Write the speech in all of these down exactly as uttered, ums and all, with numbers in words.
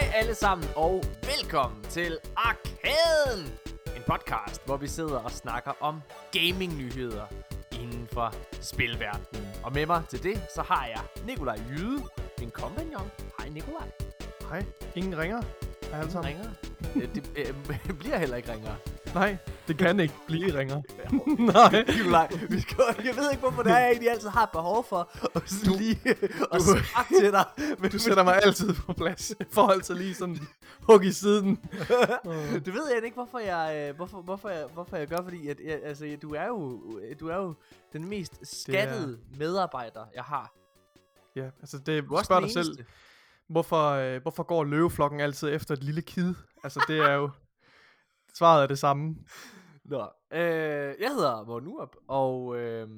Hej alle sammen og velkommen til Arkaden, en podcast, hvor vi sidder og snakker om gaming-nyheder inden for spilverdenen. Og med mig til det, så har jeg Nikolaj Yde, min kompagnon. Hej Nikolaj. Hej. Ingen ringer. Hej alle sammen. Ringer. Det øh, bliver heller ikke ringer. Nej, det kan ikke blive ringer. Nej. Nikolaj, vi skal, jeg ved ikke, hvorfor det er, jeg egentlig altid har behov for at du, lige og snakke til dig. Men du sætter mig altid på plads. I forhold til lige sådan hug i siden. Det ved jeg ikke, hvorfor jeg, hvorfor, hvorfor jeg, hvorfor jeg gør, fordi at, jeg, altså, du, er jo, du er jo den mest skattede er... medarbejder, jeg har. Ja, altså det spørger dig selv. Hvorfor, øh, hvorfor går løveflokken altid efter et lille kid? Altså det er jo... Svaret er det samme. Nå, øh, jeg hedder Morten Urup, og øh,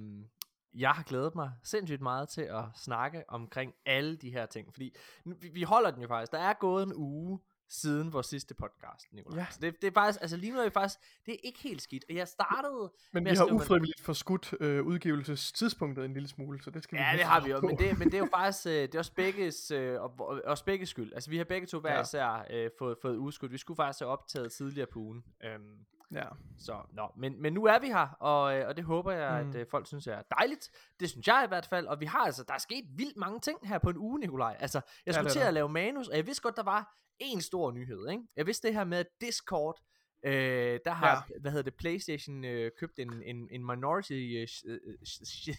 jeg har glædet mig sindssygt meget til at snakke omkring alle de her ting. Fordi vi, vi holder den jo faktisk. Der er gået en uge siden vores sidste podcast, Nicolaj. Ja. Så det, det er faktisk, altså lige nu er vi faktisk, det er ikke helt skidt. Og jeg startede... Men vi har ufrivilligt forskudt øh, udgivelsestidspunktet en lille smule, så det skal vi... Ja, det har vi jo, men det, men det er jo faktisk, øh, det er også begges, øh, også begges skyld. Altså vi har begge to hver ja. især øh, fået, fået udskudt. Vi skulle faktisk have optaget tidligere på ugen. Øhm, ja. Så, nå, men, men nu er vi her, og, øh, og det håber jeg, mm. at øh, folk synes er dejligt. Det synes jeg i hvert fald, og vi har altså, der er sket vildt mange ting her på en uge, Nicolaj. Altså, jeg skulle ja, til at lave manus, og jeg vidste godt, der var... En stor nyhed, ikke? Jeg vidste det her med, at Discord, øh, der har, ja. hvad hedder det, PlayStation øh, købt en, en, en minority øh,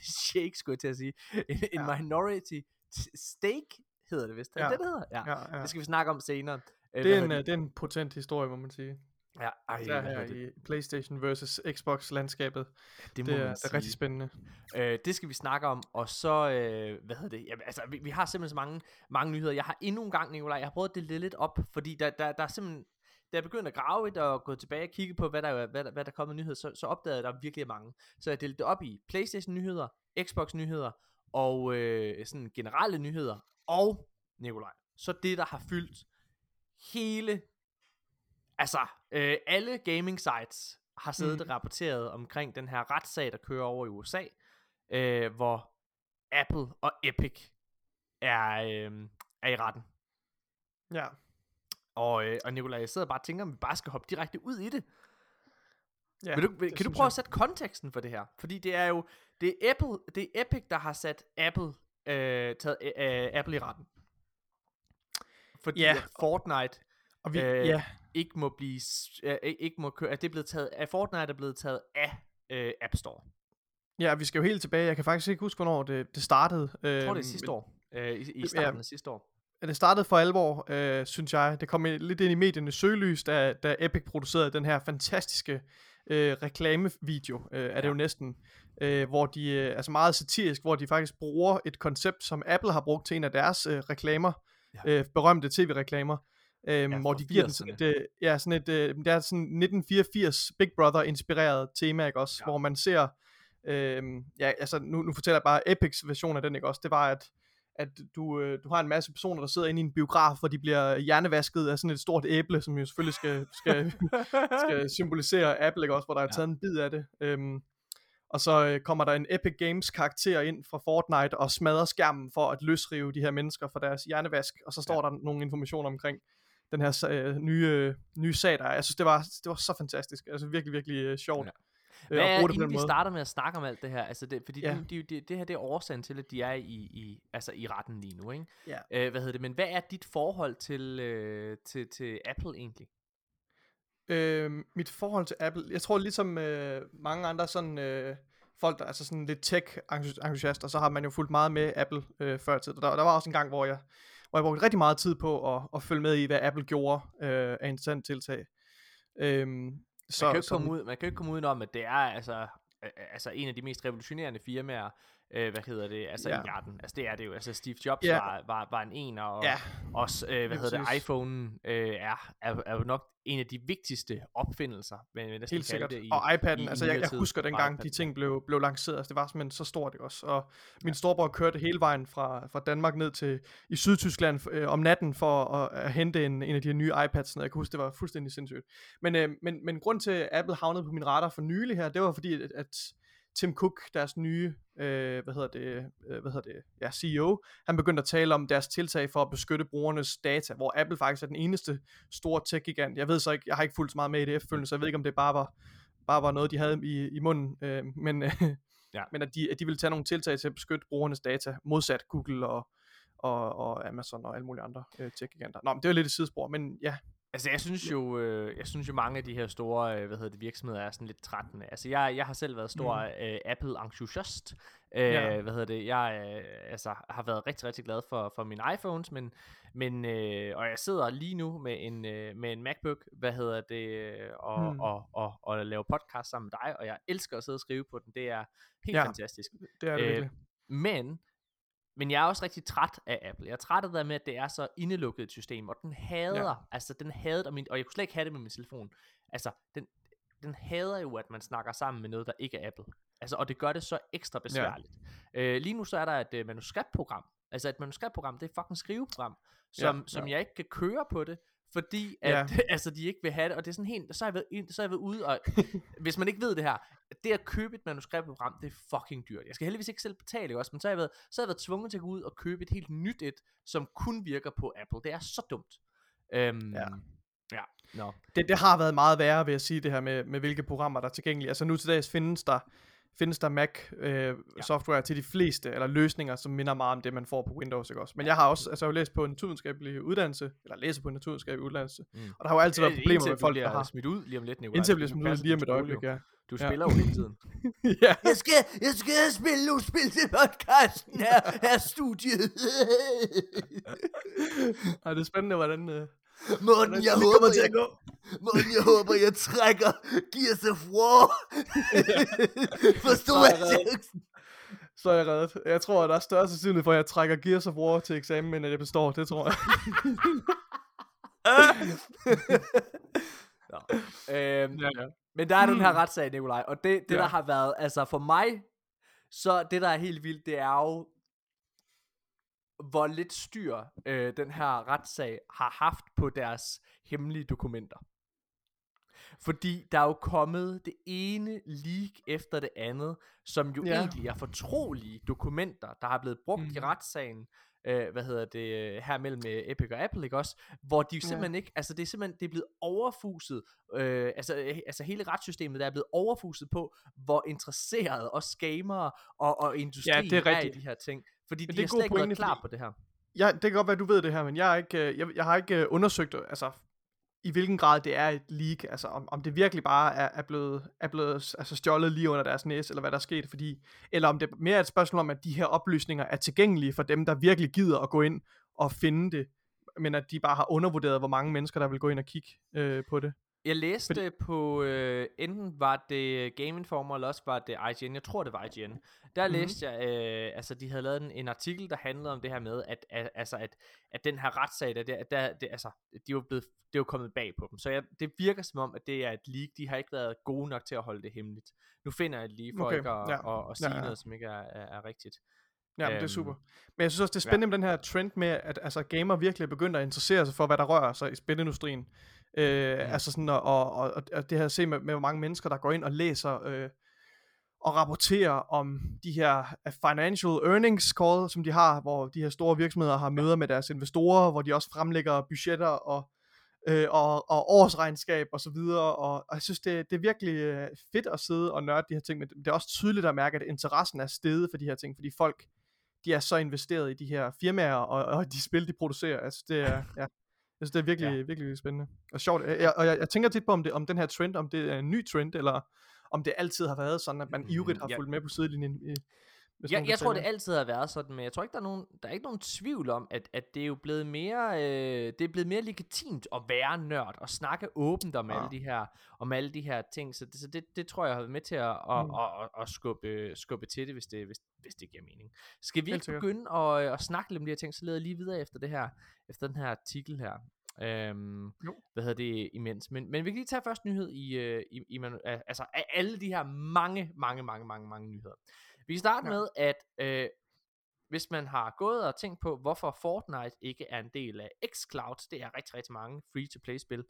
shake, skulle jeg til at sige. En, ja. en minority stake, hedder det vist. Ja. Er det, det hedder? Ja. Ja, ja. Det skal vi snakke om senere. Det er, en, det? det er en potent historie, må man sige. Ja, ej, der her i PlayStation versus Xbox-landskabet. Det, det, er, det er rigtig spændende. Øh, det skal vi snakke om, og så, øh, hvad hedder det, jamen, altså, vi, vi har simpelthen så mange, mange nyheder. Jeg har endnu en gang, Nikolaj, jeg har prøvet at dele lidt op, fordi der, der, der er simpelthen, da jeg begyndte at grave et og gå tilbage og kigge på, hvad der, hvad der, hvad der er kommet nyheder, så, så opdagede jeg, der er virkelig mange. Så jeg delte det op i PlayStation-nyheder, Xbox-nyheder, og øh, sådan generelle nyheder, og, Nikolaj, så det, der har fyldt hele... Altså, øh, alle gaming sites har siddet og mm. rapporteret omkring den her retssag, der kører over i U S A, øh, hvor Apple og Epic er, øh, er i retten. Ja. Og, øh, og Nicolaj, jeg sidder og bare tænker, om vi bare skal hoppe direkte ud i det. Ja, vil du, vil, det kan du prøve jeg. at sætte konteksten for det her? Fordi det er jo, det er, Apple, det er Epic, der har sat Apple, øh, taget, øh, Apple i retten. Fordi ja. Fortnite... Og vi, øh, ja. ikke må blive øh, ikke må køre, at det er blevet taget af Fortnite er blevet taget af øh, App Store. Ja, vi skal jo helt tilbage. Jeg kan faktisk ikke huske hvornår det, det startede. Jeg tror det er sidste men, år. Øh, i, I starten ja, af sidste år. Det startede for alvor, øh, synes jeg. Det kom lidt ind i medierne søgelys, da, da Epic producerede den her fantastiske øh, reklamevideo. Øh, er ja. det jo næsten, øh, hvor de øh, altså meget satirisk, hvor de faktisk bruger et koncept, som Apple har brugt til en af deres øh, reklamer, ja. øh, berømte tv-reklamer. Øhm, ja, hvor de giver den sådan et, øh, ja, sådan et øh, det er sådan nitten fireogfirs Big Brother inspireret tema, ikke også, ja. hvor man ser øh, ja, altså nu, nu fortæller jeg bare Epics version af den, ikke også, det var at, at du, øh, du har en masse personer, der sidder inde i en biograf, hvor de bliver hjernevasket af sådan et stort æble, som jo selvfølgelig skal, skal, skal symbolisere Apple, ikke også, hvor der er ja. taget en bid af det øhm, og så øh, kommer der en Epic Games karakter ind fra Fortnite og smadrer skærmen for at løsrive de her mennesker fra deres hjernevask, og så står ja. der nogle informationer omkring den her øh, nye, øh, nye sag, der jeg synes, det var, det var så fantastisk, altså virkelig, virkelig øh, sjovt. Ja. Hvad er, øh, inden vi starter med at snakke om alt det her, altså det, fordi ja. de, de, de, det her, det er årsagen til, at de er i, i, altså i retten lige nu, ikke? Ja. Øh, hvad hedder det, men hvad er dit forhold til, øh, til, til Apple egentlig? Øh, mit forhold til Apple, jeg tror ligesom øh, mange andre sådan... Øh, folk, der altså sådan lidt tech-entusiaster, så har man jo fulgt meget med Apple øh, før tid. Der, der var også en gang, hvor jeg, hvor jeg brugte rigtig meget tid på at, at følge med i, hvad Apple gjorde øh, af interessante tiltag. Øhm, så, man, kan så, ud, man kan jo ikke komme udenom, at det er altså, øh, altså en af de mest revolutionerende firmaer, øh, hvad hedder det, altså ja. i verden. Altså det er det jo, altså Steve Jobs ja. var, var, var en ener, og ja. også, øh, hvad hedder det, iPhone øh, er, er, er jo nok en af de vigtigste opfindelser, men jeg helt sikkert. Det i, og iPad'en, i, altså jeg, jeg husker dengang, de ting blev, blev lanceret, altså det var simpelthen så stort det også, og min ja. storebror kørte hele vejen fra, fra Danmark ned til i Sydtyskland øh, om natten, for at, at hente en, en af de her nye iPads, og jeg kan huske, det var fuldstændig sindssygt. Men, øh, men, men grund til, at Apple havnede på min radar for nylig her, det var fordi, at, at Tim Cook, deres nye øh, hvad hedder det, øh, hvad hedder det, ja, C E O, han begyndte at tale om deres tiltag for at beskytte brugernes data, hvor Apple faktisk er den eneste store tech-gigant. Jeg ved så ikke, jeg har ikke fulgt så meget med i det efterfølgende, så jeg ved ikke, om det bare var, bare var noget, de havde i, i munden, øh, men, øh, ja. men at, de, at de ville tage nogle tiltag til at beskytte brugernes data, modsat Google og, og, og Amazon og alle mulige andre øh, tech-giganter. Nå, men det var lidt et sidespor, men ja. Altså jeg synes jo, øh, jeg synes jo mange af de her store, øh, hvad hedder det, virksomheder er sådan lidt trættende. Altså jeg, jeg har selv været stor mm. øh, Apple-entusiast. Øh, ja. Hvad hedder det? Jeg øh, altså har været rigtig rigtig glad for for mine iPhones, men men øh, og jeg sidder lige nu med en øh, med en MacBook, hvad hedder det, og mm. og og og laver podcast sammen med dig, og jeg elsker at sidde og skrive på den. Det er helt ja, fantastisk. Det er det øh, virkelig. Men Men jeg er også rigtig træt af Apple. Jeg er træt af det med, at det er så indelukket et system, og den hader, ja. altså den hader, og, min, og jeg kunne slet ikke have det med min telefon. Altså, den, den hader jo, at man snakker sammen med noget, der ikke er Apple. Altså, og det gør det så ekstra besværligt. Ja. Øh, lige nu så er der et øh, manuskriptprogram. Altså, et manuskriptprogram, det er fucking skriveprogram, som, ja, ja. som jeg ikke kan køre på det, fordi at, ja. altså, de ikke vil have det, og det er sådan helt, så har jeg været, så har jeg været ude, og hvis man ikke ved det her, det at købe et manuskriptprogram, det er fucking dyrt. Jeg skal heldigvis ikke selv betale det også, men så har jeg været, så har jeg været tvunget til at gå ud og købe et helt nyt et, som kun virker på Apple. Det er så dumt. Øhm, ja. ja. No. Det, det har været meget værre, vil jeg sige, det her med, med hvilke programmer, der er tilgængelige. Altså nu til dags findes der, findes der Mac øh, ja. software til de fleste, eller løsninger, som minder meget om det, man får på Windows, ikke også? Men jeg har også, altså jeg har læst på en naturvidenskabelig uddannelse, eller læser på en naturvidenskabelig uddannelse, mm. og der har jo altid været problemer med folk, der har smidt ud lige om lidt, Nikolaj. Indtil bliver smidt ud lige om et øjeblik, ja. Du spiller ja. jo hele tiden. ja. Jeg skal, jeg skal spille nu, spille til podcasten her, her studiet. Ej, det er spændende, hvordan... Øh... Morten, jeg, jeg håber, jeg, jeg, Morten, jeg håber, jeg trækker Gears of War. Forstår jeg teksten? Så er jeg reddet. Jeg tror, at der er større sandsynlighed for, at jeg trækker Gears of War til eksamen, end at jeg består. Det tror jeg. øhm, ja, ja. Men der er den her retssag, Nikolaj. Og det, det ja. der har været, altså for mig, så det der er helt vildt, det er jo, hvor lidt styr øh, den her retssag har haft på deres hemmelige dokumenter. Fordi der er jo kommet det ene leak efter det andet, som jo ja. egentlig er fortrolige dokumenter, der har blevet brugt mm. i retssagen, øh, hvad hedder det, her mellem Epic og Apple, ikke også? Hvor de simpelthen ja. ikke, altså det er simpelthen, det er blevet overfuset, øh, altså, altså hele retssystemet, der er blevet overfuset på, hvor interesserede og skamere og, og industrien ja, det er, er i de her ting. Fordi men de har slet ikke været klar på det her. Ja, det kan godt være, du ved det her, men jeg, er ikke, jeg, jeg har ikke undersøgt, altså, i hvilken grad det er et leak. Altså, om, om det virkelig bare er, er blevet, er blevet altså, stjålet lige under deres næse, eller hvad der er sket. Fordi, eller om det mere er et spørgsmål om, at de her oplysninger er tilgængelige for dem, der virkelig gider at gå ind og finde det. Men at de bare har undervurderet, hvor mange mennesker, der vil gå ind og kigge øh, på det. Jeg læste fordi... på, øh, enten var det Game Informer, eller også var det I G N, jeg tror det var I G N, der mm-hmm. læste jeg, øh, altså de havde lavet en, en artikel, der handlede om det her med, at, at, altså, at, at den her retssag, der, der, det, altså, de var blevet, det var kommet bag på dem, så jeg, det virker som om, at det er et leak, de har ikke været gode nok til at holde det hemmeligt. Nu finder jeg lige for okay. ikke at, ja. at, at sige ja, ja. noget, som ikke er, er, er rigtigt. Ja, men det er super. Men jeg synes også, det er spændende med ja. den her trend med, at altså, gamer virkelig begynder at interessere sig for, hvad der rører sig i spilindustrien. Øh, ja. Altså sådan, og, og, og det her at se med, med, hvor mange mennesker, der går ind og læser øh, og rapporterer om de her financial earnings call, som de har, hvor de her store virksomheder har møder med deres investorer, hvor de også fremlægger budgetter og, øh, og, og årsregnskab og så videre. Og, og jeg synes, det, det er virkelig fedt at sidde og nørde de her ting, men det er også tydeligt at mærke, at interessen er steget for de her ting, fordi folk... de er så investeret i de her firmaer, og, og de spil, de producerer, altså det er, ja, altså det er virkelig, ja. virkelig spændende, og sjovt, og jeg, jeg, jeg tænker tit på, om, det, om den her trend, om det er en ny trend, eller om det altid har været sådan, at man mm, ivrigt har ja. fulgt med på sidelinjen. I, ja, jeg tror, det altid har været sådan, men jeg tror ikke, der er nogen, der er ikke nogen tvivl om, at, at det er jo blevet mere, øh, det er blevet mere legitimt at være nørd, og snakke åbent om, ja. alle, de her, om alle de her ting, så det, så det, det tror jeg har været med til at, at, mm. at, at, at skubbe, skubbe til det, hvis det, hvis, hvis det giver mening. Skal vi ikke begynde at, at snakke lidt om de her ting, så leder jeg lige videre efter, det her, efter den her artikel her. Øhm, hvad hedder det imens, men, men vi kan lige tage først nyhed i, i, i altså af alle de her mange, mange, mange, mange, mange nyheder. Vi kan starte ja. med, at øh, hvis man har gået og tænkt på, hvorfor Fortnite ikke er en del af xCloud, det er rigtig, rigtig mange free-to-play-spil,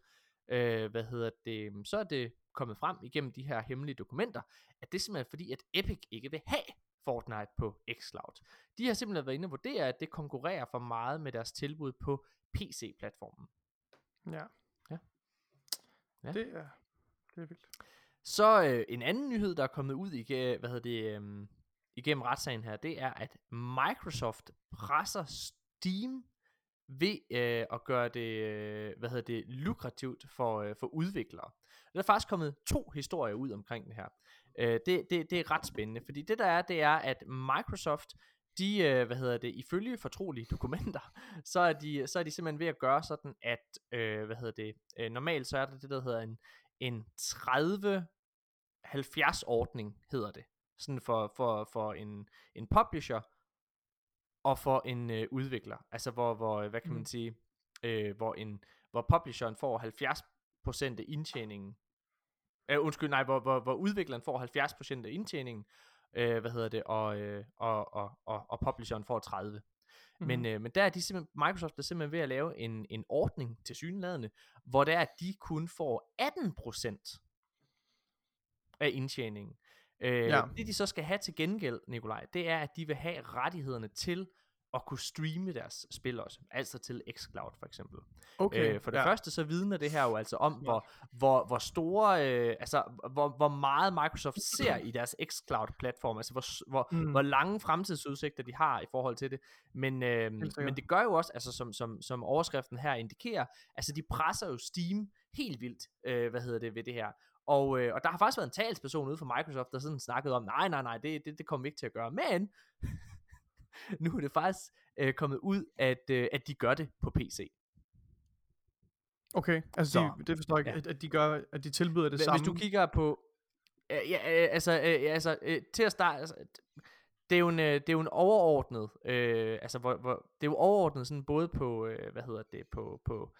øh, hvad hedder det, så er det kommet frem igennem de her hemmelige dokumenter, at det er simpelthen fordi, at Epic ikke vil have Fortnite på xCloud. De har simpelthen været inde og vurdere, at det konkurrerer for meget med deres tilbud på P C-platformen. Ja. Ja. Ja. Det er, det er vildt. Så øh, en anden nyhed, der er kommet ud i, hvad hedder det, øh, igennem retssagen her, det er, at Microsoft presser Steam ved øh, at gøre det, øh, hvad hedder det, lukrativt for, øh, for udviklere. Der er faktisk kommet to historier ud omkring det her. Øh, det, det, det er ret spændende, fordi det der er, det er, at Microsoft, de, øh, hvad hedder det, ifølge fortrolige dokumenter, så er de, så er de simpelthen ved at gøre sådan, at, øh, hvad hedder det, øh, normalt så er det det, der hedder en, en tredive halvfjerds ordning, hedder det, sådan for, for, for en, en publisher, og for en øh, udvikler, altså hvor, hvor hvad kan man sige, øh, hvor, en, hvor publisheren får halvfjerds procent af indtjeningen, øh, undskyld, nej, hvor, hvor, hvor udvikleren får halvfjerds procent af indtjeningen, øh, hvad hedder det, og, øh, og, og, og, og publisheren får tredive. Mm. Men, øh, men der er de simpelthen, Microsoft er simpelthen ved at lave en, en ordning til syneladende, hvor der er, at de kun får atten procent af indtjeningen. Øh, ja. Det de så skal have til gengæld, Nikolaj, det er, at de vil have rettighederne til at kunne streame deres spil også, altså til xCloud for eksempel. Okay, øh, for det ja. første så vidner det her jo altså om, ja. hvor, hvor, hvor store, øh, altså hvor, hvor meget Microsoft ser i deres xCloud-platform, altså hvor, hvor, mm. hvor lange fremtidsudsigter de har i forhold til det. Men, øh, men det gør jo også, altså som, som, som overskriften her indikerer, altså de presser jo Steam helt vildt, øh, hvad hedder det, ved det her. Og, øh, og der har faktisk været en talsperson ude fra Microsoft, der sådan snakkede om, nej, nej, nej, det, det, det kommer vi ikke til at gøre. Men nu er det faktisk øh, kommet ud, at, øh, at de gør det på P C. Okay, altså de, det forstår jeg ikke, ja. at, de gør, at de tilbyder det Hvis samme. Hvis du kigger på, øh, ja, øh, altså, øh, ja, altså øh, til at starte, altså, det er jo en, øh, det er jo en overordnet, øh, altså hvor, hvor, det er jo overordnet sådan både på, øh, hvad hedder det, på, på,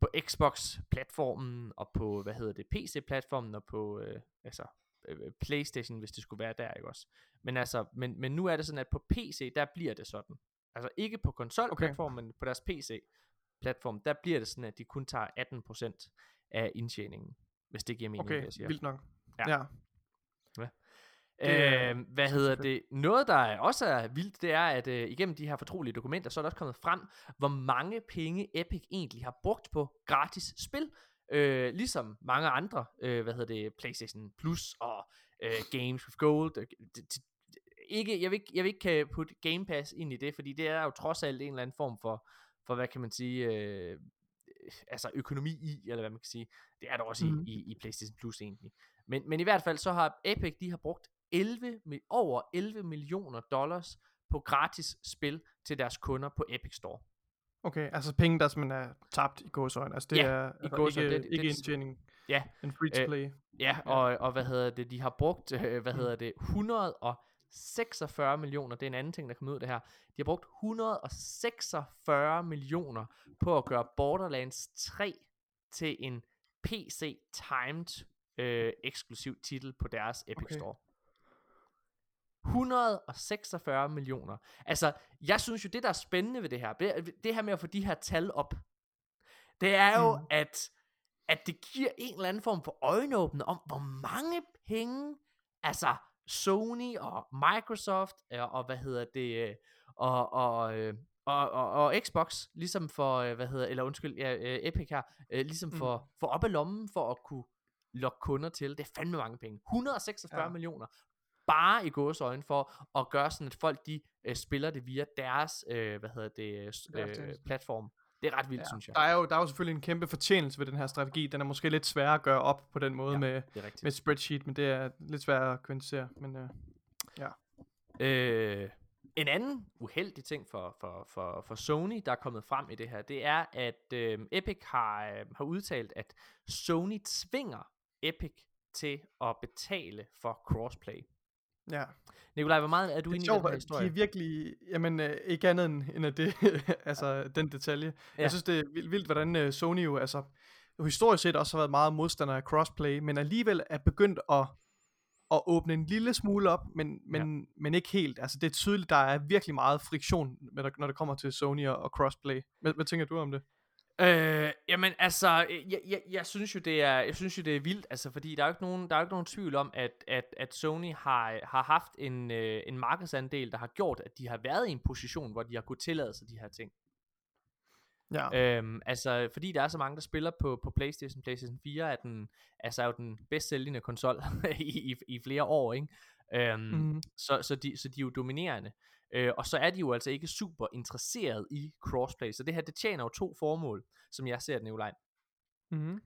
på Xbox-platformen, og på, hvad hedder det, P C-platformen, og på, øh, altså, øh, PlayStation, hvis det skulle være der, ikke også? Men altså, men, men nu er det sådan, at på P C, der bliver det sådan. Altså ikke på konsolplatformen, okay. men på deres P C-platform, der bliver det sådan, at de kun tager atten procent af indtjeningen, hvis det giver mening, okay, jeg siger. Okay, vildt nok. Ja. ja. ja. Øh, hvad hedder det? Noget, der også er vildt, det er, at øh, igennem de her fortrolige dokumenter, så er der også kommet frem, hvor mange penge Epic egentlig har brugt på gratis spil, øh, ligesom mange andre, øh, hvad hedder det, PlayStation Plus og øh, Games with Gold. Øh, det, det, ikke, jeg vil ikke, jeg vil ikke putte Game Pass ind i det, fordi det er jo trods alt en eller anden form for, for hvad kan man sige, øh, altså økonomi i, eller hvad man kan sige. Det er der også mm. i, i PlayStation Plus egentlig. Men, men i hvert fald, så har Epic, de har brugt elleve, over elleve millioner dollars på gratis spil til deres kunder på Epic Store. Okay, altså penge, der simpelthen er tabt i gåsøjne. Altså det ja, er altså i ikke, det, det, ikke det, indtjening. Ja. En free to play. Øh, ja, og, og hvad hedder det, de har brugt, øh, hvad hedder det, et hundrede og seksogfyrre millioner, det er en anden ting, der kommer ud af det her. De har brugt et hundrede og seksogfyrre millioner på at gøre Borderlands tre til en P C-timed øh, eksklusiv titel på deres Epic okay. Store. et hundrede og seksogfyrre millioner. Altså, jeg synes jo, det der er spændende ved det her, det her med at få de her tal op, det er jo, mm. at, at det giver en eller anden form for øjenåbne om, hvor mange penge, altså Sony og Microsoft, og hvad hedder det, og, og, og, og, og Xbox, ligesom for, hvad hedder, eller undskyld, ja, Epic her, ligesom for, mm. for op ad lommen, for at kunne lokke kunder til. Det er fandme mange penge. et hundrede og seksogfyrre ja. millioner. Bare i gåseøjne for at gøre sådan, at folk de øh, spiller det via deres, øh, hvad hedder det, øh, platform. Det er ret vildt, ja. synes jeg. Der er, jo, der er jo selvfølgelig en kæmpe fortjenelse ved den her strategi. Den er måske lidt sværere at gøre op på den måde ja, med, med spreadsheet, men det er lidt sværere at kvantificere. Men øh, ja. Øh, en anden uheldig ting for, for, for, for Sony, der er kommet frem i det her, det er, at øh, Epic har, øh, har udtalt, at Sony tvinger Epic til at betale for crossplay. Ja. Nikolaj, hvor meget er du inde i den her historie? Det er virkelig, jamen øh, ikke andet end, end at det, altså ja. den detalje. Ja. Jeg synes, det er vildt, vildt hvordan øh, Sony jo, altså historisk set også har været meget modstander af crossplay, men alligevel er begyndt at, at åbne en lille smule op, men, men, ja. men ikke helt. Altså det er tydeligt, der er virkelig meget friktion, når det kommer til Sony og, og crossplay. Hvad, hvad tænker du om det? Øh, jamen altså, jeg, jeg, jeg synes jo det er, jeg synes jo det er vildt, altså, fordi der er jo ikke nogen, der er jo ikke nogen tvivl om, at at at Sony har har haft en øh, en markedsandel, der har gjort, at de har været i en position, hvor de har kunne tillade sig de her ting. Ja. Øhm, altså, fordi der er så mange, der spiller på på PlayStation, PlayStation fire er den, altså er jo den bedst sælgende konsol i, i i flere år, ikke? Øhm, mm. så så de så de er jo dominerende. Øh, og så er de jo altså ikke super interesseret i crossplay. Så det her, det tjener jo to formål, som jeg ser det, Nikolaj. Mm-hmm.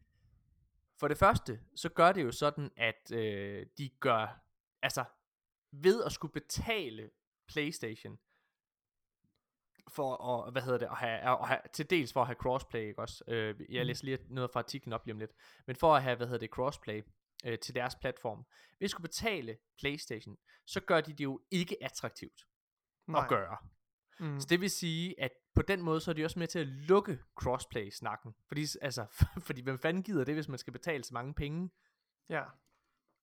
For det første, så gør det jo sådan, at øh, de gør, altså ved at skulle betale PlayStation for at, hvad hedder det, at have, at have, til dels for at have crossplay, ikke også? Øh, jeg læser lige noget fra artiklen op lige om lidt. Men for at have, hvad hedder det, crossplay øh, til deres platform. Hvis de skulle betale PlayStation, så gør de det jo ikke attraktivt. Nej. At gøre. Mm. Så det vil sige, at på den måde, så er de også med til at lukke crossplay-snakken. Fordi, altså, for, fordi hvem fanden gider det, hvis man skal betale så mange penge? Ja.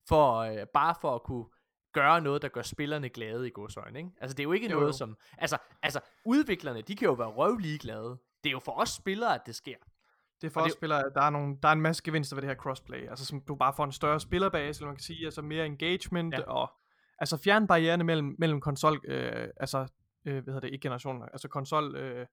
For, øh, bare for at kunne gøre noget, der gør spillerne glade i godsøjne, ikke? Altså, det er jo ikke jo, noget jo. som... Altså, altså, udviklerne, de kan jo være røvlige glade. Det er jo for os spillere, at det sker. Det er for og os det... spillere, at der er, nogle, der er en masse gevinster ved det her crossplay. Altså, som du bare får en større spillerbase, eller man kan sige, altså mere engagement, ja. og... Altså fjerne barriererne mellem, mellem konsol, øh, altså, øh, hvad hedder det, ikke generationer, altså konsol, øh,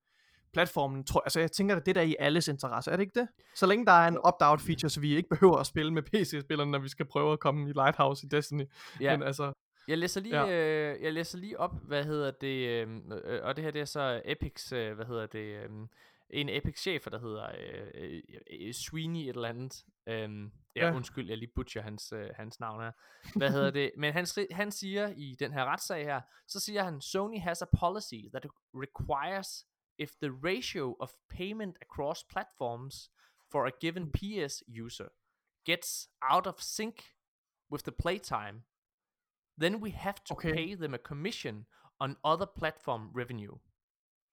platformen, tro, altså jeg tænker, at det der er i alles interesse, er det ikke det? Så længe der er en opt-out feature, så vi ikke behøver at spille med P C-spillerne, når vi skal prøve at komme i Lighthouse i Destiny. Ja. Men altså... Jeg læser lige, ja. øh, jeg læser lige op, hvad hedder det, øh, og det her det er så Epics, øh, hvad hedder det, øh, en Epic-chefer, der hedder øh, øh, Sweeney et eller andet. Øhm, ja, ja. Undskyld, jeg lige butcher hans, øh, hans navn her. Hvad hedder det? Men han, han siger i den her retssag her, så siger han, Sony has a policy that requires if the ratio of payment across platforms for a given P S user gets out of sync with the playtime, then we have to okay. pay them a commission on other platform revenue.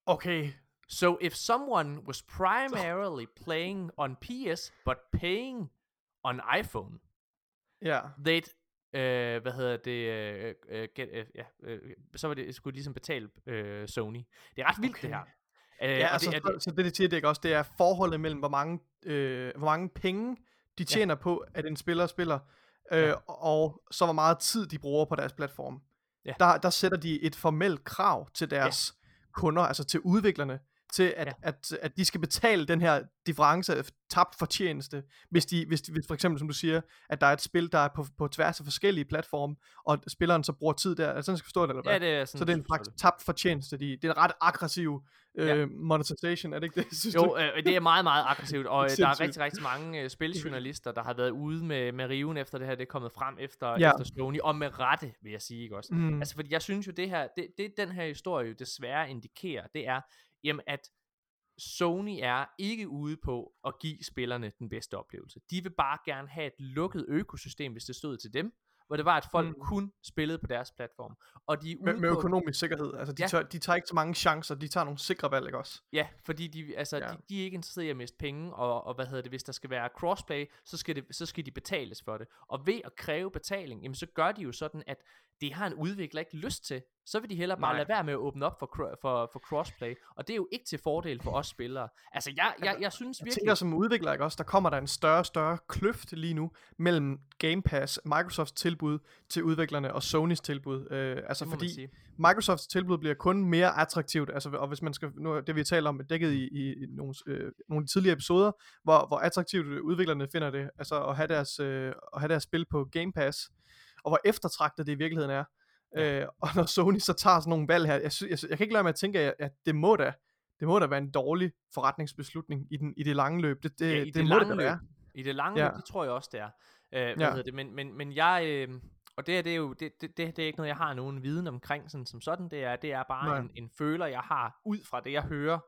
Okay. So if someone was primarily playing on P S but paying on iPhone, yeah, they'd øh, hvad hedder det, øh, get, øh, ja, øh, så var det skulle ligesom betale øh, Sony. Det er ret vildt okay. det her. Øh, ja, altså, det, så, det, så det det siger det ikke også, det er forholdet mellem hvor mange øh, hvor mange penge de tjener ja. på, at en spiller spiller, øh, ja. og så hvor meget tid de bruger på deres platform. Ja. Der der sætter de et formelt krav til deres ja. kunder, altså til udviklerne. Til at, ja. at, at de skal betale den her difference, tabt fortjeneste, hvis de, hvis de, hvis for eksempel som du siger, at der er et spil, der er på, på tværs af forskellige platforme, og spilleren så bruger tid der, altså sådan skal forstå det, eller hvad? Ja, det er sådan, så det er en slags tabt fortjeneste, de, det er en ret aggressiv øh, ja. monetization, er det ikke det? Synes jo, øh, det er meget, meget aggressivt, og der er rigtig, rigtig mange øh, spiljournalister, der har været ude med, med riven efter det her, det er kommet frem efter, ja. efter Sony, og med rette, vil jeg sige, ikke også? Mm. Altså, fordi jeg synes jo, det her, det, det den her historie jo desværre indikerer, det er, jamen at Sony er ikke ude på at give spillerne den bedste oplevelse. De vil bare gerne have et lukket økosystem, hvis det stod til dem, hvor det var, at folk mm. kun spillede på deres platform. Og de er ude med, med økonomisk på... sikkerhed. Altså, de, ja. tør, de tager ikke så mange chancer, de tager nogle sikre valg, ikke også? Ja, fordi de, altså, ja. de, de er ikke interesserede i at miste penge, og, og hvad hedder det, hvis der skal være crossplay, så skal, det, så skal de betales for det. Og ved at kræve betaling, jamen, så gør de jo sådan, at det har en udvikler ikke lyst til. Så vil de hellere bare Nej. lade være med at åbne op for, for, for crossplay. Og det er jo ikke til fordel for os spillere. Altså jeg, jeg, jeg synes virkelig... Jeg tænker som udvikler, ikke også, der kommer der en større og større kløft lige nu mellem Game Pass, Microsofts tilbud til udviklerne og Sonys tilbud. Øh, altså fordi Microsofts tilbud bliver kun mere attraktivt. Altså, og hvis man skal... Nu, det vi taler om er dækket i, i, i nogle, øh, nogle tidligere episoder, hvor, hvor attraktivt udviklerne finder det. Altså at have deres, øh, at have deres spil på Game Pass. Og hvor eftertragtet det i virkeligheden er. Ja. Øh, og når Sony så tager sådan nogle valg her, jeg, sy- jeg, sy- jeg kan ikke lade mig at tænke, at, at det, må da, det må da være en dårlig forretningsbeslutning i, den, i det lange løb. Det, det, ja, i det, det lange må det være. I det lange ja. løb, det tror jeg også, det er. Øh, hvad ja. hedder det? Men, men, men jeg, øh, og det her, det er jo, det, det, det, det er ikke noget, jeg har nogen viden omkring, sådan, som sådan det er. Det er bare en, en føler, jeg har ud fra det, jeg hører.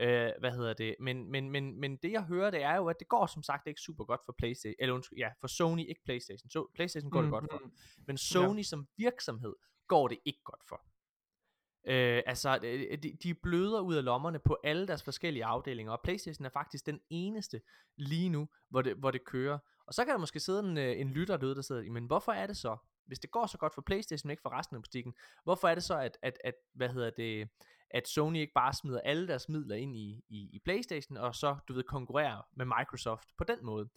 Øh, hvad hedder det? Men, men, men, men det jeg hører, det er jo, at det går som sagt ikke super godt for PlayStation, eller undskyld, ja, for Sony, ikke PlayStation. Så PlayStation går mm, det godt for, men Sony ja. som virksomhed går det ikke godt for. Øh, altså, de, de bløder ud af lommerne på alle deres forskellige afdelinger, og PlayStation er faktisk den eneste lige nu, hvor det, hvor det kører. Og så kan der måske sidde en, en lytter derude, der sidder, men hvorfor er det så, hvis det går så godt for PlayStation, men ikke for resten af butikken, hvorfor er det så, at, at, at, hvad hedder det, at Sony ikke bare smider alle deres midler ind i, i, i PlayStation, og så, du ved, konkurrerer med Microsoft på den måde?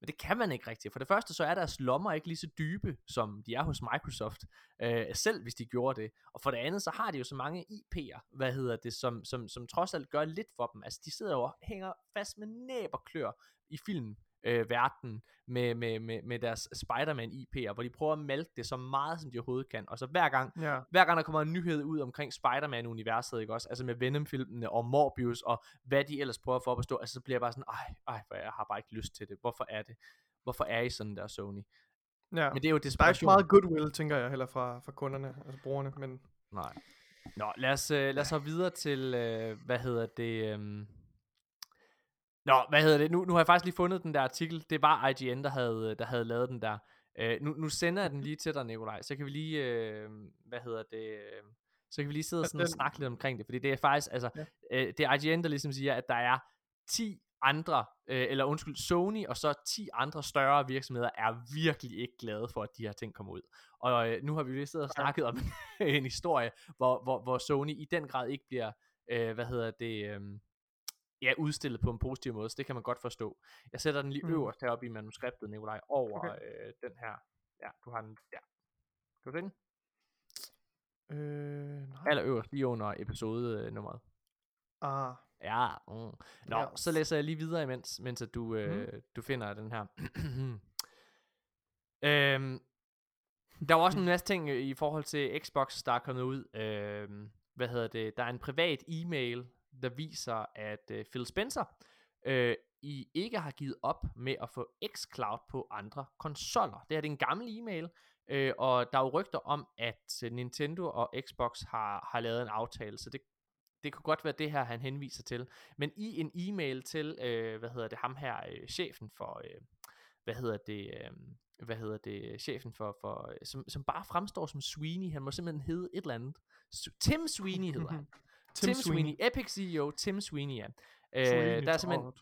Men det kan man ikke rigtigt. For det første så er deres lommer ikke lige så dybe, som de er hos Microsoft, øh, selv hvis de gjorde det. Og for det andet, så har de jo så mange I P'er, hvad hedder det, som, som, som trods alt gør lidt for dem. Altså de sidder jo og hænger fast med næb og klør i film. Øh, verden med, med, med, med deres Spider-Man I P'er, hvor de prøver at malke det så meget som de overhovedet kan, og så hver gang yeah. hver gang der kommer en nyhed ud omkring Spider-Man-universet, ikke også, altså med Venom-filmene og Morbius og hvad de ellers prøver for at bestå, altså så bliver jeg bare sådan, ej, ej, for jeg har bare ikke lyst til det, hvorfor er det, hvorfor er I sådan der, Sony? Yeah. Men det er jo desperation. Der er ikke meget goodwill, tænker jeg heller fra, fra kunderne, altså brugerne, men nej. Nå, lad os, øh, lad os så videre til, øh, hvad hedder det, øh... Nå, hvad hedder det? Nu, nu har jeg faktisk lige fundet den der artikel. Det var I G N, der havde, der havde lavet den der. Øh, nu, nu sender jeg den lige til dig, Nikolaj. Så kan vi lige, øh, hvad hedder det? Så kan vi lige sidde og sådan og snakke lidt omkring det. Fordi det er faktisk, altså, ja. øh, det er I G N, der ligesom siger, at der er ti andre, øh, eller undskyld, Sony og så ti andre større virksomheder er virkelig ikke glade for, at de her ting kommer ud. Og øh, nu har vi lige siddet og snakket om en historie, hvor, hvor, hvor Sony i den grad ikke bliver, øh, hvad hedder det... Øh, ja, udstillet på en positiv måde, så det kan man godt forstå. Jeg sætter den lige mm. øverst heroppe i manuskriptet, Nikolaj, over okay. øh, den her. Ja, du har den der. Kan du se den? Øh, nej. Aller øverst, lige under episodenummeret. Ah. Ja. Mm. Nå, ja. Så læser jeg lige videre imens, mens at du, øh, mm. du finder den her. øhm, der var også en masse ting i forhold til Xbox, der er kommet ud. Øhm, hvad hedder det? Der er en privat e-mail, der viser, at øh, Phil Spencer øh, I ikke har givet op med at få xCloud på andre konsoller. Det her det er en gammel e-mail, øh, og der er jo rygter om, at øh, Nintendo og Xbox har, har lavet en aftale, så det, det kunne godt være det her, han henviser til. Men i en e-mail til, øh, hvad hedder det, ham her, øh, chefen for, øh, hvad hedder det, øh, hvad hedder det, chefen for, for som, som bare fremstår som Sweeney, han må simpelthen hedde et eller andet. Tim Sweeney hedder han. Tim, Tim Sweeney. Sweeney, Epic C E O, Tim Sweeney, ja. Sweeney, øh, der er simpelthen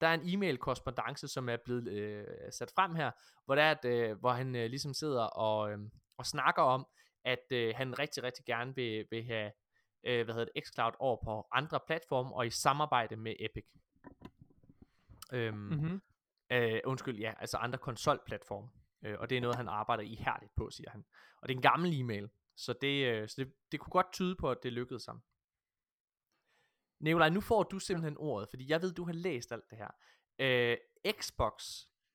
der er en e-mail-korrespondance, som er blevet øh, sat frem her, hvor, der er et, øh, hvor han øh, ligesom sidder og, øh, og snakker om, at øh, han rigtig, rigtig gerne vil, vil have øh, hvad hedder det, xCloud over på andre platforme og i samarbejde med Epic. Øhm, mm-hmm. øh, undskyld, ja, altså andre konsolplatforme. Øh, og det er noget, han arbejder ihærdigt på, siger han. Og det er en gammel e-mail, så det, øh, så det, det kunne godt tyde på, at det lykkedes ham. Nikolaj, nu får du simpelthen ordet, fordi jeg ved, du har læst alt det her. Øh, Xbox,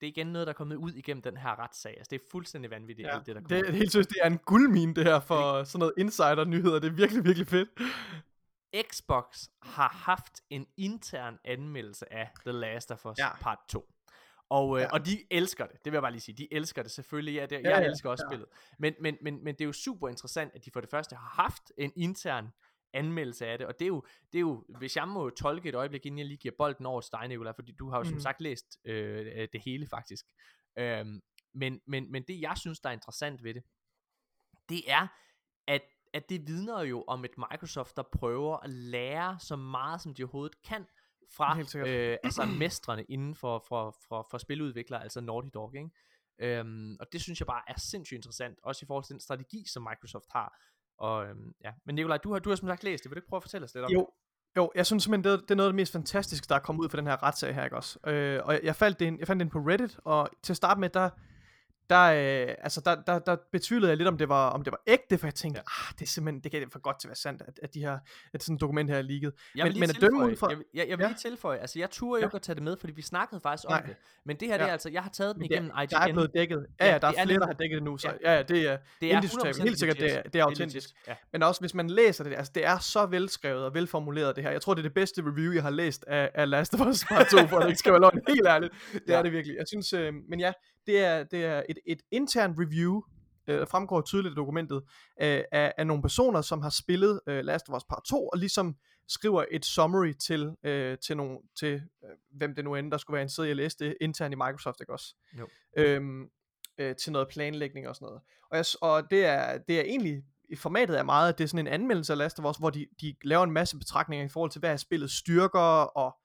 det er igen noget, der er kommet ud igennem den her retssag. Altså, det er fuldstændig vanvittigt, ja, alt det, der kommer ud. Helt synes, det er en guldmine, det her, for det... sådan noget insider-nyheder. Det er virkelig, virkelig fedt. Xbox har haft en intern anmeldelse af The Last of Us ja. Part to. Og, øh, ja. og de elsker det, det vil jeg bare lige sige. De elsker det selvfølgelig, ja, det, jeg ja, elsker ja, også ja. spillet. Men, men, men, men det er jo super interessant, at de for det første har haft en intern anmeldelse af det, og det er, jo, det er jo, hvis jeg må tolke et øjeblik, inden jeg lige giver bolden over til dig, Nikolaj, fordi du har jo mm. som sagt læst øh, det hele faktisk, øhm, men, men, men det jeg synes, der er interessant ved det, det er, at, at det vidner jo om et Microsoft, der prøver at lære så meget, som de overhovedet kan, fra øh, altså mestrene inden for, for, for, for spiludviklere, altså Naughty Dog, ikke? Øhm, og det synes jeg bare er sindssygt interessant, også i forhold til den strategi, som Microsoft har. Og, øhm, ja. Men Nikolaj, du har, du har som sagt læst det. Vil du ikke prøve at fortælle os lidt om jo, det? Jo, jeg synes simpelthen, det, det er noget af det mest fantastiske, der er kommet ud fra den her retssag her, ikke også? Øh, og jeg, jeg, faldt den, jeg fandt den på Reddit, og til at starte med, der, der, øh, altså der, der, der betvivlede jeg lidt, om det var, om det var ægte, for jeg tænkte, ja. ah, det er simpelthen, det kan det for godt til at være sandt, at, at, de her, at sådan et dokument her er leaget. Jeg vil, men, lige, men tilføje. Fra... Jeg, jeg, jeg vil ja. lige tilføje, altså jeg turde jo ikke ja. at tage det med, fordi vi snakkede faktisk Nej. om det, men det her, det er ja. altså, jeg har taget den igennem I G N. Der er blevet dækket, ja, ja, der er, er flere, der har dækket det nu, så ja, ja det er, det er indiskutabelt, helt sikkert, det er, det er autentisk. Ja. Men også, hvis man læser det, altså det er så velskrevet og velformuleret det her, jeg tror, det er det bedste review, jeg har læst af, af Last of Us Part to, for det ikke skal være løgn, helt ærligt, det er det virkelig. Jeg synes, men ja, det er, det er et, et intern review, øh, fremgår tydeligt i dokumentet, øh, af, af nogle personer, som har spillet øh, Last of Us Part to, og ligesom skriver et summary til, øh, til, nogle, til øh, hvem det nu end, der skulle være en side, jeg læste internt i Microsoft, ikke også? Jo. Øhm, øh, til noget planlægning og sådan noget. Og, jeg, og det, er, det er egentlig, formatet er meget, at det er sådan en anmeldelse af Last of Us, hvor de, de laver en masse betragtninger i forhold til, hvad er spillet styrker, og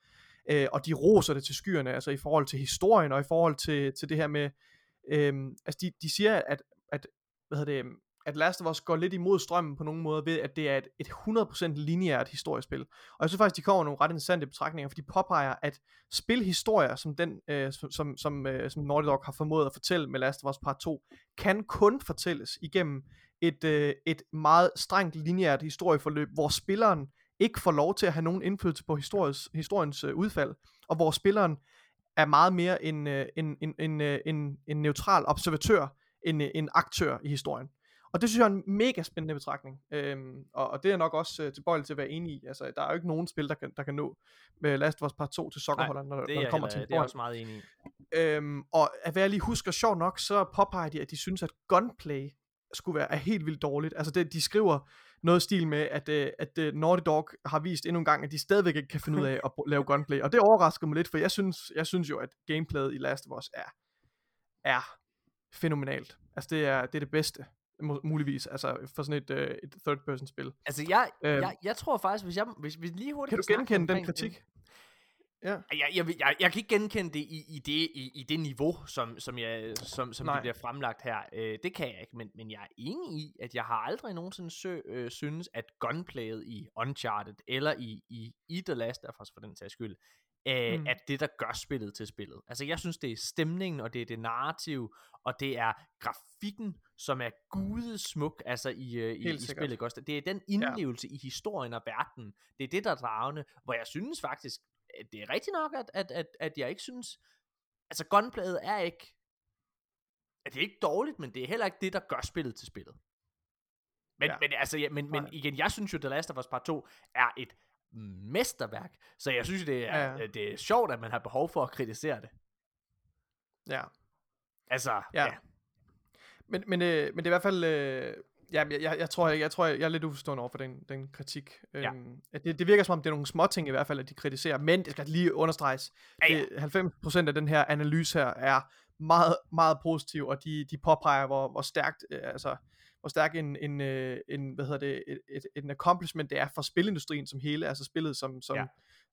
Øh, og de roser det til skyerne, altså i forhold til historien, og i forhold til, til det her med, øh, altså de, de siger, at, at hvad hedder det, at Last of Us går lidt imod strømmen på nogle måder, ved at det er et, et hundrede procent lineært historiespil. Og jeg synes faktisk, de kommer nogle ret interessante betragtninger, for de påpeger, at spilhistorier, som, den, øh, som, som, øh, som Naughty Dog har formået at fortælle med Last of Us Part to, kan kun fortælles igennem et, øh, et meget strengt lineært historieforløb, hvor spilleren ikke får lov til at have nogen indflydelse på historiens, historiens øh, udfald, og hvor spilleren er meget mere en, øh, en, en, en, øh, en, en neutral observatør, en, øh, en aktør i historien. Og det synes jeg er en mega spændende betragtning, øhm, og, og det er nok også øh, tilbøjelig til at være enig i. Altså, der er jo ikke nogen spil, der kan, der kan nå øh, Last of Us Part to til sokkerholderen, når, når det kommer til. Det er jeg også meget enig i. Øhm, og hvad jeg lige husker, sjovt nok, så påpeger de, at de synes, at gunplay skulle være er helt vildt dårligt. Altså det, de skriver noget stil med, at, øh, at øh, Naughty Dog har vist endnu en gang, at de stadigvæk ikke kan finde ud af at lave gunplay. Og det overrasker mig lidt, for jeg synes, jeg synes jo, at gameplayet i Last of Us er, er fænomenalt. Altså det er det, er det bedste. Muligvis, altså for sådan et, øh, et third person spil. Altså jeg, øhm. jeg, jeg tror faktisk, hvis jeg hvis, hvis lige hurtigt kan du genkende omkring, den kritik? Ja. Jeg, jeg, jeg, jeg kan ikke genkende det i, i det i, i det niveau, som som jeg som som det bliver fremlagt her. Øh, det kan jeg ikke, men men jeg er enig i, at jeg har aldrig nogensinde sø, øh, synes, at gunplayet i Uncharted eller i i, i The Last of Us for den sags skyld, øh, mm. at det der gør spillet til spillet. Altså jeg synes, det er stemningen, og det er det narrativ, og det er grafikken, som er gudesmuk, altså i, øh, i, i spillet. Også. Det er den indlevelse ja. i historien og verden. Det er det, der er dragende, hvor jeg synes faktisk, at det er rigtigt nok, at, at, at, at jeg ikke synes, altså gunplayet er ikke, at det er ikke dårligt, men det er heller ikke det, der gør spillet til spillet. Men, ja. men, altså, ja, men, men igen, jeg synes jo, The Last of Us Part to er et mesterværk, så jeg synes, det er, ja. det er sjovt, at man har behov for at kritisere det. Ja. Altså, ja. ja. Men, men, øh, men det er i hvert fald, øh, ja, jeg, jeg, jeg tror, jeg, jeg, tror jeg, jeg er lidt uforstående over for den, den kritik. Ja. Øhm, at det, det virker som om, det er nogle småting i hvert fald, at de kritiserer, men det skal lige understreges. Ja, ja. halvfems procent af den her analyse her er meget, meget positiv, og de, de påpeger, hvor, hvor stærkt, øh, altså, hvor stærk en, en, øh, en, hvad hedder det, et, et, et, en accomplishment det er for spilindustrien som hele, altså spillet som, som, ja.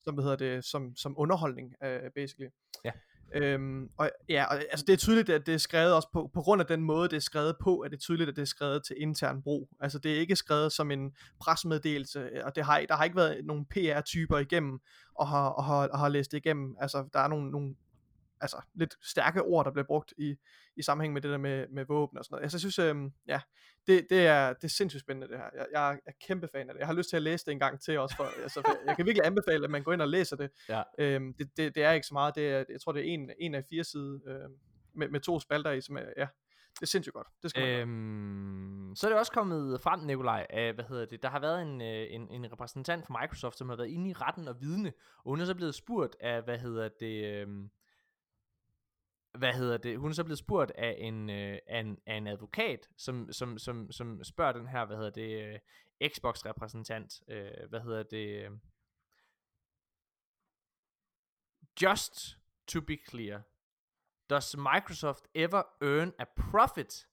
som hvad hedder det, som, som underholdning, øh, basically. Ja. Øhm, og ja, og, altså det er tydeligt, at det er skrevet også på, på grund af den måde, det er skrevet på, at det er tydeligt, at det er skrevet til intern brug. Altså det er ikke skrevet som en pressemeddelelse, og det har, der har ikke været nogen P R-typer igennem, og har, og har, og har læst det igennem. Altså der er nogle, nogle altså, lidt stærke ord, der bliver brugt i, i sammenhæng med det der med, med våben og sådan noget. Altså jeg synes, øhm, ja, det, det, er, det er sindssygt spændende det her. Jeg, jeg er kæmpe fan af det. Jeg har lyst til at læse det en gang til også, for, altså, for jeg kan virkelig anbefale, at man går ind og læser det. Ja. Øhm, det, det, det er ikke så meget. Det er, jeg tror, det er en, en af fire sider øh, med, med to spalter i, som er, ja, det er sindssygt godt. Det skal øhm, man gøre. Så er det også kommet frem, Nikolaj, af, hvad hedder det, der har været en, en, en repræsentant for Microsoft, som har været inde i retten og vidne, og hun er så blevet spurgt af, hvad hedder det... Øh, Hvad hedder det? Hun er så blevet spurgt af en, øh, af en, af en advokat, som, som, som, som spørger den her, hvad hedder det, øh, Xbox-repræsentant, øh, hvad hedder det, øh, just to be clear, does Microsoft ever earn a profit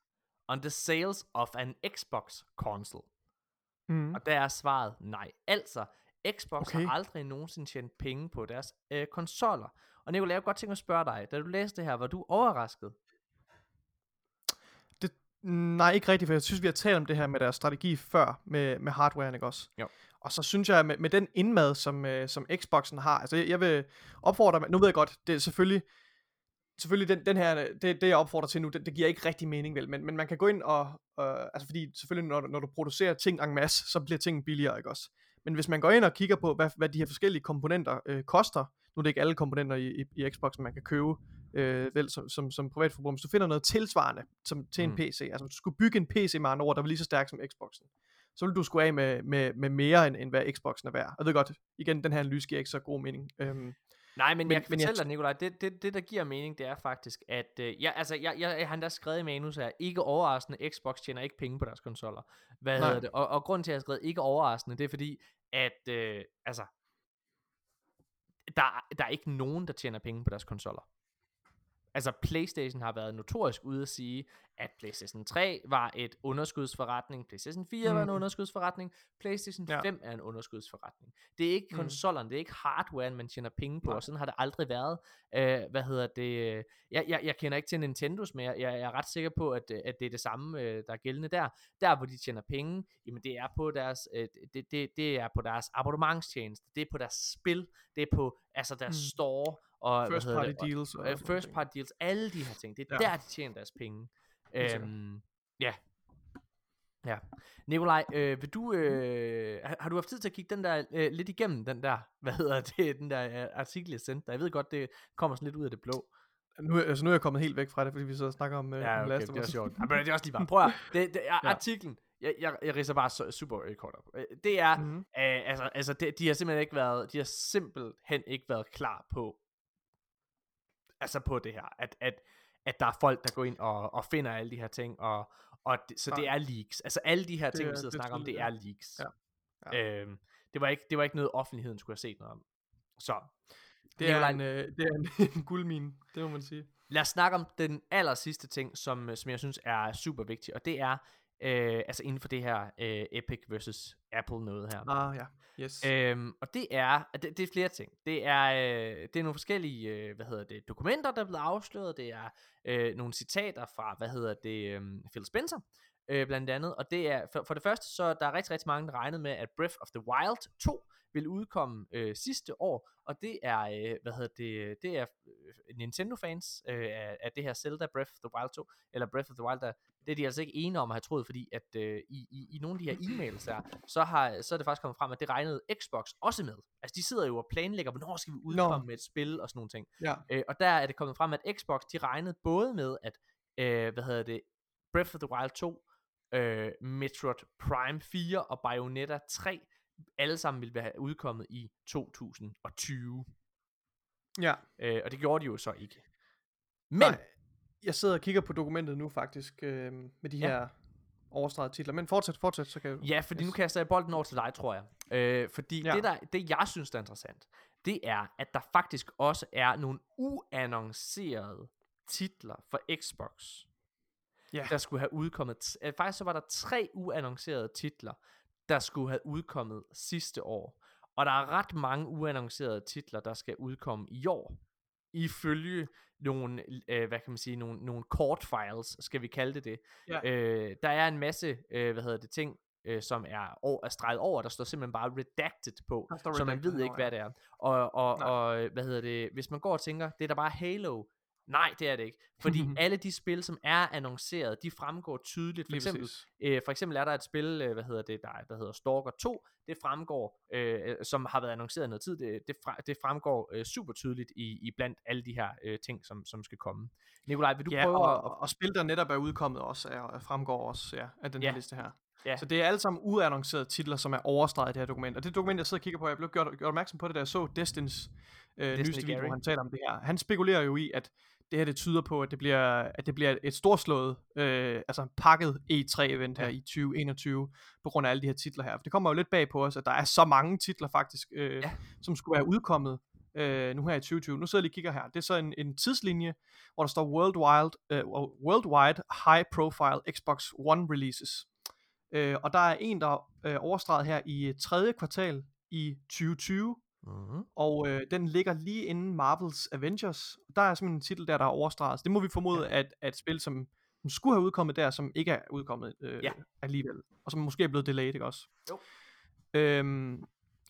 on the sales of an Xbox console? Mm. Og der er svaret nej. Altså, Xbox okay. har aldrig nogensinde tjent penge på deres øh, konsoller. Og Nicolai, jeg kunne godt tænke mig at spørge dig, da du læste det her, var du overrasket? Det, nej, ikke rigtigt, for jeg synes, vi har talt om det her med deres strategi før, med, med hardwaren, ikke også? Jo. Og så synes jeg, med, med den indmad, som, som Xboxen har, altså jeg, jeg vil opfordre, nu ved jeg godt, det er selvfølgelig, selvfølgelig den, den her, det, det jeg opfordrer til nu, det, det giver ikke rigtig mening, vel, men, men man kan gå ind og, øh, altså fordi selvfølgelig, når, når du producerer ting en masse, så bliver ting billigere, ikke også? Men hvis man går ind og kigger på, hvad, hvad de her forskellige komponenter øh, koster, nu er det ikke alle komponenter i, i, i Xbox, man kan købe øh, vel, som, som, som privatforbruger, så du finder noget tilsvarende som, til en mm. P C. Altså hvis du skulle bygge en P C med andre ord, der var lige så stærk som Xboxen, så ville du skulle af med, med, med mere, end, end hvad Xboxen er værd. Og det er godt, igen, den her analyse giver ikke så god mening. Øhm, Nej, men, men jeg kan men fortælle jeg... dig, Nikolaj, det, det, det der giver mening, det er faktisk, at øh, jeg, altså, jeg, jeg, han der skrevet i manus her, ikke overraskende, Xbox tjener ikke penge på deres konsoller. Hvad hedder det? Og, og grunden til, at jeg har skrevet ikke overraskende, det er fordi, at øh, altså, der, der er ikke nogen, der tjener penge på deres konsoller. Altså PlayStation har været notorisk ude at sige, at PlayStation tre var et underskudsforretning, PlayStation fire mm. var en underskudsforretning, PlayStation fem er en underskudsforretning. Det er ikke konsollerne, mm. det er ikke hardwaren, man tjener penge på, og sådan har det aldrig været. Uh, hvad hedder det? Jeg, jeg, jeg kender ikke til Nintendos, men jeg, jeg er ret sikker på, at, at det er det samme, der er gældende der. Der, hvor de tjener penge, jamen det er på deres, det, det, det er på deres abonnementstjeneste, det er på deres spil, det er på altså deres mm. store og first party det, deals og, og first party deals, alle de her ting, det er ja. Der de tjener deres penge. øhm, ja ja Nikolaj, øh, vil du øh, har, har du haft tid til at kigge den der øh, lidt igennem, den der hvad hedder det den der øh, artikel jeg sendte dig? Jeg ved godt, det kommer sådan lidt ud af det blå. Nu, altså nu er jeg kommet helt væk fra det, fordi vi så snakker om øh, ja, okay, det er sjovt. Ja, men det er også lige bare prøv at, det, det er, ja. Artiklen Jeg, jeg, jeg ridser bare super kort op. Det er, mm-hmm. øh, altså, altså det, de har simpelthen ikke været, de har simpelthen ikke været klar på, altså på det her, at, at, at der er folk, der går ind og, og finder alle de her ting, og, og det, så ja. Det er leaks. Altså alle de her det, ting, vi sidder og snakker om, det er leaks. Ja. Ja. Øhm, det, var ikke, det var ikke noget, offentligheden skulle have set noget om. Så, det er, en, øh, det er en, en guldmine, det må man sige. Lad os snakke om den aller sidste ting, som, som jeg synes er super vigtig, og det er, Øh, altså inden for det her øh, Epic versus Apple noget her. Ah ja, yes. Øhm, og det er, det, det er flere ting. Det er, øh, det er nogle forskellige, øh, hvad hedder det, dokumenter, der er blevet afsløret. Det er øh, nogle citater fra, hvad hedder det, øh, Phil Spencer, øh, blandt andet. Og det er, for, for det første, så der er rigtig, rigtig mange, der regnede med, at Breath of the Wild to vil udkomme øh, sidste år. Og det er, øh, hvad hedder det, det er Nintendo-fans øh, af, af det her Zelda Breath of the Wild to, eller Breath of the Wild, der det er de altså ikke enige om at have troet, fordi at øh, i, i, i nogle af de her e-mails der, så, har, så er det faktisk kommet frem, at det regnede Xbox også med. Altså de sidder jo og planlægger, hvornår skal vi udkomme no. med et spil og sådan nogle ting. Ja. Øh, og der er det kommet frem, at Xbox de regnede både med, at øh, hvad hedder det, Breath of the Wild to, øh, Metroid Prime fire og Bayonetta tre, alle sammen ville være udkommet i to tusind og tyve. Ja. Øh, og det gjorde de jo så ikke. Men... Nej. Jeg sidder og kigger på dokumentet nu faktisk, øh, med de ja. her overstregede titler, men fortsæt, fortsæt, så kan jeg... Ja, fordi yes. nu kaster jeg bolden over til dig, tror jeg. Øh, fordi ja. det, der, det, jeg synes, der er interessant, det er, at der faktisk også er nogle uannoncerede titler for Xbox, ja. der skulle have udkommet... T- faktisk så var der tre uannoncerede titler, der skulle have udkommet sidste år. Og der er ret mange uannoncerede titler, der skal udkomme i år. Ifølge nogle, øh, hvad kan man sige, nogle, nogle court files, skal vi kalde det det. Ja. Øh, der er en masse, øh, hvad hedder det, ting, øh, som er, over, er streget over, der står simpelthen bare redacted på, så redacted man ved over, ikke, hvad det er. Og, og, og, hvad hedder det, hvis man går og tænker, det er da bare Halo. Nej, det er det ikke. Fordi alle de spil, som er annonceret, de fremgår tydeligt. For eksempel, øh, for eksempel er der et spil, øh, hvad hedder det, der, der hedder Stalker to, det fremgår, øh, som har været annonceret noget tid, det, det, fra, det fremgår øh, super tydeligt i, i blandt alle de her øh, ting, som, som skal komme. Nikolaj, vil du ja, prøve og, at... og spil, der netop er udkommet også, er, fremgår også ja, af den ja. her liste her. Ja. Så det er alle sammen uannoncerede titler, som er overstreget i det her dokument. Og det dokument, jeg sidder og kigger på, jeg blev gjort, gjort opmærksom på det, da jeg så Destins øh, nyeste video, hvor han taler om det her. Han spekulerer jo i, at det her det tyder på, at det bliver, at det bliver et storslået, øh, altså pakket E tre event her ja. i tyve enogtyve, på grund af alle de her titler her. For det kommer jo lidt bag på os, at der er så mange titler faktisk, øh, ja. som skulle være udkommet øh, nu her i tyve tyve. Nu sidder jeg lige og kigger her. Det er så en, en tidslinje, hvor der står Worldwide, øh, Worldwide High Profile Xbox One Releases. Øh, og der er en, der er øh, overstreget her i tredje kvartal i tyve tyve, mm-hmm. og øh, den ligger lige inden Marvel's Avengers. Der er simpelthen en titel der, der er overstreget. Så det må vi formode, ja. at, at spil, som, som skulle have udkommet der, som ikke er udkommet øh, ja. alligevel, og som måske er blevet delayed, ikke også? Jo. Øhm,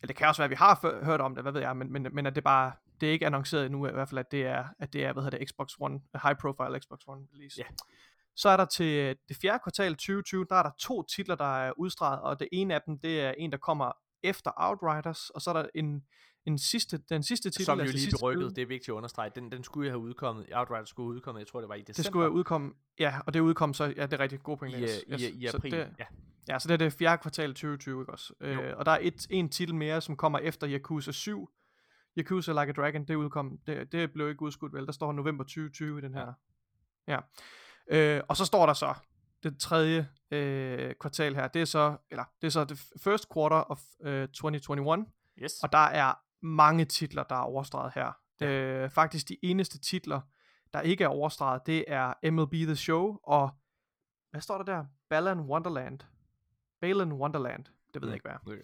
det kan også være, at vi har f- hørt om det, hvad ved jeg, men, men, men at det bare... Det er ikke annonceret endnu, i hvert fald, at det er, at det er hvad hedder det, Xbox One, High Profile Xbox One release. Ja. Så er der til det fjerde kvartal tyve tyve, der er der to titler, der er udstreget, og det ene af dem, det er en, der kommer efter Outriders, og så er der en, en sidste, den sidste titel. Som jo lige berykket, det er vigtigt at understrege, den, den skulle jo have udkommet, Outriders skulle udkomme, jeg tror det var i december. Det skulle have udkommet, ja, og det udkom så, ja, det er rigtig gode point. I, yes. i, i april, det, ja. Ja, så det er det fjerde kvartal tyve tyve, ikke også? Øh, og der er et, en titel mere, som kommer efter Yakuza syv, Yakuza Like a Dragon, det udkom, det, det blev ikke udskudt vel, der står november tyve tyve i den her, ja. Øh, og så står der så det tredje øh, kvartal her. Det er så eller det er så the first quarter of øh, tyve enogtyve. Yes. Og der er mange titler der er overstreget her. Ja. Øh, faktisk de eneste titler der ikke er overstreget, det er M L B The Show, og hvad står der der? Balan Wonderland. Balan Wonderland. Det ved jeg ikke, hvad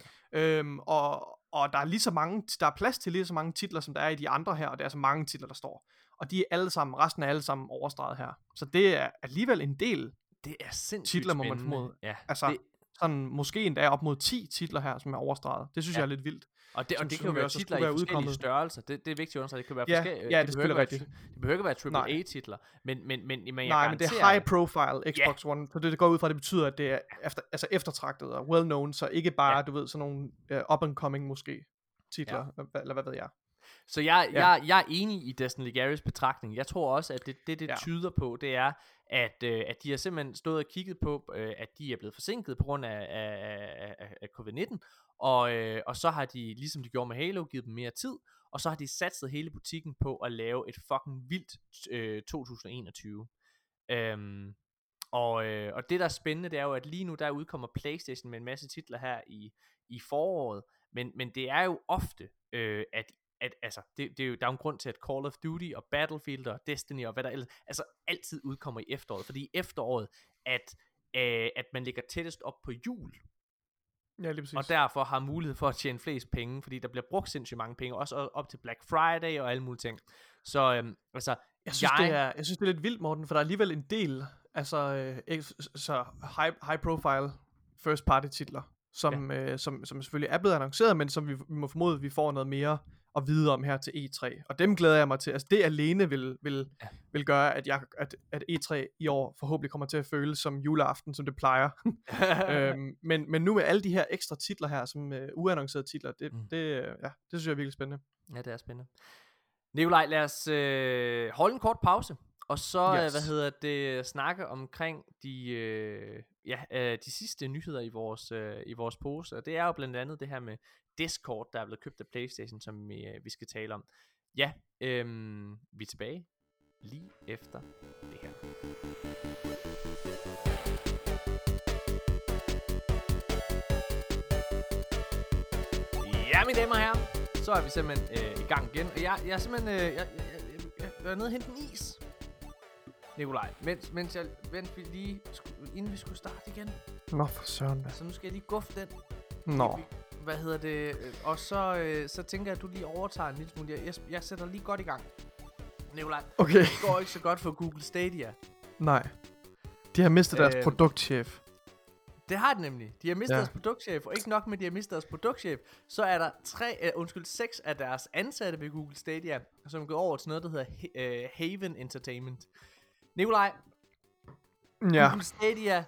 er. Øhm, og, og der er lige så mange, der er plads til lige så mange titler, som der er i de andre her, og der er så mange titler, der står. Og de er alle sammen, resten er alle sammen overstreget her. Så det er alligevel en del. Det er sindssygt titler, må man formode. Ja, altså, det... sådan, måske endda op mod ti titler her, som er overstreget. Det synes ja. jeg er lidt vildt. Og det, og det kan jo være titler i være forskellige udkommet. størrelser. Det, det er vigtigt at understrege. Det kan være ja, forskellige. Ja, det, det behøver ikke være, være triple A-titler. Men, men, men, men jeg Nej, men det er high profile Xbox yeah. One. Så det, det går ud fra, det betyder, at det er efter, altså eftertragtet og well known. Så ikke bare, ja. du ved, sådan nogle uh, up and coming måske titler. Ja. Eller hvad ved jeg. Så jeg, ja. jeg, jeg er enig i Destiny Garys betragtning. Jeg tror også, at det, det, det ja. tyder på, det er... At, øh, at de har simpelthen stået og kigget på, øh, at de er blevet forsinket på grund af, af, af, af covid nitten, og, øh, og så har de, ligesom de gjorde med Halo, givet dem mere tid, og så har de satset hele butikken på at lave et fucking vildt øh, to tusind enogtyve. Øhm, og, øh, og det, der er spændende, det er jo, at lige nu, der udkommer PlayStation med en masse titler her i, i foråret, men, men det er jo ofte, øh, at At, altså, det, det er jo, der er jo en grund til, at Call of Duty og Battlefield og Destiny og hvad der ellers, altså altid udkommer i efteråret, fordi i efteråret, at, øh, at man ligger tættest op på jul, ja, lige præcis. Og derfor har mulighed for at tjene flest penge, fordi der bliver brugt sindssygt mange penge, også op til Black Friday og alle mulige ting. Så øh, altså, jeg synes, jeg... Det er, jeg synes, det er lidt vildt, Morten, for der er alligevel en del, altså øh, så high, high profile first party titler, som, ja. øh, som, som selvfølgelig er blevet annonceret, men som vi, vi må formode, at vi får noget mere og vide om her til E tre, og dem glæder jeg mig til. Altså det alene vil, vil, ja. vil gøre, at, jeg, at, at E tre i år forhåbentlig kommer til at føles som juleaften, som det plejer. øhm, men, men nu med alle de her ekstra titler her, som uh, uannoncerede titler, det, mm. det, ja, det synes jeg er virkelig spændende. Ja, det er spændende. Nikolaj, lad os øh, holde en kort pause, og så yes. øh, hvad hedder det, snakke omkring de, øh, ja, øh, de sidste nyheder i vores, øh, i vores pose, og det er jo blandt andet det her med Discord, der er blevet købt af PlayStation, som vi, øh, vi skal tale om. Ja, øhm, vi er tilbage lige efter det her. Ja, mine damer og herrer, så er vi simpelthen øh, i gang igen. Og jeg, jeg er simpelthen, øh, jeg, jeg, jeg, jeg, jeg er nede og hente en is, Nikolaj, mens, mens jeg, vent, vi lige, inden vi skulle starte igen. Nå for søren da. Så nu skal jeg lige guffe den. Nå. Hvad hedder det? Og så, øh, så tænker jeg, at du lige overtager en lille smule. Jeg, jeg sætter lige godt i gang. Nikolaj, okay. Det går ikke så godt for Google Stadia. Nej. De har mistet øh, deres produktchef. Det har de nemlig. De har mistet ja. deres produktchef, og ikke nok med, de har mistet deres produktchef. Så er der tre, øh, undskyld, seks af deres ansatte ved Google Stadia, som går over til noget, der hedder øh, Haven Entertainment. Nikolaj, ja. Google Stadia...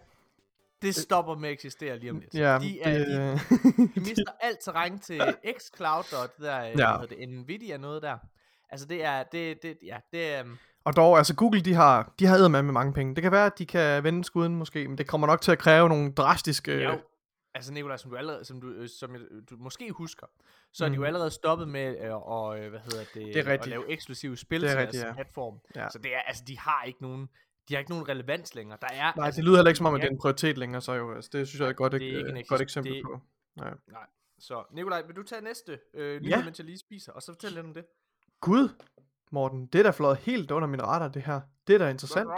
Det stopper med at eksistere lige om lidt. Ja, de, er, det, de, de mister alt terræn til xCloud og det der, ja. hvad det, Nvidia noget der. Altså det er, det, det, ja, det um... Og dog, altså Google, de har, de har eddermame med mange penge. Det kan være, at de kan vende skuden måske, men det kommer nok til at kræve nogle drastiske... Jo. Altså Nikolaj, som du allerede, som du, som du måske husker, så er mm. de jo allerede stoppet med øh, og, hvad hedder det, det at lave eksklusive spil til deres ja. platform. Ja. Så det er, altså de har ikke nogen... De har ikke nogen relevans længere. Der er, nej, altså, det lyder heller ikke som om, at det er en prioritet længere, så jo. Altså, det synes jeg er et godt, det er ikke et godt eksempel det... på. Nej. Nej. Så Nikolaj, vil du tage næste øh, nyhed, ja. mens jeg lige spiser, og så fortæl lidt om det. Gud, Morten, det er da fløjet helt under min radar, det her. Det er da interessant.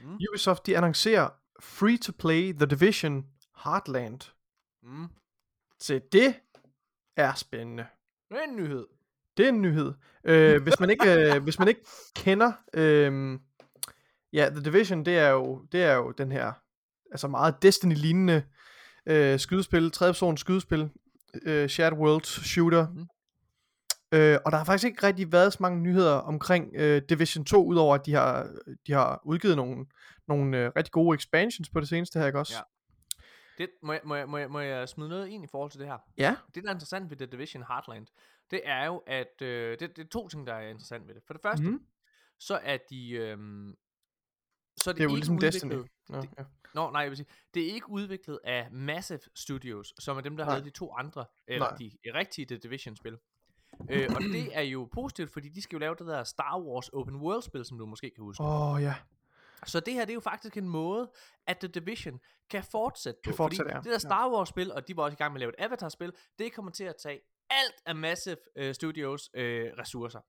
Mm. Ubisoft, de annoncerer free-to-play The Division Heartland. Mm. Så det er spændende. Det er en nyhed. Det er en nyhed. Øh, hvis, man ikke, øh, hvis man ikke kender... Øh, Ja, The Division, det er jo, det er jo den her, altså meget Destiny-lignende øh, skydespil, tredjepersons skydespil, øh, shared world shooter. Mm. Øh, og der har faktisk ikke rigtig været så mange nyheder omkring øh, Division to, udover at de har, de har udgivet nogle, nogle øh, rigtig gode expansions på det seneste her, ikke også? Ja. Det, må, jeg, må, jeg, må, jeg, må jeg smide noget ind i forhold til det her? Ja. Det, der er interessant ved The Division Heartland, det er jo, at øh, det, det er to ting, der er interessant ved det. For det første, mm. så er de... Øh, Så det, det er jo ligesom udviklet. Destiny. Nå, det, ja. nå, nej, jeg vil sige, det er ikke udviklet af Massive Studios, som er dem, der nej. havde de to andre, eller nej. de rigtige The Division-spil. øh, og det er jo positivt, fordi de skal jo lave det der Star Wars Open World-spil, som du måske kan huske. Åh, oh, ja. Så det her, det er jo faktisk en måde, at The Division kan fortsætte på. Kan fortsætte, ja. Det der Star Wars-spil, og de var også i gang med at lave et Avatar-spil, det kommer til at tage alt af Massive uh, Studios uh, ressourcer.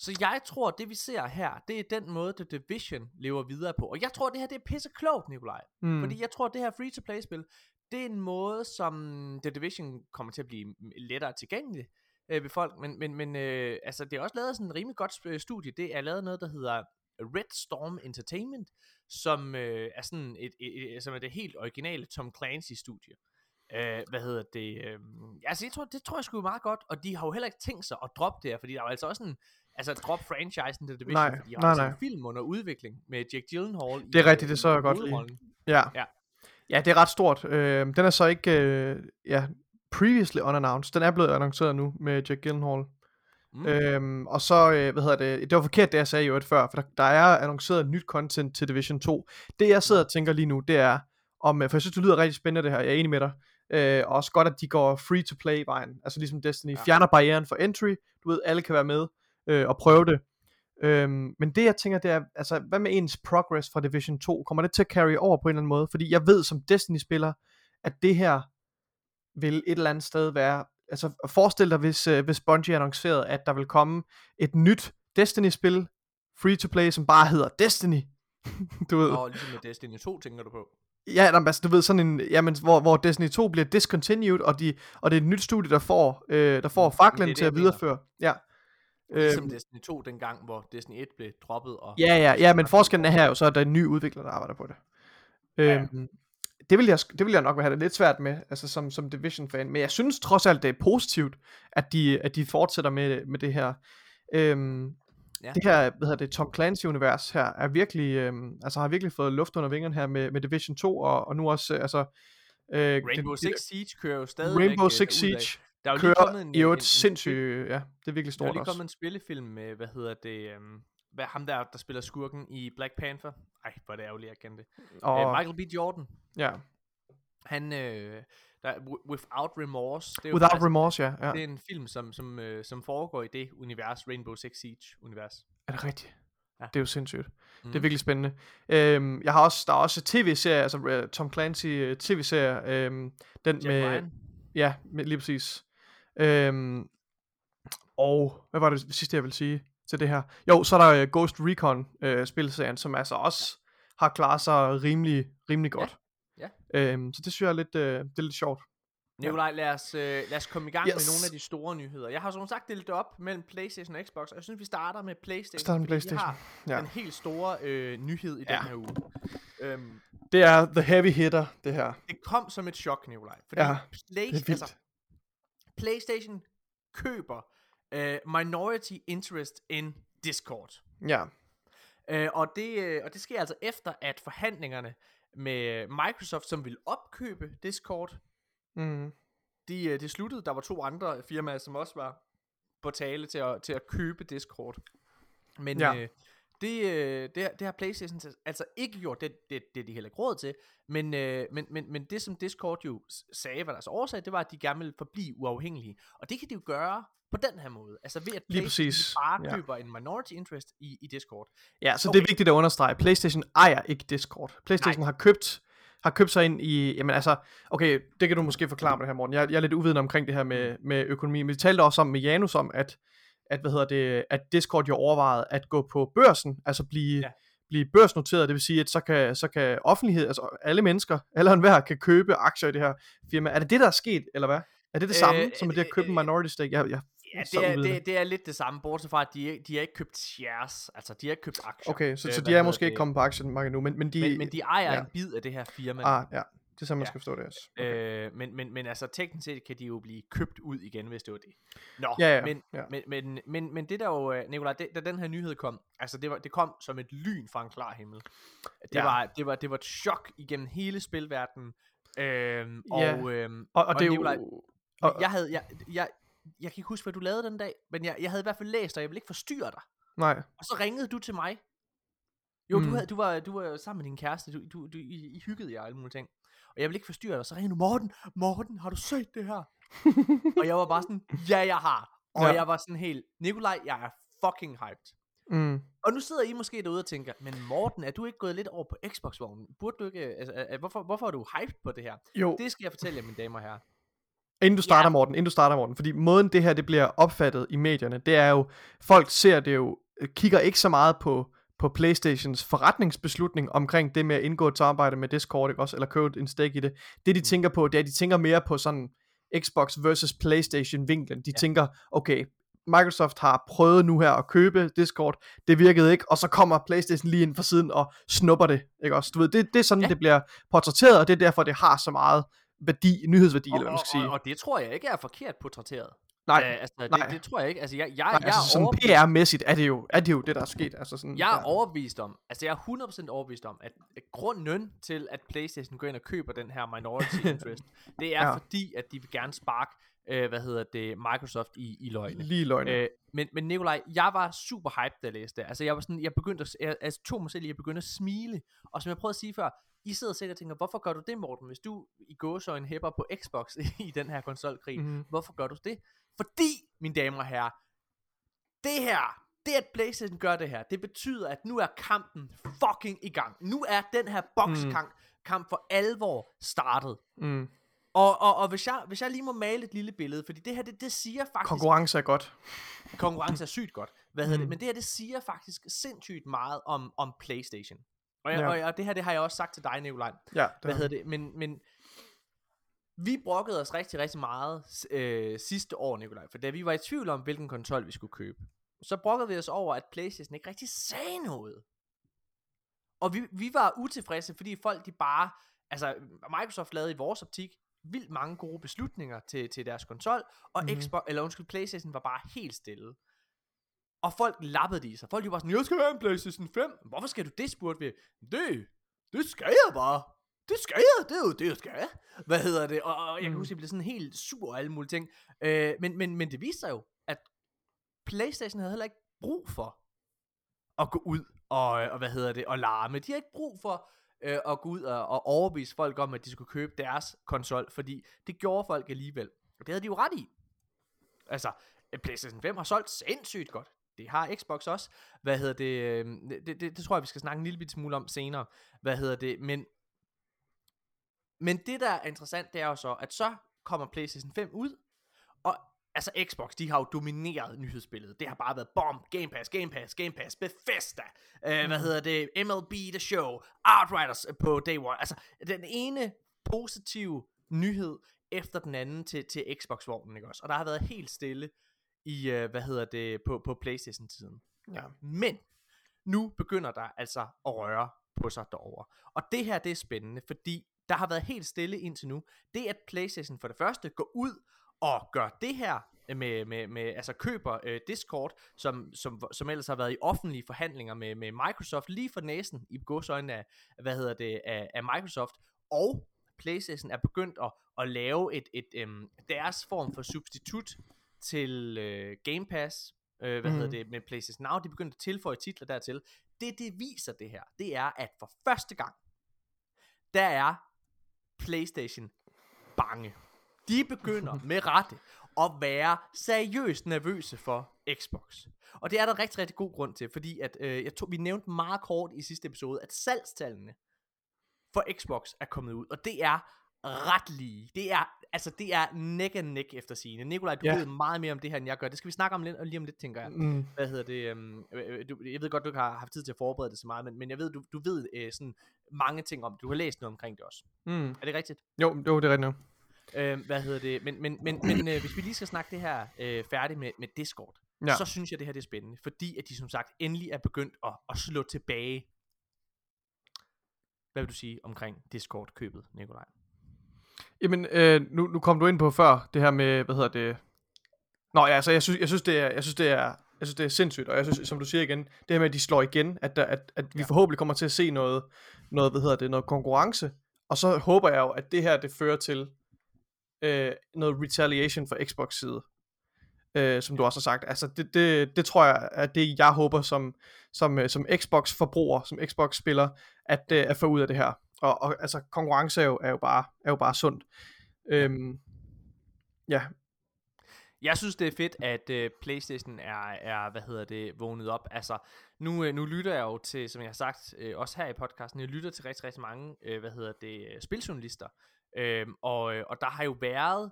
Så jeg tror, det vi ser her, det er den måde, The Division lever videre på. Og jeg tror, det her det er pisse klogt, Nikolaj. Mm. Fordi jeg tror, det her free-to-play-spil, det er en måde, som The Division kommer til at blive lettere tilgængelig øh, ved folk. Men, men, men øh, altså, det er også lavet sådan en rimelig godt studie. Det er lavet noget, der hedder Red Storm Entertainment, som øh, er sådan et, et, et, som er det helt originale Tom Clancy-studie. Øh, hvad hedder det? Øh, altså, jeg tror, det tror jeg sgu meget godt. Og de har jo heller ikke tænkt sig at droppe det her, fordi der er altså også en... Altså drop franchisen til The Division, nej, fordi jeg har nej, nej. en film under udvikling med Jake Gyllenhaal. Det er i, rigtigt, det så jeg godt lide. Ja. ja, ja, det er ret stort. Øh, den er så ikke øh, ja, previously unannounced. Den er blevet annonceret nu med Jake Gyllenhaal. Mm. Øhm, og så, øh, hvad hedder det, det var forkert det jeg sagde jo et før, for der, der er annonceret nyt content til Division to. Det jeg sidder og tænker lige nu, det er, om, for jeg synes det lyder rigtig spændende det her, jeg er enig med dig. Øh, også godt at de går free to play vejen, altså ligesom Destiny, ja. Fjerner barrieren for entry, du ved alle kan være med. Øh, og prøve det. Øhm, men det jeg tænker, det er, altså, hvad med ens progress fra Division to? Kommer det til at carry over på en eller anden måde? Fordi jeg ved som Destiny-spiller, at det her vil et eller andet sted være... Altså forestil dig, hvis, øh, hvis Bungie annoncerede, at der vil komme et nyt Destiny-spil, free-to-play, som bare hedder Destiny. Du ved. Nå, ligesom med Destiny to, tænker du på? Ja, jamen, altså, du ved, sådan en, jamen, hvor, hvor Destiny to bliver discontinued, og, de, og det er et nyt studie, der får, øh, der får faklen det, til at videreføre. Ja. Ligesom øhm, Destiny to dengang, hvor Destiny et blev droppet og... Ja, ja, ja, men forskellen er her jo så, at der er en ny udvikler, der arbejder på det. øhm, ja. det, vil jeg, det vil jeg nok have det lidt svært med, altså som, som Division-fan. Men jeg synes trods alt, det er positivt, at de, at de fortsætter med, med det her. øhm, ja. Det her, hvad hedder det, Tom Clancy-univers her er virkelig, øhm, altså har virkelig fået luft under vingerne her med, med Division to. Og, og nu også, altså øh, Rainbow Six Siege kører jo stadig. Rainbow Six Siege Der er jo kører en, i øvrigt sindssygt, ja, det er virkelig stort også. Der er lige kommet en spillefilm med, hvad hedder det, um, hvad, ham der, der spiller skurken i Black Panther. Ej, hvor er det ærgerligt, jeg kendte det. Og... Uh, Michael B. Jordan. Ja. Han, uh, der, Without Remorse. Det er Without jo, Remorse, altså, ja, ja. Det er en film, som, som, uh, som foregår i det univers, Rainbow Six Siege-univers. Er det rigtigt? Ja. Det er jo sindssygt. Mm. Det er virkelig spændende. Øhm, jeg har også, der er også tv-serier, altså uh, Tom Clancy tv-serier, øhm, den Jack med... Ryan. Ja, lige præcis. øhm, Og hvad var det sidste jeg ville sige til det her? Jo, så er der Ghost Recon øh, spilserien, som altså også ja. har klaret sig rimelig, rimelig godt. ja. Ja. Øhm, Så det synes jeg er lidt, øh, det er lidt sjovt. Nikolaj, lad os, øh, lad os komme i gang yes. med nogle af de store nyheder. Jeg har som sagt delt det op mellem PlayStation og Xbox, og jeg synes vi starter med PlayStation, starter med PlayStation. Vi har ja. den helt store øh, nyhed i ja. den her uge. øhm, Det er the heavy hitter, det her. Det kom som et chok, Nikolaj. Fordi ja, Play- altså, PlayStation køber uh, minority interest in Discord. Ja. Uh, og, det, og det sker altså efter, at forhandlingerne med Microsoft, som ville opkøbe Discord, mm. de, de sluttede. Der var to andre firmaer, som også var på tale til at, til at købe Discord. Men... Ja. Uh, Det, det, det har PlayStation altså ikke gjort, det, det, det er de heller ikke råd til, men, men, men, men det som Discord jo sagde var deres årsag, det var at de gerne ville forblive uafhængige. Og det kan de jo gøre på den her måde, altså ved at PlayStation bare køber ja. en minority interest i, i Discord. Ja, så okay. det er vigtigt at understrege, PlayStation ejer ikke Discord. PlayStation Nej. har købt har købt sig ind i, jamen altså, okay, det kan du måske forklare mig det her, Morten. Jeg, jeg er lidt uvidende omkring det her med, med økonomi, men vi talte også om med Janus om, at at hvad hedder det, at Discord jo overvejede at gå på børsen, altså blive ja. blive børsnoteret, det vil sige at så kan så kan offentlighed, altså alle mennesker, alle og enhver kan købe aktier i det her firma. Er det det der er sket eller hvad? Er det det samme øh, som at det at købe øh, en minority stake? Jeg, jeg ja, det er det, det er lidt det samme, bortset fra at de de har ikke købt shares, altså de har ikke købt aktier. Okay, så, øh, så de er måske det? ikke kommet på aktiemarkedet nu, men men de men, men de ejer ja. en bid af det her firma. Ah, ja. Det er sådan, man skal ja. forstå det også. Okay. Øh, men, men, men altså, teknisk set kan de jo blive købt ud igen, hvis det var det. Nå, ja, ja, men, ja. Men, men, men, men det der jo, Nikolaj, det, da den her nyhed kom, altså det, var, det kom som et lyn fra en klar himmel. Det, ja. var, det, var, det var et chok igennem hele spilverdenen. Øhm, ja. og, øhm, og, og, og det er Nikolaj, jo... Og, jeg, havde, jeg, jeg, jeg, jeg kan ikke huske, hvad du lavede den dag, men jeg, jeg havde i hvert fald læst, og jeg ville ikke forstyrre dig. Nej. Og så ringede du til mig. Jo, mm. du, havde, du, var, du var sammen med din kæreste, du, du, du, I, I hyggede jer og alle mulige ting. Og jeg vil ikke forstyrre dig, så ringede du, Morten, Morten, har du set det her? Og jeg var bare sådan, ja, jeg har. Og ja. jeg var sådan helt, Nikolaj, jeg er fucking hyped. Mm. Og nu sidder I måske derude og tænker, men Morten, er du ikke gået lidt over på Xbox-vognen? Burde du ikke, altså, hvorfor, hvorfor er du hyped på det her? Jo. Det skal jeg fortælle jer, mine damer og herrer. Inden du starter, yeah. Morten, inden du starter, Morten, fordi måden det her, det bliver opfattet i medierne, det er jo, folk ser det jo, kigger ikke så meget på, på PlayStations forretningsbeslutning omkring det med at indgå et samarbejde med Discord, ikke også, eller købe en stake i det. Det de tænker på, det er, de tænker mere på sådan Xbox versus PlayStation vinklen. De yeah. tænker, okay, Microsoft har prøvet nu her at købe Discord, det virkede ikke, og så kommer PlayStation lige ind fra siden og snupper det, ikke også? Du ved, det, det er sådan, yeah. det bliver portrætteret, og det er derfor, det har så meget værdi, nyhedsværdi, og, eller hvad man skal sige. Og, og det tror jeg ikke er forkert portrætteret. Nej, Æ, altså, nej. Det, det tror jeg ikke. Altså, jeg, jeg, nej, jeg altså, er sådan P R-mæssigt er det jo, er det jo det, der er sket. Altså, sådan, jeg er ja. overbevist om, altså jeg er hundrede procent overbevist om, at grunden til, at PlayStation går ind og køber den her minority interest, det er ja. fordi, at de vil gerne sparke, øh, hvad hedder det, Microsoft i, i løgne. Lige løgne. Æ, men, men Nikolaj, jeg var super hyped, da jeg læste det. Altså jeg var sådan, jeg begyndte at, jeg, altså tog mig selv, jeg begyndte at smile, og som jeg prøvede at sige før, I sidder sikkert og tænker, hvorfor gør du det, Morten, hvis du i gåsøjne hæpper på Xbox i den her konsolkrig? Mm-hmm. Hvorfor gør du det? Fordi, mine damer og herrer, det her, det at PlayStation gør det her, det betyder, at nu er kampen fucking i gang. Nu er den her bokskamp mm. for alvor startet. Mm. Og, og, og hvis, jeg, hvis jeg lige må male et lille billede, fordi det her, det, det siger faktisk... Konkurrence er godt. Konkurrence er sygt godt. Hvad hedder mm. det? Men det her, det siger faktisk sindssygt meget om, om PlayStation. Og, jeg, ja. og det her, det har jeg også sagt til dig, Nikolaj. Ja, Hvad hedder det? Men, men vi brokkede os rigtig, rigtig meget øh, sidste år, Nikolaj. For da vi var i tvivl om, hvilken konsol vi skulle købe, så brokkede vi os over, at PlayStation ikke rigtig sagde noget. Og vi, vi var utilfredse, fordi folk de bare... Altså, Microsoft lavede i vores optik vildt mange gode beslutninger til, til deres konsol. Og mm-hmm. Xbox, eller undskyld, PlayStation var bare helt stille. Og folk lappede det i sig. Folk de var sådan, jeg skal være en PlayStation fem. Hvorfor skal du det, spurgte vi. Det, det skal jeg bare. Det skal jeg, det er jo det, jeg skal. Hvad hedder det? Og, og jeg kan huske, jeg blev sådan helt sur og alle mulige ting. Øh, men, men, men det viste sig jo, at PlayStation havde heller ikke brug for at gå ud og, og hvad hedder det, og larme. De har ikke brug for øh, at gå ud og, og overbevise folk om, at de skulle købe deres konsol, fordi det gjorde folk alligevel. Og det havde de jo ret i. Altså, PlayStation fem har solgt sindssygt godt. Det har Xbox også. Hvad hedder det? Det, det, det, det tror jeg, vi skal snakke en lille bit smule om senere. Hvad hedder det? Men, men det, der er interessant, det er jo så, at så kommer PlayStation fem ud, og altså Xbox, de har jo domineret nyhedsbilledet. Det har bare været bomb, Game Pass, Game Pass, Game Pass, Bethesda, øh, hvad hedder det? M L B The Show, Outriders på Day One. Altså, den ene positive nyhed efter den anden til, til Xbox-vognen, ikke også? Og der har været helt stille i, øh, hvad hedder det, på, på PlayStation-tiden. Ja. Men nu begynder der altså at røre på sig derovre. Og det her, det er spændende, fordi der har været helt stille indtil nu. Det, at PlayStation for det første går ud og gør det her, med, med, med altså køber øh, Discord, som, som, som ellers har været i offentlige forhandlinger med, med Microsoft, lige for næsen i godsøjne af, hvad hedder det, af, af Microsoft, og PlayStation er begyndt at, at lave et, et, et øh, deres form for substitut til øh, Game Pass, øh, hvad mm. hedder det, med PlayStation Now, de begyndte at tilføje titler dertil. Det, det viser det her, det er, at for første gang, der er PlayStation bange. De begynder med rette at være seriøst nervøse for Xbox. Og det er der rigtig, rigtig god grund til, fordi at, øh, jeg tog, vi nævnte meget kort i sidste episode, at salgstallene for Xbox er kommet ud, og det er ret lige. Det er altså det er neck and neck efter sigende. Nikolaj, du yeah. ved meget mere om det her, end jeg gør. Det skal vi snakke om lidt, lige om lidt, tænker jeg. Mm. Hvad hedder det? Um, du, jeg ved godt, du ikke har haft tid til at forberede det så meget, men, men jeg ved, du, du ved uh, sådan mange ting om det. Du har læst noget omkring det også. Mm. Er det rigtigt? Jo, jo, det er rigtigt. Uh, hvad hedder det? Men, men, men, men uh, hvis vi lige skal snakke det her uh, færdigt med, med Discord, ja. så synes jeg, det her det er spændende, fordi at de som sagt endelig er begyndt at, at slå tilbage. Hvad vil du sige omkring Discord-købet, Nikolaj? Jamen, øh, nu, nu kom du ind på før, det her med, hvad hedder det... Nå ja, altså, jeg synes, jeg synes, det, er, jeg synes, det, er, jeg synes det er sindssygt, og jeg synes, som du siger igen, det her med, at de slår igen, at, der, at, at vi ja. forhåbentlig kommer til at se noget, noget, hvad hedder det, noget konkurrence, og så håber jeg jo, at det her, det fører til øh, noget retaliation fra Xbox side, øh, som du også har sagt. Altså, det, det, det tror jeg, at det, jeg håber som, som, som Xbox-forbruger, som Xbox-spiller, at, øh, at få ud af det her. Og, og altså konkurrence er jo, er jo bare er jo bare sundt. Øhm, ja. Jeg synes det er fedt at øh, PlayStation er er hvad hedder det vågnet op. Altså nu øh, nu lytter jeg jo til, som jeg har sagt øh, også her i podcasten, jeg lytter til rigtig rigtig mange øh, hvad hedder det spiljournalister. Øh, og øh, og der har jo været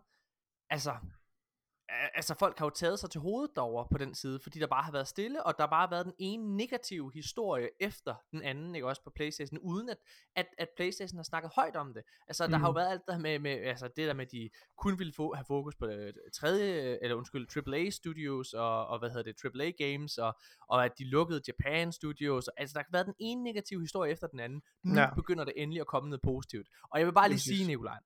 altså, altså folk har jo taget sig til hovedet derover på den side, fordi der bare har været stille, og der bare har været den ene negative historie efter den anden, ikke også på PlayStation, uden at, at, at PlayStation har snakket højt om det. Altså der mm. har jo været alt der med, med, altså det der med, de kun ville få, have fokus på øh, tredje, eller undskyld, triple A studios, og, og hvad hedder det, triple A games, og, og at de lukkede Japan studios, og, altså der har været den ene negative historie efter den anden. Nu ja. begynder det endelig at komme noget positivt. Og jeg vil bare lige sige, Nikolaj,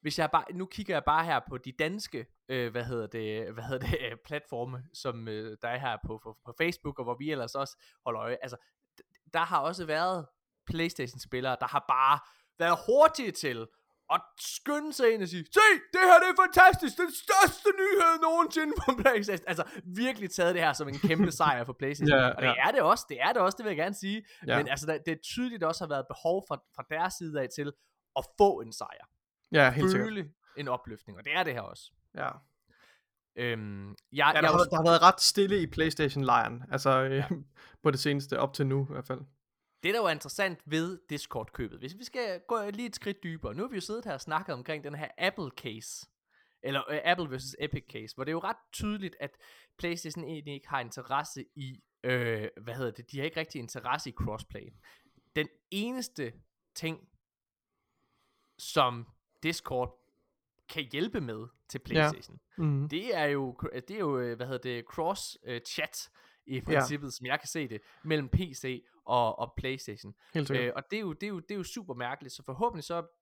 hvis jeg bare, nu kigger jeg bare her på de danske, øh, hvad hedder det, hvad hedder det, platforme, som øh, der er her på, på, på Facebook, og hvor vi ellers også holder øje. Altså, d- der har også været PlayStation-spillere, der har bare været hurtige til at skynde sig ind og sige, se, det her det er fantastisk, den største nyhed nogensinde på PlayStation. Altså, virkelig taget det her som en kæmpe sejr for PlayStation. ja, ja. Og det er det også, det er det også, det vil jeg gerne sige. Ja. Men altså, det er tydeligt, der også har været behov fra, fra deres side af til at få en sejr. Ja, helt sikkert. En opløftning, og det er det her også. Ja. Øhm, jeg, ja, der, jeg har, også... der har været ret stille i PlayStation-lejren, altså ja. på det seneste, op til nu i hvert fald. Det der jo er interessant ved Discord-købet, hvis vi skal gå lige et skridt dybere, nu har vi jo siddet her og snakket omkring den her Apple-case, eller øh, Apple versus Epic-case, hvor det er jo ret tydeligt, at PlayStation egentlig ikke har interesse i, øh, hvad hedder det, de har ikke rigtig interesse i crossplay. Den eneste ting, som Discord kan hjælpe med til PlayStation. Ja. Mm-hmm. Det er jo det er jo hvad hedder det cross uh, chat i princippet, ja. som jeg kan se det, mellem P C og, og PlayStation. Øh, og det er jo det er jo det er jo super mærkeligt, så forhåbentlig så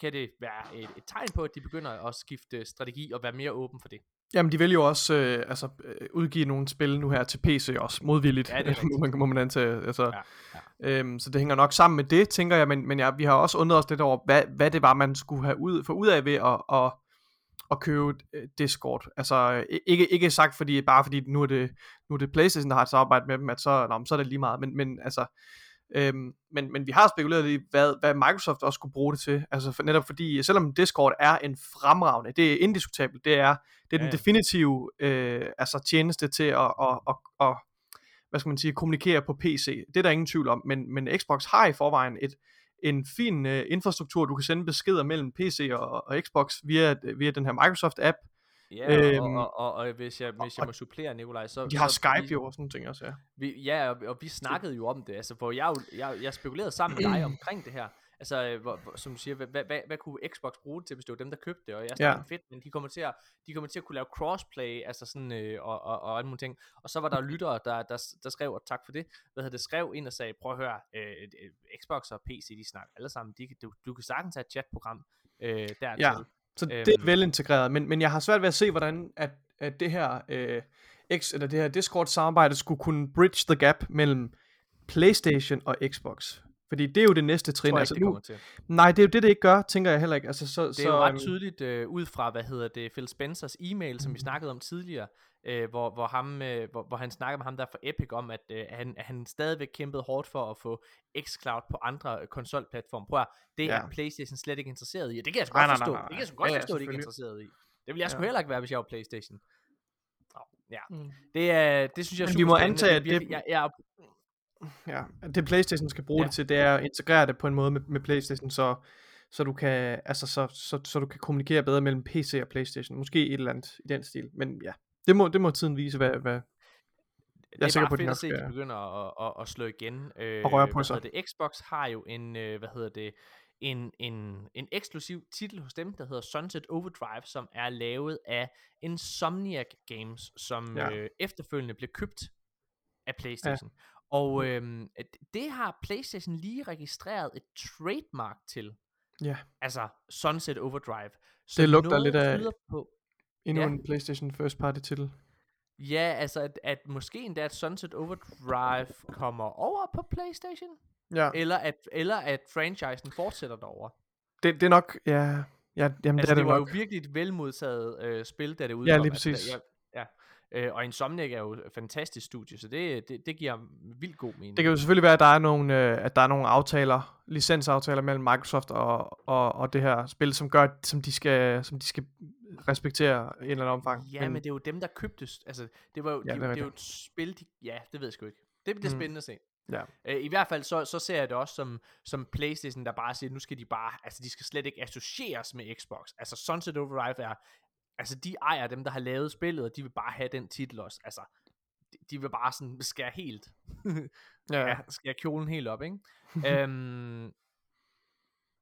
kan det være et, et tegn på, at de begynder at skifte strategi og være mere åben for det. Jamen, de vil jo også øh, altså øh, udgive nogle spil nu her til P C også, modvilligt, ja, må man, må man antage, altså, ja, ja. Øhm, så det hænger nok sammen med det, tænker jeg, men, men ja, vi har også undret os lidt over, hvad, hvad det var, man skulle have ud, få ud af ved at, at, at købe Discord, altså ikke, ikke sagt, fordi, bare fordi nu er, det, nu er det PlayStation, der har et samarbejde med dem, at så, nå, så er det lige meget, men, men altså, øhm, men, men vi har spekuleret i, hvad, hvad Microsoft også skulle bruge det til, altså for, netop fordi, selvom Discord er en fremragende, det er indiskutabelt, det er, det er den ja, ja. definitive øh, altså tjeneste til at, at, at, at, hvad skal man sige, kommunikere på P C, det er der ingen tvivl om, men, men Xbox har i forvejen et, en fin øh, infrastruktur, du kan sende beskeder mellem P C og, og Xbox via, via den her Microsoft app. Ja, øhm, og, og, og hvis jeg, hvis jeg må supplere, Nikolaj, så... De har så, Skype vi, jo og sådan ting også, ja. Vi, ja, og, og vi snakkede jo om det, altså, for jeg, jeg, jeg spekulerede sammen med dig omkring det her, altså, hvor, hvor, som du siger, hvad, hvad, hvad kunne Xbox bruge til, hvis det var dem, der købte det, og jeg snakkede ja. fedt, men de kommer til at, de kommer til at kunne lave crossplay, altså sådan, øh, og, og, og alle mulige ting, og så var der lyttere, der, der, der skrev, og tak for det, hvad hedder det, skrev ind og sagde, prøv at høre, øh, Xbox og P C, de snakker alle sammen, de, du, du kan sagtens have et chatprogram øh, dertil. Ja. Så det er velintegreret, men, men jeg har svært ved at se, hvordan at, at det her øh, X, eller det her Discord-samarbejde skulle kunne bridge the gap mellem PlayStation og Xbox. Fordi det er jo det næste trin. Jeg tror ikke, altså, det nu, til. Nej, det er jo det, det ikke gør, tænker jeg heller ikke. Altså, så, det er så, jo ret tydeligt øh, ud fra, hvad hedder det, Phil Spencers e-mail, som vi snakkede om tidligere, øh, hvor, hvor, ham, øh, hvor, hvor han snakkede med ham der fra Epic om, at øh, han, han stadigvæk kæmpede hårdt for at få xCloud på andre konsolplatforme. Prøv at det ja. er PlayStation slet ikke interesseret i, og det kan jeg sgu godt nej, forstå. Nej, nej, nej. Det kan jeg sgu godt ja, forstå, at de ikke er interesseret i. Det ville jeg sgu ja. heller ikke være, hvis jeg var PlayStation. Nå, ja, mm. det, øh, det synes jeg er super. Men vi må antage, at det... Jeg, jeg, Ja, det PlayStation skal bruge ja. det til, det er at integrere det på en måde med, med PlayStation, så så du kan altså så, så så du kan kommunikere bedre mellem P C og PlayStation, måske et eller andet i den stil. Men ja, det må det må tiden vise, hvad hvad jeg er sikker på, at de nok skal. Det er bare fedt at se, at de begynder at, at, at slå igen. Øh, og røre på sig. Det Xbox har jo en hvad hedder det en en en eksklusiv titel hos dem, der hedder Sunset Overdrive, som er lavet af Insomniac Games, som ja. øh, efterfølgende blev købt af PlayStation. Ja. Og øhm, det har PlayStation lige registreret et trademark til. Ja. Altså Sunset Overdrive. Så det lugter lidt af på, endnu ja. en PlayStation first party titel. Ja, altså at, at måske endda at Sunset Overdrive kommer over på PlayStation. Ja. Eller at, eller at franchisen fortsætter derover. Det, det er nok, ja. ja jamen, altså det, det var nok. jo virkelig et velmodtaget øh, spil, da det udkom. Ja, lige præcis. Altså, ja. ja. Øh, og Insomniac er jo et fantastisk studie, så det, det, det giver vildt god mening. Det kan jo selvfølgelig være, at der er nogle, øh, at der er nogle aftaler, licensaftaler mellem Microsoft og, og, og det her spil, som gør, som de skal, som de skal respektere i en eller anden omfang. Ja, men, men det er jo dem, der købte, altså det var jo, ja, de, det er jo et spil, de, ja, det ved jeg sgu ikke. Det, det er spændende mm. at se. Ja. Øh, I hvert fald så, så ser jeg det også som, som PlayStation, der bare siger, nu skal de bare, altså de skal slet ikke associeres med Xbox. Altså Sunset Overdrive er Altså, de ejer dem, der har lavet spillet, og de vil bare have den titel også. Altså, de, de vil bare sådan skære helt. ja. ja, skære kjolen helt op, ikke? øhm,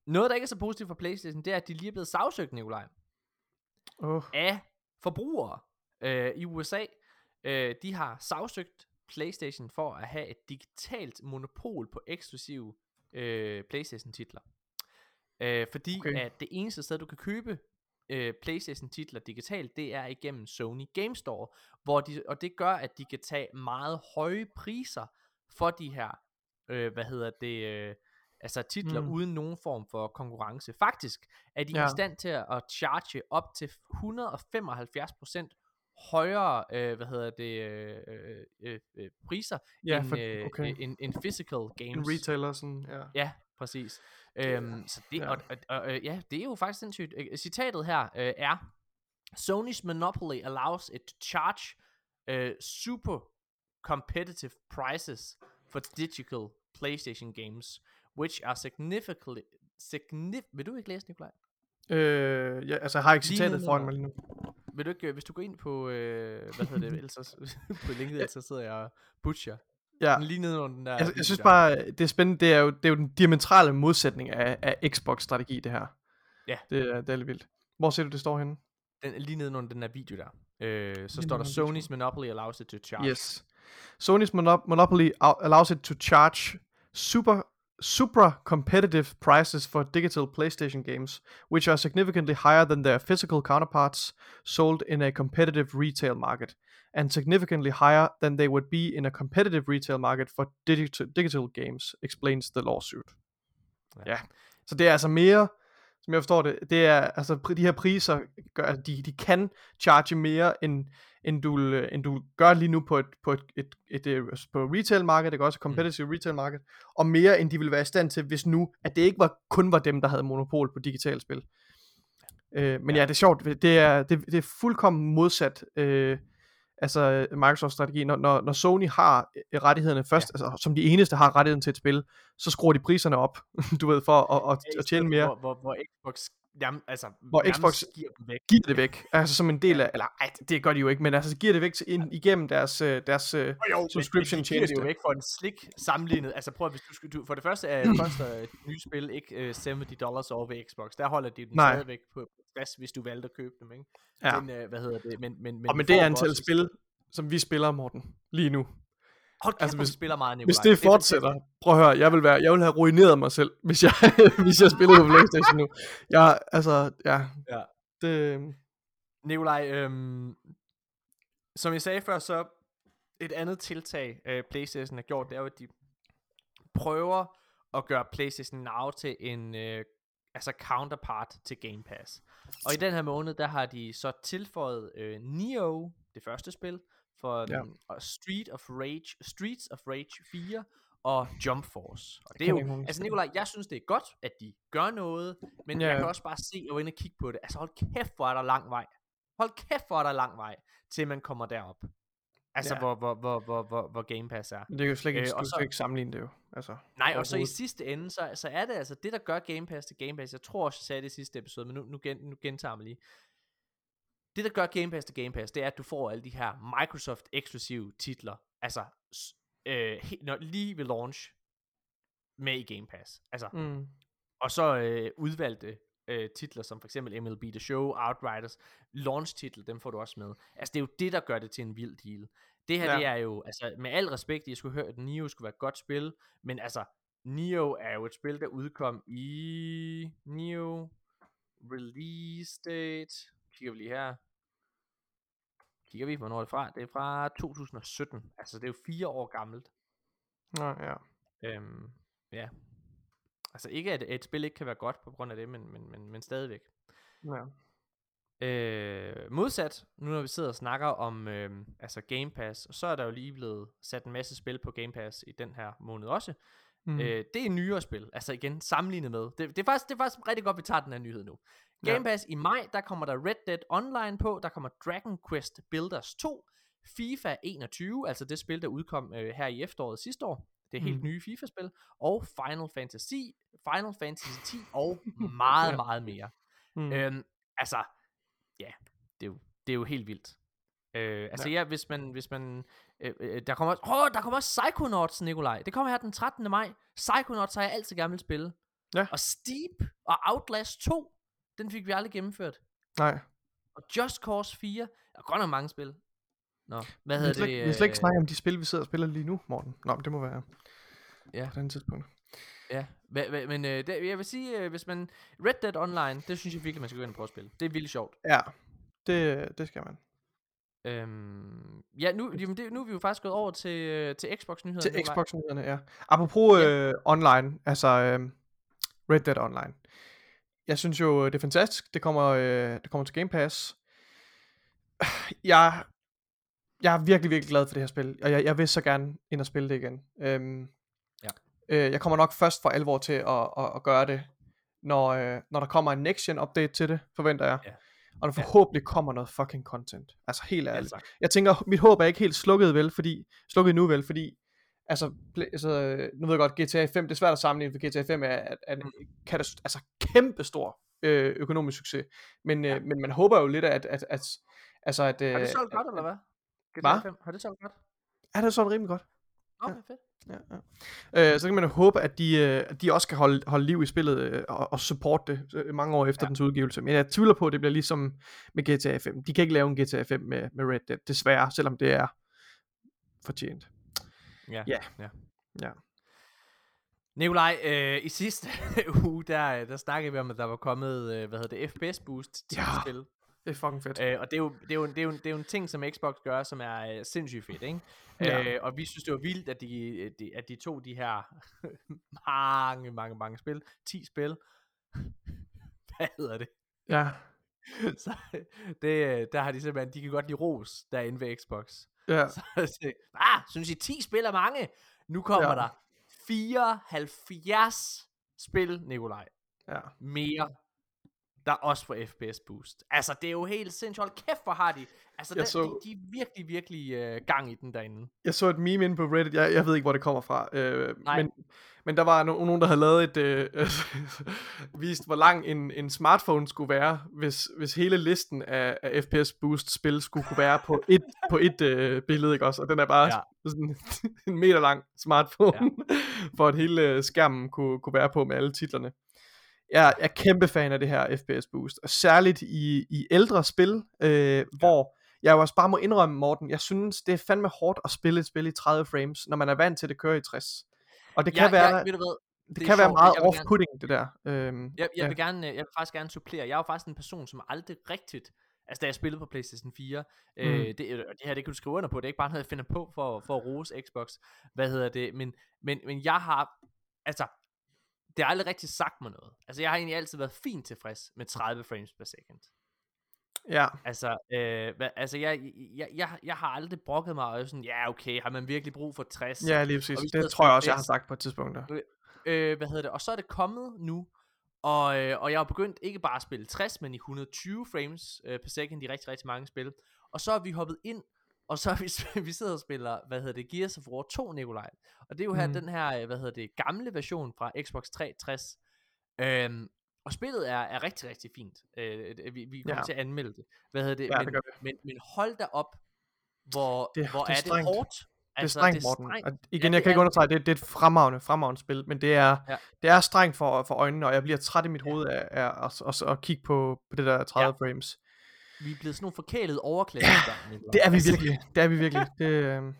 noget, der ikke er så positivt for PlayStation, det er, at de lige er blevet sagsøgt, Nikolaj. Oh. Af forbrugere øh, i U S A. Øh, de har sagsøgt PlayStation for at have et digitalt monopol på eksklusive øh, PlayStation-titler. Øh, fordi okay. at det eneste sted, du kan købe øh, PlayStation-titler digitalt, det er igennem Sony Game Store, hvor de, og det gør, at de kan tage meget høje priser for de her, øh, hvad hedder det, øh, altså titler mm. uden nogen form for konkurrence. Faktisk er de ja. i stand til at charge op til et hundrede og femoghalvfjerds procent højere, øh, hvad hedder det, øh, øh, øh, priser ja, end, for, okay. øh, end, end physical games. En retailer sådan, ja. Ja, præcis. Øhm, så det, ja. Og, og, og, ja, det er jo faktisk sindssygt. Citatet her øh, er: Sony's monopoly allows it to charge øh, super competitive prices for digital PlayStation games, which are significantly signif- Vil du ikke læse, Nikolaj? Øh, ja, altså jeg har ikke citatet foran mig lige nu. Vil du ikke, hvis du går ind på øh, hvad hedder det, ellers, på linket, ja. så sidder jeg og butcher. Ja. Lige nedenunder den der. Jeg, jeg synes bare det er spændende. Det er jo, det er jo den diametrale modsætning af, af Xbox strategi det her. Ja. Det er, det er lidt vildt. Hvor ser du det står henne? Den, lige nedenunder den der video der. Øh, så lige står der Sony's monopoly allows it to charge. Yes. Sony's monop- monopoly allows it to charge super super competitive prices for digital PlayStation games, which are significantly higher than their physical counterparts sold in a competitive retail market, and significantly higher than they would be in a competitive retail market for digital, digital games, explains the lawsuit. Ja, ja. Så det er altså mere, som jeg forstår det, det er altså de her priser, gør, de, de kan charge mere, end, end, du, end du gør lige nu på et, på et, et, et, et på retail market, det kan også competitive mm. retail market, og mere end de ville være i stand til, hvis nu, at det ikke var, kun var dem, der havde monopol på digitale spil. Øh, men ja. ja, det er sjovt, det er, det, det er fuldkommen modsat, øh, altså Microsofts strategi, når, når, når Sony har rettighederne først, ja. altså som de eneste har rettigheden til et spil, så skruer de priserne op, du ved, for at, at, at tjene mere. Hvor, hvor, hvor Xbox, jamen, altså, hvor Xbox giver, væk. giver det væk, altså som en del af, eller ej, det gør de jo ikke, men altså giver det væk til, ind, igennem deres, deres jo, jo, subscription tjeneste. Det giver det jo væk for en slik sammenlignet, altså prøv at, hvis du skal, du, for det første er et nye spil ikke uh, seventy dollars over ved Xbox, der holder de den Nej. stadigvæk på. Hvis du valgte at købe dem, ikke? Ja. Den, øh, hvad hedder det? Men, men, men og med det antal også, spil, som vi spiller, Morten, lige nu. Hold kæft, altså, hvis, spiller meget, Nikolaj. Hvis det fortsætter, prøv at høre, jeg vil, være, jeg vil have ruineret mig selv, hvis jeg, hvis jeg spillede på PlayStation nu. Jeg, altså, ja. ja. Det... Nikolaj, øhm, som jeg sagde før, så et andet tiltag, øh, PlayStation har gjort, det er jo, at de prøver at gøre PlayStation Now til en... Øh, altså counterpart til Game Pass. Og i den her måned, der har de så tilføjet øh, Nioh, det første spil, for ja. um, Street of Rage, Streets of Rage fire og Jump Force. Og det, det er jo, altså Nikolaj, jeg synes det er godt, at de gør noget, men ja. jeg kan også bare se og ind og kigge på det. Altså hold kæft, hvor er der lang vej. Hold kæft, hvor er der lang vej, til man kommer derop. Altså ja. hvor, hvor, hvor, hvor, hvor, hvor Game Pass er. Men det er jo slet ikke, øh, og så, ikke sammenligne det jo. Altså, nej, og så i sidste ende, så, så er det altså det, der gør Game Pass til Game Pass. Jeg tror også, jeg sagde det i sidste episode, men nu, nu, gen, nu gentager jeg mig lige. Det, der gør Game Pass til Game Pass, det er, at du får alle de her Microsoft-eksklusive titler, altså øh, helt, når, lige ved launch med i Game Pass. Altså, mm. Og så øh, udvalgte øh, titler, som for eksempel M L B The Show, Outriders, launch-titel, dem får du også med. Altså, det er jo det, der gør det til en vild deal. Det her, ja. det er jo, altså med al respekt, jeg skulle høre, at Nioh skulle være et godt spil, men altså, Nioh er jo et spil, der udkom i Nioh Release Date. Kigger vi lige her. Kigger vi, hvornår er det fra? Det er fra to tusind og sytten. Altså, det er jo fire år gammelt. Nå, ja. Øhm, ja. Altså, ikke at et spil ikke kan være godt på grund af det, men, men, men, men stadigvæk. Ja. Øh, modsat, nu når vi sidder og snakker om øh, altså Game Pass, og så er der jo lige blevet sat en masse spil på Game Pass i den her måned også. Mm. Øh, det er nyere spil, altså igen sammenlignet med. Det, det, er faktisk, det er faktisk rigtig godt, vi tager den her nyhed nu. Game ja. Pass i maj, der kommer der Red Dead Online på, der kommer Dragon Quest Builders to, FIFA enogtyve, altså det spil, der udkom øh, her i efteråret sidste år. Det er helt mm. nye FIFA-spil, og Final Fantasy, Final Fantasy ti og meget, ja. meget mere. Mm. Øh, altså... Ja, yeah. det er jo, det er jo helt vildt. Øh, altså ja. ja, hvis man, hvis man øh, øh, der kommer også, åh, der kommer også Psychonauts, Nikolaj. Det kommer her den trettende maj. Psychonauts har jeg altid gerne vil spille. Ja. Og Steep og Outlast to, den fik vi aldrig gennemført. Nej. Og Just Cause fire, der er godt nok mange spil. Nå, hvad hedder det? Vi skal ikke snakke om de spil, vi sidder og spiller lige nu, Morten. Nå, men det må være ja. På den tidspunkt. Ja, hva, hva, men øh, det, jeg vil sige, øh, hvis man, Red Dead Online, det synes jeg virkelig, man skal gå ind og prøve at spille. Det er vildt sjovt. Ja, det, det skal man. Øhm, ja, nu, jamen det, nu er vi jo faktisk gået over til, til Xbox-nyhederne. Til Xbox-nyhederne, ja. Apropos ja. Øh, online, altså øh, Red Dead Online. Jeg synes jo, det er fantastisk. Det kommer, øh, det kommer til Game Pass. Jeg, jeg er virkelig, virkelig glad for det her spil. Og jeg, jeg vil så gerne ind og spille det igen. Øhm, ja. øh, jeg kommer nok først for alvor til at, at, at gøre det, når, øh, når der kommer en next-gen update til det, forventer jeg. Ja. Og der forhåbentlig kommer noget fucking content. Altså helt ærligt. Ja, jeg tænker, mit håb er ikke helt slukket, vel, fordi, slukket nu vel, fordi altså, altså, nu ved jeg godt, G T A fem, det er svært at sammenligne, for G T A fem er, er, er en katast- altså, kæmpestor øh, økonomisk succes. Men, ja. øh, men man håber jo lidt, at... at, at, altså, at øh, har det solgt godt, eller hvad? G T A fem, har det solgt godt? Ja, det har solgt rimelig godt. Okay, ja. Fedt. Ja, ja. Øh, så kan man jo håbe, at de, øh, at de også kan holde, holde liv i spillet øh, og, og supporte det øh, mange år efter ja. Dens udgivelse. Men jeg tvivler på, at det bliver ligesom med G T A fem. De kan ikke lave en G T A fem med, med Red Dead, desværre, selvom det er fortjent. Ja, yeah. ja. ja. Nikolaj, øh, i sidste uge, der, der snakkede vi om, at der var kommet, øh, hvad hedder det, F P S boost til ja. Spil. Det er fucking fedt. Øh, og det er, jo, det, er jo, det, er jo, det er jo en ting, som Xbox gør, som er øh, sindssygt fedt, ikke? Ja. Øh, og vi synes, det var vildt, at de, de, at de tog de her mange, mange, mange spil. ti spil. Hvad hedder det? Ja. Så det, der har de simpelthen, de kan godt lide ros derinde ved Xbox. Ja. Så, så, ah, synes I ti spil er mange? Nu kommer ja. Der fireoghalvfjerds spil, Nikolaj. Ja. Mere. Der er også for F P S boost. Altså det er jo helt sindssygt. Hold kæft hvor har de. Altså den, så, de, de er virkelig virkelig øh, gang i den derinde. Jeg så et meme inde på Reddit. Jeg, jeg ved ikke hvor det kommer fra. øh, men, men der var no- nogen der havde lavet et øh, vist hvor lang en, en smartphone skulle være, Hvis, hvis hele listen af, af F P S boost spil skulle kunne være på et, på et øh, billede, ikke også? Og den er bare ja. Sådan en meter lang smartphone ja. For at hele skærmen kunne, kunne være på med alle titlerne. Jeg er kæmpe fan af det her F P S boost, og særligt i, i ældre spil, øh, ja. Hvor jeg jo også bare må indrømme, Morten, jeg synes, det er fandme hårdt at spille et spil i tredive frames, når man er vant til, at det kører i tres. Og det kan ja, være, jeg, der, hvad, det det kan være meget off-putting, det der. Øhm, jeg, jeg, ja. vil gerne, jeg vil faktisk gerne supplere. Jeg er jo faktisk en person, som aldrig rigtigt, altså da jeg spillede på PlayStation fire, mm. øh, det, det her, det kan du skrive under på, det er ikke bare noget, jeg finder på for, for at rose Xbox, hvad hedder det, men, men, men jeg har, altså... Det har aldrig rigtig sagt mig noget. Altså jeg har egentlig altid været fint tilfreds med tredive frames per second. Ja. Altså, øh, altså jeg, jeg, jeg, jeg har aldrig brokket mig. Og sådan, ja okay, har man virkelig brug for tres? Ja lige præcis, det tror jeg også jeg har sagt på et tidspunkt der. øh, Hvad hedder det. Og så er det kommet nu, og, og jeg har begyndt ikke bare at spille tres, men i et hundrede og tyve frames øh, per second i rigtig rigtig mange spil. Og så er vi hoppet ind, og så vi, vi sidder og spiller, hvad hedder det, Gears of War to, Nikolaj. Og det er jo her, mm. den her, hvad hedder det, gamle version fra Xbox tre hundrede og tres. Øhm, og spillet er, er rigtig, rigtig fint. Øh, vi vi kommer ja. Til at anmelde det. Hvad hedder det? Ja, men, det men, men hold da op, hvor, det, hvor det er, er det hårdt. Altså, det er strengt, Morten. Igen, ja, jeg kan er... ikke understrege, det, det er et fremragende, fremragende spil, men det er, ja. Det er strengt for, for øjnene, og jeg bliver træt i mit hoved af, af, af, af, af at kigge på, på det der tredive ja. Frames. Vi er blevet sådan nogle forkælede overklæder. Ja, det er vi virkelig. Det er vi virkelig. Det, øh... Men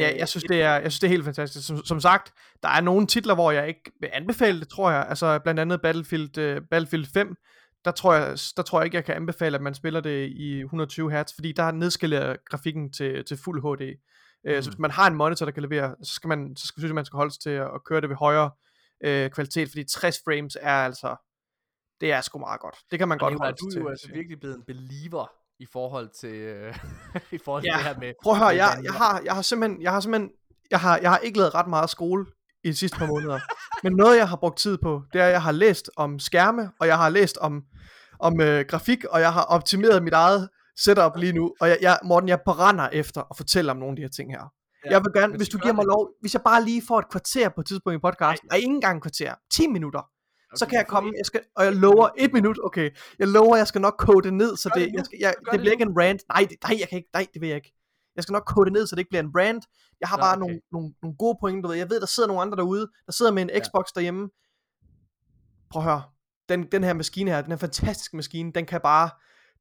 ja, jeg synes det er, jeg synes det er helt fantastisk. Som, som sagt, der er nogle titler, hvor jeg ikke vil anbefale det, tror jeg. Altså blandt andet Battlefield, uh, Battlefield fem. Der tror jeg, der tror jeg ikke, jeg kan anbefale, at man spiller det i et hundrede og tyve hertz, fordi der nedskaleret grafikken til til fuld H D. Mm. Uh, så hvis man har en monitor, der kan levere, så skal man, så skal synes jeg, man skal holde sig til at, at køre det ved højere uh, kvalitet, fordi tres frames er altså. Det er sgu meget godt. Det kan man og godt holde til. Du er jo altså virkelig blevet en believer i forhold til øh, i forhold til ja. Det her med. Prøv at høre, jeg, jeg har jeg har simpelthen jeg har simpelthen jeg har jeg har ikke lavet ret meget skole i de sidste par måneder. Men noget jeg har brugt tid på, det er at jeg har læst om skærme, og jeg har læst om om øh, grafik, og jeg har optimeret mit eget setup lige nu, og jeg, jeg Morten, jeg brænder efter at fortælle om nogle af de her ting her. Ja, jeg vil gerne, hvis du giver mig lov, hvis jeg bare lige får et kvarter på et tidspunkt i podcasten, og ikke engang et kvarter, ti minutter. Okay, så kan jeg komme, jeg skal, og jeg lover et minut, okay, jeg lover, jeg skal nok kode det ned, så det, jeg skal, jeg, det bliver ikke en rant, nej, det, nej, jeg kan ikke, nej, det vil jeg ikke, jeg skal nok kode det ned, så det ikke bliver en rant, jeg har nej, bare okay. nogle, nogle, nogle gode pointer, jeg ved, der sidder nogle andre derude, der sidder med en ja. Xbox derhjemme, prøv at høre, den, den her maskine her, den her fantastiske maskine, den kan bare,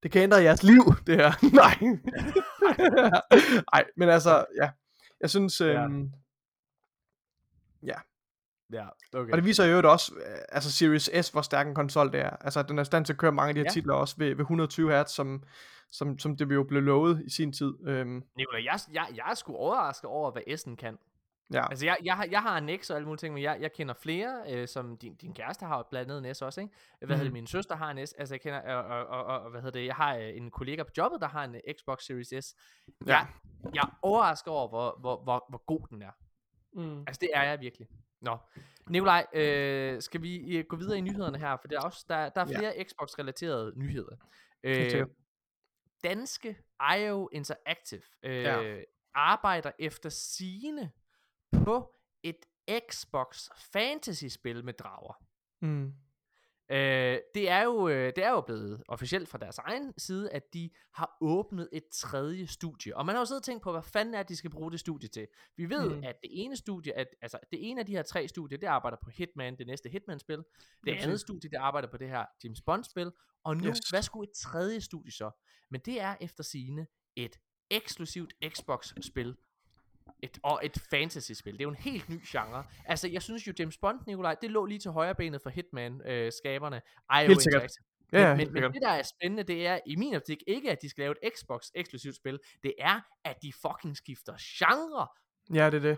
det kan ændre jeres liv, det her, nej, nej, men altså, ja, jeg synes, øhm, ja, ja, okay. Og det viser jo også, altså Series S, hvor stærk en konsol det er. Altså den er i stand til at køre mange af de her ja. titler også ved, ved et hundrede og tyve hertz, som, som, som det jo blev lovet i sin tid. Øhm. Nikolaj, jeg, jeg, jeg er sgu overrasket over, hvad S'en kan. Ja. Altså jeg, jeg, jeg har en X og alle mulige ting, men jeg, jeg kender flere, øh, som din, din kæreste har blandt andet en S også, ikke? Hvad mm-hmm. hedder min søster har en S, altså jeg kender, og, og, og, og hvad hedder det, jeg har en kollega på jobbet, der har en Xbox Series S. Ja. Jeg, jeg er overrasket over, hvor, hvor, hvor, hvor god den er. Mm. Altså det er jeg virkelig. Nå, Nikolaj, øh, skal vi gå videre i nyhederne her, for der er, også, der, der er flere ja. Xbox-relaterede nyheder. Øh, danske I O Interactive øh, ja. arbejder efter sigende på et Xbox Fantasy-spil med drager. Mm. Øh, det, er jo, det er jo blevet officielt fra deres egen side, at de har åbnet et tredje studie. Og man har jo siddet og tænkt på, hvad fanden er, at de skal bruge det studie til. Vi ved, mm. at det ene studie, at, altså det ene af de her tre studier, det arbejder på Hitman, det næste Hitman-spil. Det mm. andet studie, det arbejder på det her James Bond-spil. Og nu, yes. hvad skulle et tredje studie så? Men det er efter sigende et eksklusivt Xbox-spil. Et, og et fantasy-spil. Det er jo en helt ny genre. Altså, jeg synes jo, James Bond, Nikolaj, det lå lige til højre benet for Hitman-skaberne. Øh, helt sikkert. Ja, men, helt men, sikkert. Men det, der er spændende, det er i min optik ikke, at de skal lave et Xbox-eksklusivt spil. Det er, at de fucking skifter genre. Ja, det er det.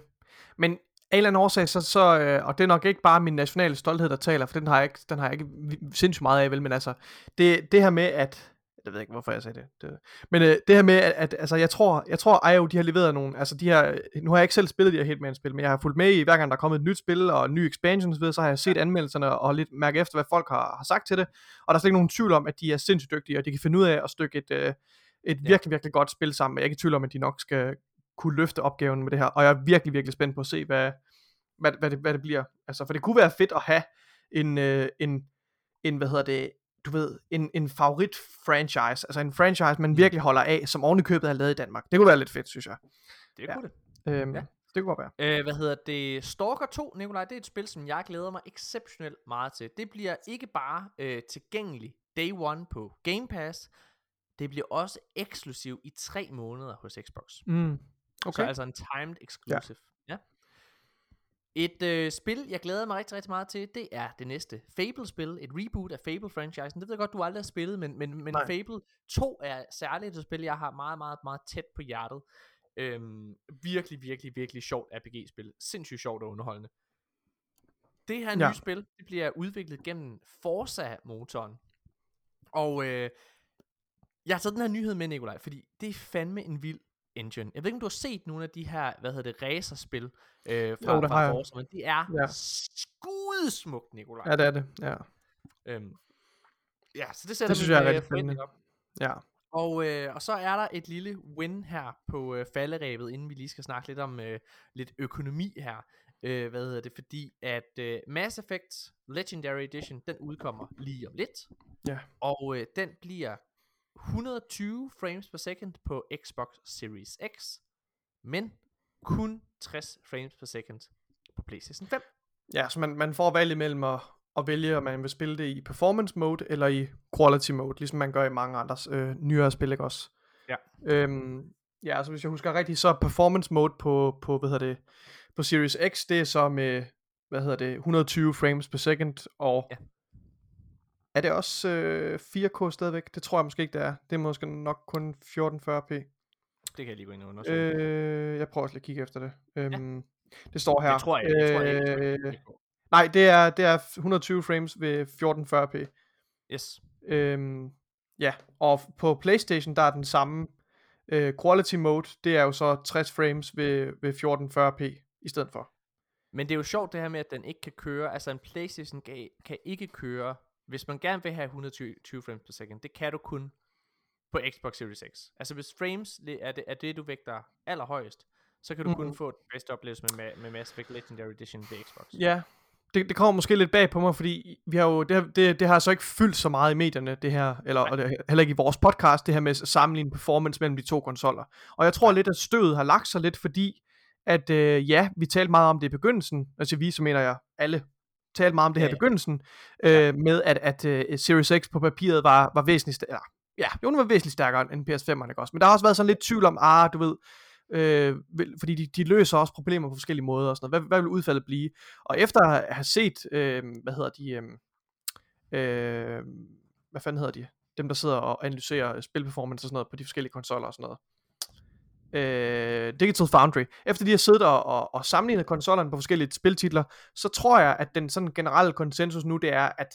Men af en eller anden årsag, så, så, øh, og det er nok ikke bare min nationale stolthed, der taler, for den har jeg ikke, den har jeg ikke sindssygt meget af, vel, men altså, det, det her med, at jeg ved ikke hvorfor jeg sagde det. det. Men øh, det her med at, at altså jeg tror, jeg tror I O de har leveret nogle, altså de har, nu har jeg ikke selv spillet de her Hitman spil, men jeg har fulgt med i hver gang der er kommet et nyt spil og en ny expansion og så videre, så har jeg set anmeldelserne og lidt mærket efter hvad folk har, har sagt til det. Og der er slet ikke nogen tvivl om at de er sindssygt dygtige, og de kan finde ud af at stykke et øh, et ja. virkelig virkelig godt spil sammen. Jeg er ikke i tvivl om at de nok skal kunne løfte opgaven med det her, og jeg er virkelig virkelig spændt på at se hvad hvad hvad det, hvad det bliver. Altså for det kunne være fedt at have en øh, en en hvad hedder det du ved, en, en favorit-franchise, altså en franchise, man virkelig holder af, som ovenikøbet er lavet i Danmark. Det kunne være lidt fedt, synes jeg. Det kunne ja. det. Øhm, ja. Det kunne godt være. Øh, hvad hedder det? Stalker to, Nikolaj, det er et spil, som jeg glæder mig exceptionelt meget til. Det bliver ikke bare øh, tilgængeligt day one på Game Pass, det bliver også eksklusiv i tre måneder hos Xbox. Mm. Okay. Så altså en timed exclusive. Ja. ja. Et øh, spil, jeg glæder mig rigtig, rigtig meget til, det er det næste Fable-spil. Et reboot af Fable-franchisen. Det ved jeg godt, du aldrig har spillet, men, men, men Fable to er særligt et spil, jeg har meget, meget, meget tæt på hjertet. Øhm, virkelig, virkelig, virkelig sjovt R P G-spil. Sindssygt sjovt og underholdende. Det her ja. nye spil, det bliver udviklet gennem Forza-motoren. Og øh, jeg har taget den her nyhed med, Nikolaj, fordi det er fandme en vild engine. Jeg ved ikke, om du har set nogle af de her, hvad hedder det, racerspil øh, fra, jo, fra Forza, men det er ja. skudsmukt, Nikolaj. Ja, det er det, ja. Øhm, ja, så det sætter det, min øh, forventning op. Ja. Og, øh, og så er der et lille win her på øh, falderæbet, inden vi lige skal snakke lidt om øh, lidt økonomi her. Øh, hvad hedder det, fordi at øh, Mass Effect Legendary Edition, den udkommer lige om lidt. Ja. Og øh, den bliver et hundrede og tyve frames per second på Xbox Series X, men kun tres frames per second på PlayStation fem. Ja, så man, man får valget mellem at, at vælge, om man vil spille det i performance mode eller i quality mode, ligesom man gør i mange andres øh, nyere spil, ikke også? Ja. Øhm, ja, altså hvis jeg husker rigtigt, så performance mode på, på, hvad hedder det, på Series X, det er så med, hvad hedder det, et hundrede og tyve frames per second, og ja. Er det også øh, fire K stadigvæk? Det tror jeg måske ikke, det er. Det er måske nok kun fjorten fyrre p. Det kan jeg lige gå ind og undersøge. Øh, jeg prøver også lige at kigge efter det. Øhm, ja. Det står her. Det tror jeg, det tror jeg ikke. Øh, det nej, det er, det er et hundrede og tyve frames ved fjorten fyrre p. Yes. Øhm, ja, og på PlayStation, der er den samme. Øh, quality mode, det er jo så tres frames ved, ved fjorten fyrre p i stedet for. Men det er jo sjovt det her med, at den ikke kan køre. Altså en PlayStation kan, kan ikke køre. Hvis man gerne vil have et hundrede og tyve frames per second, det kan du kun på Xbox Series X. Altså hvis frames er det, er det du vægter allerhøjest, så kan du mm. kun få et bedste oplevelse med, med Mass Effect Legendary Edition ved Xbox. Ja, det, det kommer måske lidt bag på mig, fordi vi har jo, det, det, det har så ikke fyldt så meget i medierne, det her, eller og det, heller ikke i vores podcast, det her med at sammenligne performance mellem de to konsoller. Og jeg tror lidt, at stødet har lagt sig lidt, fordi at øh, ja, vi talte meget om det i begyndelsen, altså vi, så mener jeg alle, talte meget om det her i ja, ja. begyndelsen, øh, ja. med at, at uh, Series X på papiret var, var væsentligt, eller, ja, jo, den var væsentligt stærkere end P S fem, ikke også? Men der har også været sådan lidt tvivl om, ah, du ved, Øh, fordi de, de løser også problemer på forskellige måder og sådan noget. Hvad, hvad vil udfaldet blive? Og efter at have set øh, hvad hedder de øh, hvad fanden hedder de dem der sidder og analyserer spilperformance og sådan noget på de forskellige konsoller og sådan noget, øh, Digital Foundry, efter de har siddet og, og, og sammenlignet konsollerne på forskellige spiltitler, så tror jeg at den sådan generelle konsensus nu, det er at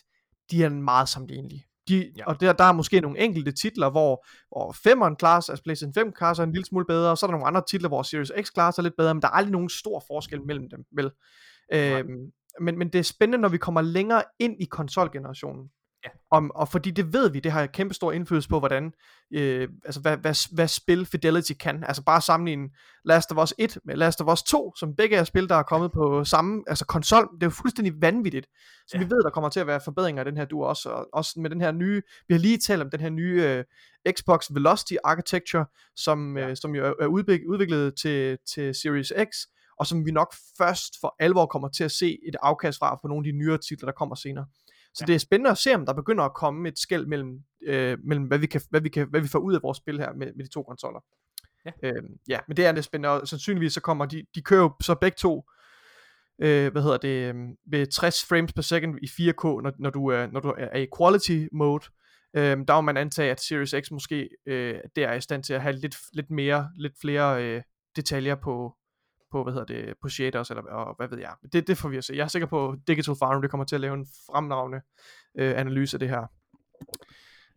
de er meget sammenlignelige. De, ja. Og der, der er måske nogle enkelte titler, hvor, hvor femmeren klarer sig, altså PlayStation fem klarer sig en lille smule bedre, og så er der nogle andre titler, hvor Series X klarer sig lidt bedre, men der er aldrig nogen stor forskel mellem dem, vel? Øhm, men, men det er spændende, når vi kommer længere ind i konsolgenerationen. Ja. Om, og fordi det ved vi, det har kæmpe stor indflydelse på, hvordan, øh, altså hvad, hvad, hvad spil fidelity kan. Altså bare sammenligne Last of Us et med Last of Us to, som begge er spil, der er kommet på samme, altså konsol. Det er jo fuldstændig vanvittigt. Så ja. vi ved, der kommer til at være forbedringer i den her duo også, og også med den her nye, vi har lige talt om den her nye øh, Xbox Velocity Architecture, som, ja. øh, som jo er udviklet til, til Series X, og som vi nok først for alvor kommer til at se et afkast fra på nogle af de nyere titler, der kommer senere. Så ja. det er spændende at se, om der begynder at komme et skel mellem, øh, mellem hvad, vi kan, hvad, vi kan, hvad vi får ud af vores spil her med, med de to konsoller. Ja. Øhm, ja, men det er lidt spændende, og sandsynligvis så kommer de, de kører jo så begge to, øh, hvad hedder det, ved tres frames per second i fire K, når, når, du, er, når du er i quality mode. Øhm, der vil man antage, at Series X måske øh, der er i stand til at have lidt, lidt mere, lidt flere øh, detaljer på, på, hvad hedder det, på shaders, eller og hvad ved jeg. Det, det får vi at se. Jeg er sikker på, at Digital Foundry kommer til at lave en fremragende øh, analyse af det her.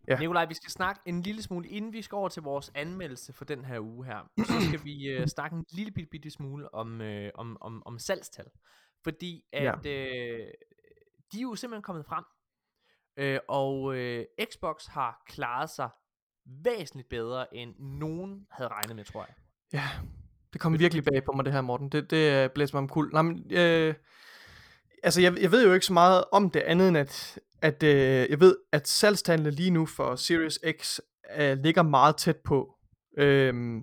Ja. Nikolaj, vi skal snakke en lille smule, inden vi skal over til vores anmeldelse for den her uge her, så skal vi øh, snakke en lille bitte, bitte smule om, øh, om, om, om salgstal. Fordi at ja. øh, de er jo simpelthen kommet frem, øh, og øh, Xbox har klaret sig væsentligt bedre, end nogen havde regnet med, tror jeg. Ja. Det kom virkelig bag på mig det her, Morten. Det, det blæste mig om kul. Nej, men, øh, altså, jeg, jeg ved jo ikke så meget om det andet, end at, at øh, jeg ved, at salgstallene lige nu for Series X øh, ligger meget tæt på, øh,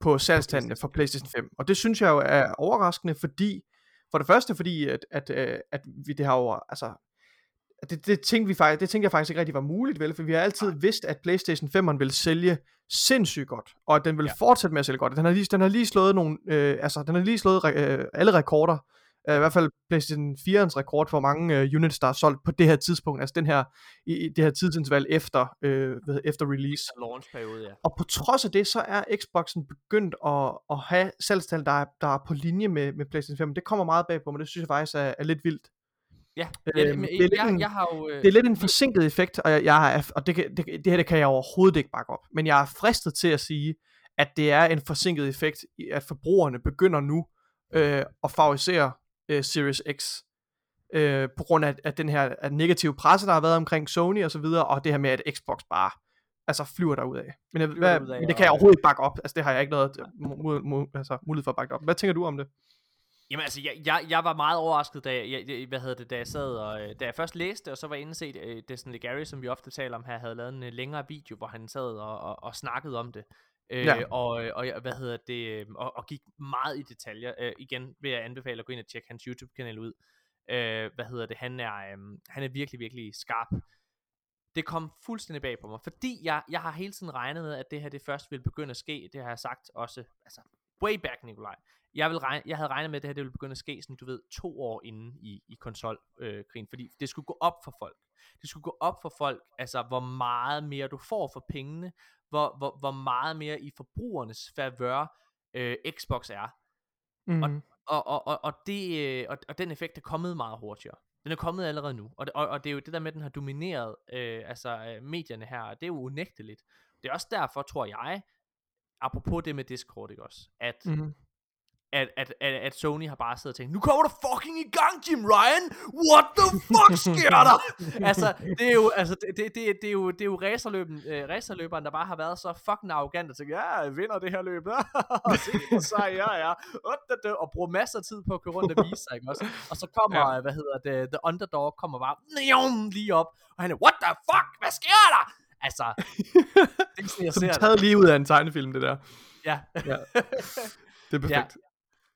på salgstallene for PlayStation fem. Og det synes jeg jo er overraskende, fordi, for det første, fordi at, at, at vi det har jo, altså, Det, det, tænkte vi faktisk, det tænkte jeg faktisk ikke rigtig var muligt, vel? For vi har altid vidst, at PlayStation fem ville sælge sindssygt godt, og at den ville ja. fortsætte med at sælge godt. Den har lige, den har lige slået, nogle, øh, altså, den har lige slået øh, alle rekorder, øh, i hvert fald PlayStation firerens rekord for mange øh, units, der er solgt på det her tidspunkt, altså den her, i, i det her tidsinterval efter, øh, hvad, efter release. Efter launchperiode, ja. Og på trods af det, så er Xboxen begyndt at, at have salgstal, der, der er på linje med, med PlayStation fem. Det kommer meget bag på mig, det synes jeg faktisk er, er lidt vildt. Ja, øhm, det, er jeg, en, jeg har jo, øh... det er lidt en forsinket effekt, og, jeg, jeg er, og det, det, det her det kan jeg overhovedet ikke bakke op. Men jeg er fristet til at sige, at det er en forsinket effekt, at forbrugerne begynder nu øh, at favorisere øh, Series X, øh, på grund af, af den her af negative presse, der har været omkring Sony og så videre, og det her med, at Xbox bare altså flyver derudaf. Men, flyver hvad, derudaf, men det kan jeg overhovedet ikke bakke op. Altså det har jeg ikke noget mu- mu- altså, mulighed for at bakke op. Hvad tænker du om det? Jamen altså, jeg, jeg, jeg var meget overrasket, da jeg, jeg, hvad hedder det, da jeg sad og, da jeg først læste, og så var jeg inde og set, uh, Destiny Gary, som vi ofte taler om her, havde lavet en uh, længere video, hvor han sad og, og, og snakkede om det, uh, ja. og, og, hvad hedder det, og, og gik meget i detaljer, uh, igen vil jeg anbefale at gå ind og tjekke hans YouTube-kanal ud, uh, hvad hedder det, han er, um, han er virkelig, virkelig skarp. Det kom fuldstændig bag på mig, fordi jeg, jeg har hele tiden regnet med, at det her, det først ville begynde at ske, det har jeg sagt også, altså, way back, Nikolaj. Jeg, vil regne, jeg havde regnet med, at det her det ville begynde at ske, sådan, du ved, to år inden i, i konsolkrigen, øh, fordi det skulle gå op for folk. Det skulle gå op for folk, altså hvor meget mere du får for pengene, hvor, hvor, hvor meget mere i forbrugernes favør øh, Xbox er. Mm. Og, og, og, og, og, det, og, og den effekt er kommet meget hurtigere. Den er kommet allerede nu, og det, og, og det er jo det der med, at den har domineret øh, altså, medierne her, og det er jo unægteligt. Det er også derfor, tror jeg, apropos det med Discord, ikke også, at... Mm. at, at, at, at Sony har bare siddet og tænkt, nu kommer der fucking i gang, Jim Ryan, what the fuck sker der? altså, det er jo, altså, det, det, det, det er jo, det er jo racerløben, øh, racerløberen, der bare har været så fucking arrogant, og tænkt, ja, jeg vinder det her løb, se hvor sej jeg er, og bruger masser af tid på at køre rundt og vise sig, ikke også? Og så kommer, ja. hvad hedder det, The Underdog, kommer bare, nævn, lige op, og han er, what the fuck, hvad sker der? Altså, det er sådan, jeg ser det. Så taget lige ud af en tegnefilm, det der. Ja. ja. Det er perfekt. Ja.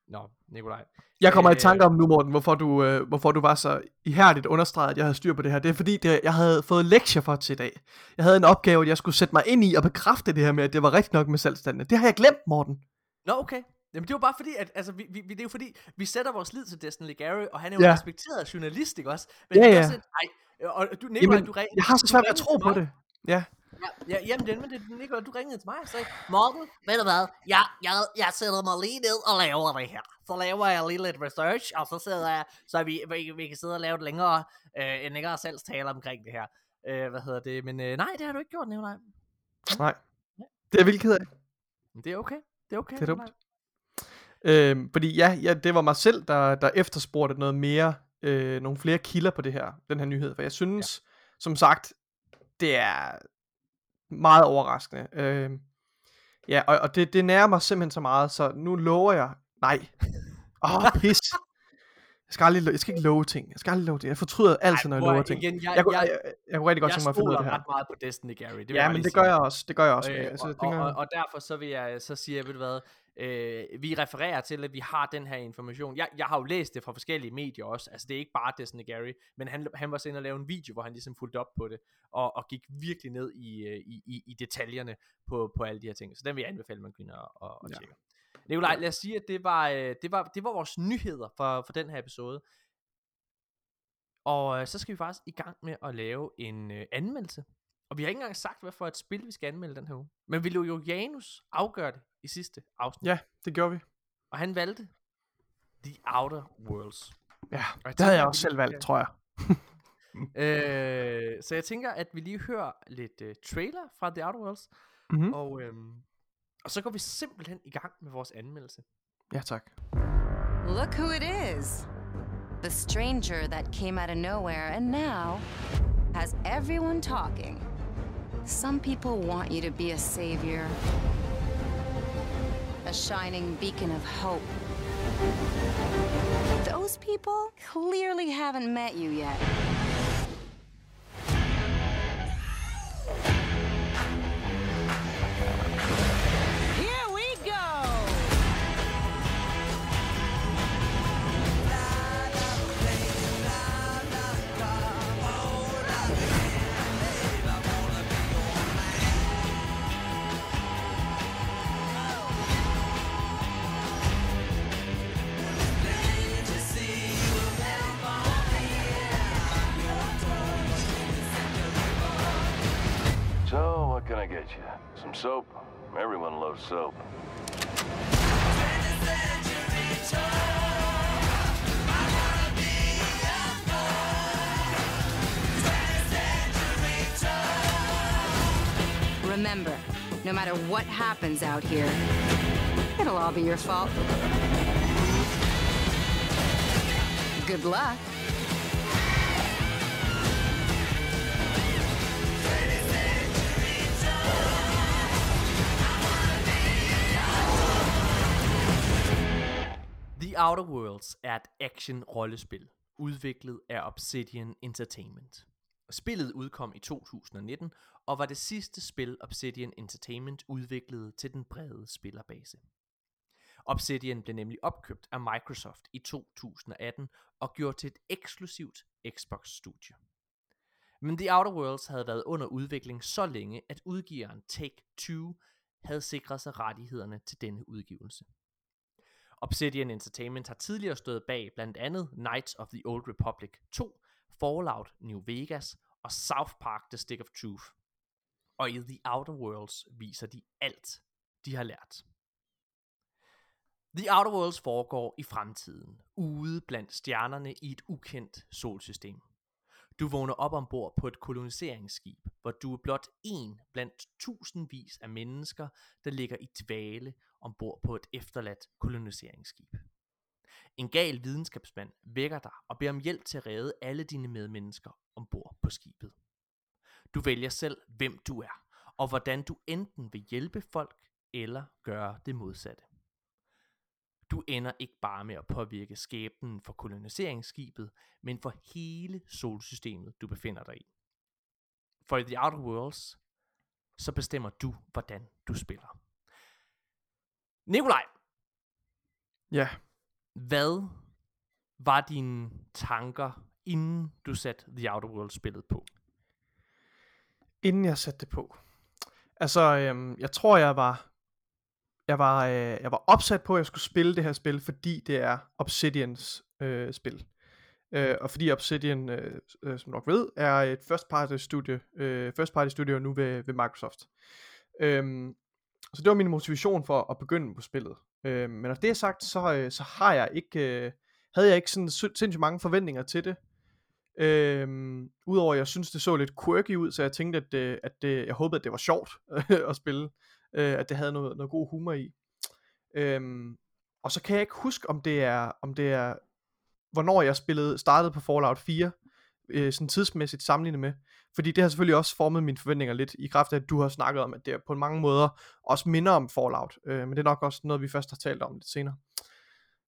Nå, Nikolaj. Jeg kommer øh, i tanke om nu, Morten, hvorfor du, øh, hvorfor du var så ihærdigt understreget, at jeg havde styr på det her. Det er fordi, det, jeg havde fået lektier for til i dag. Jeg havde en opgave, at jeg skulle sætte mig ind i og bekræfte det her med, at det var rigtigt nok med salgsstandene. Det har jeg glemt, Morten. Nå, okay. Jamen det var bare fordi, at altså, vi, vi, det er jo fordi, vi sætter vores lid til Destin Legary, og han er jo ja. respekteret journalist, ikke også? Men ja, ja. Også, nej, og du, Nikolaj, jamen, du ringede. Jeg har så svært ved at tro på det. Ja. Ja, ja, jamen det, men det, Nikolaj, du ringede til mig og sagde, Morten, ved du hvad, jeg, jeg, jeg sætter mig lige ned og laver det her. Så laver jeg lige lidt research, og så sidder jeg, så vi, vi, vi kan sidde og lave et længere, øh, en længere salgstale omkring det her. Øh, hvad hedder det, men øh, nej, det har du ikke gjort, Nikolaj. Nej, det er vildt ked af. Det er okay, det er okay. Det er dumt. Øhm, fordi ja, ja, det var mig selv, der, der efterspurgte noget mere, øh, nogle flere kilder på det her, den her nyhed. For jeg synes, ja. som sagt, det er meget overraskende. Øh, ja, og, og det, det nærer mig simpelthen så meget, så nu lover jeg, nej. Åh, oh, pis. Jeg skal, aldrig, jeg skal ikke love ting. Jeg skal aldrig love ting. Jeg fortryder altid, Ej, når jeg lover ting. Igen, jeg, jeg, jeg, jeg, jeg kunne rigtig godt tænke mig at finde ud af det her. Jeg stoler ret meget på Destiny, Gary. Det ja, men det gør jeg også. Det gør jeg også. Øh, med. Så, og, og, jeg... og, og derfor så vil jeg, så siger jeg, ved du hvad, Øh, vi refererer til, at vi har den her information. Jeg, jeg har jo læst det fra forskellige medier også. Altså det er ikke bare Destiny Gary, men han, han var så inde og lave en video, hvor han ligesom fulgte op på det og, og gik virkelig ned i, i, i, i detaljerne på, på alle de her ting. Så den vil jeg anbefale, man kunne at tjekke. Nikolaj, lad os sige, at det var, det var, det var vores nyheder for, for den her episode. Og øh, så skal vi faktisk i gang med at lave en øh, anmeldelse. Og vi har ikke engang sagt, hvad for et spil vi skal anmelde den her uge. Men vi lod jo Janus afgøre det i sidste afsnit. Ja, det gjorde vi. Og han valgte The Outer Worlds. Ja, det havde jeg også selv valgt, tror jeg. øh, så jeg tænker, at vi lige hører lidt uh, trailer fra The Outer Worlds. Mm-hmm. Og, øhm, og så går vi simpelthen i gang med vores anmeldelse. Ja, tak. Look who it is. The stranger that came out of nowhere and now has everyone talking. Some people want you to be a savior, a shining beacon of hope. Those people clearly haven't met you yet. Here we go! Can I get you? Some soap? Everyone loves soap. Remember, no matter what happens out here, it'll all be your fault. Good luck. Outer Worlds er et action-rollespil, udviklet af Obsidian Entertainment. Spillet udkom i to tusind nitten, og var det sidste spil Obsidian Entertainment udviklede til den brede spillerbase. Obsidian blev nemlig opkøbt af Microsoft i to tusind atten, og gjort til et eksklusivt Xbox-studie. Men The Outer Worlds havde været under udvikling så længe, at udgiveren Take Two havde sikret sig rettighederne til denne udgivelse. Obsidian Entertainment har tidligere stået bag blandt andet Knights of the Old Republic to, Fallout New Vegas og South Park The Stick of Truth. Og i The Outer Worlds viser de alt, de har lært. The Outer Worlds foregår i fremtiden, ude blandt stjernerne i et ukendt solsystem. Du vågner op ombord på et koloniseringsskib, hvor du er blot en blandt tusindvis af mennesker, der ligger i dvale ombord på et efterladt koloniseringsskib. En gal videnskabsmand vækker dig og beder om hjælp til at redde alle dine medmennesker ombord på skibet. Du vælger selv, hvem du er, og hvordan du enten vil hjælpe folk eller gøre det modsatte. Du ender ikke bare med at påvirke skæbnen for koloniseringsskibet, men for hele solsystemet, du befinder dig i. For i The Outer Worlds, så bestemmer du, hvordan du spiller. Nikolaj! Ja? Hvad var dine tanker, inden du satte The Outer Worlds-spillet på? Inden jeg satte det på? Altså, øhm, jeg tror, jeg var... Jeg var, øh, jeg var opsat på, at jeg skulle spille det her spil, fordi det er Obsidians øh, spil. Øh, og fordi Obsidian, øh, øh, som nok ved, er et first party studio, øh, first party studio nu ved, ved Microsoft. Øh, så det var min motivation for at begynde på spillet. Øh, men når det er sagt, så, øh, så har jeg ikke, øh, havde jeg ikke sådan sindssygt mange forventninger til det. Øhm, udover jeg synes det så lidt quirky ud, så jeg tænkte at, det, at det, jeg håbede at det var sjovt at spille, øh, at det havde noget, noget god humor i. øhm, Og så kan jeg ikke huske om det er, om det er hvornår jeg spillede, startede på Fallout fire, øh, sådan tidsmæssigt sammenlignet med, fordi det har selvfølgelig også formet mine forventninger lidt, i kraft af at du har snakket om at det på mange måder også minder om Fallout, øh, men det er nok også noget vi først har talt om lidt senere.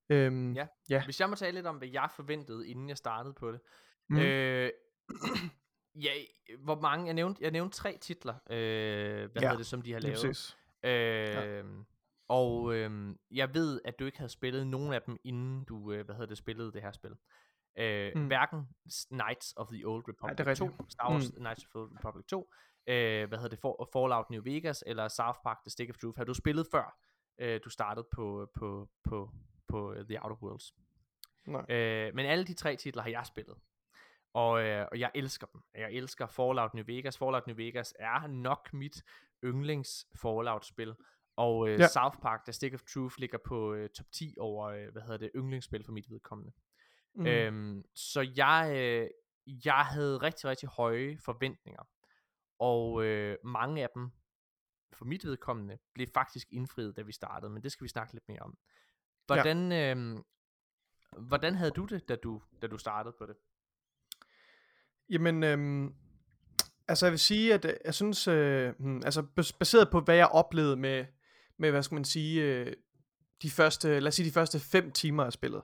øhm, ja. ja Hvis jeg må tale lidt om hvad jeg forventede inden jeg startede på det. Mm. Øh, ja, hvor mange jeg nævnte, jeg nævnte tre titler, øh, hvad ja, hedder det, som de har lavet. Øh, ja. Og øh, jeg ved, at du ikke havde spillet nogen af dem, inden du øh, hvad hedder det, spillede det her spil. Øh, mm. Hverken Knights of the Old Republic ja, to, Star Wars mm. Knights of the Old Republic to, øh, hvad hedder det, For- Fallout New Vegas eller South Park The Stick of Truth har du spillet før øh, du startede på på på på The Outer Worlds. Øh, men alle de tre titler har jeg spillet. Og, øh, og jeg elsker dem. Jeg elsker Fallout New Vegas. Fallout New Vegas er nok mit yndlings Fallout-spil. Og øh, ja. South Park, The Stick of Truth, ligger på øh, top ti over, øh, hvad hedder det, yndlingsspil for mit vedkommende. Mm. Øhm, så jeg, øh, jeg havde rigtig, rigtig høje forventninger. Og øh, mange af dem, for mit vedkommende, blev faktisk indfriet, da vi startede. Men det skal vi snakke lidt mere om. Hvordan, ja. øh, hvordan havde du det, da du, da du startede på det? Jamen, øhm, altså jeg vil sige, at jeg synes, øh, altså baseret på, hvad jeg oplevede med, med hvad skal man sige, øh, de første, lad os sige de første fem timer af spillet.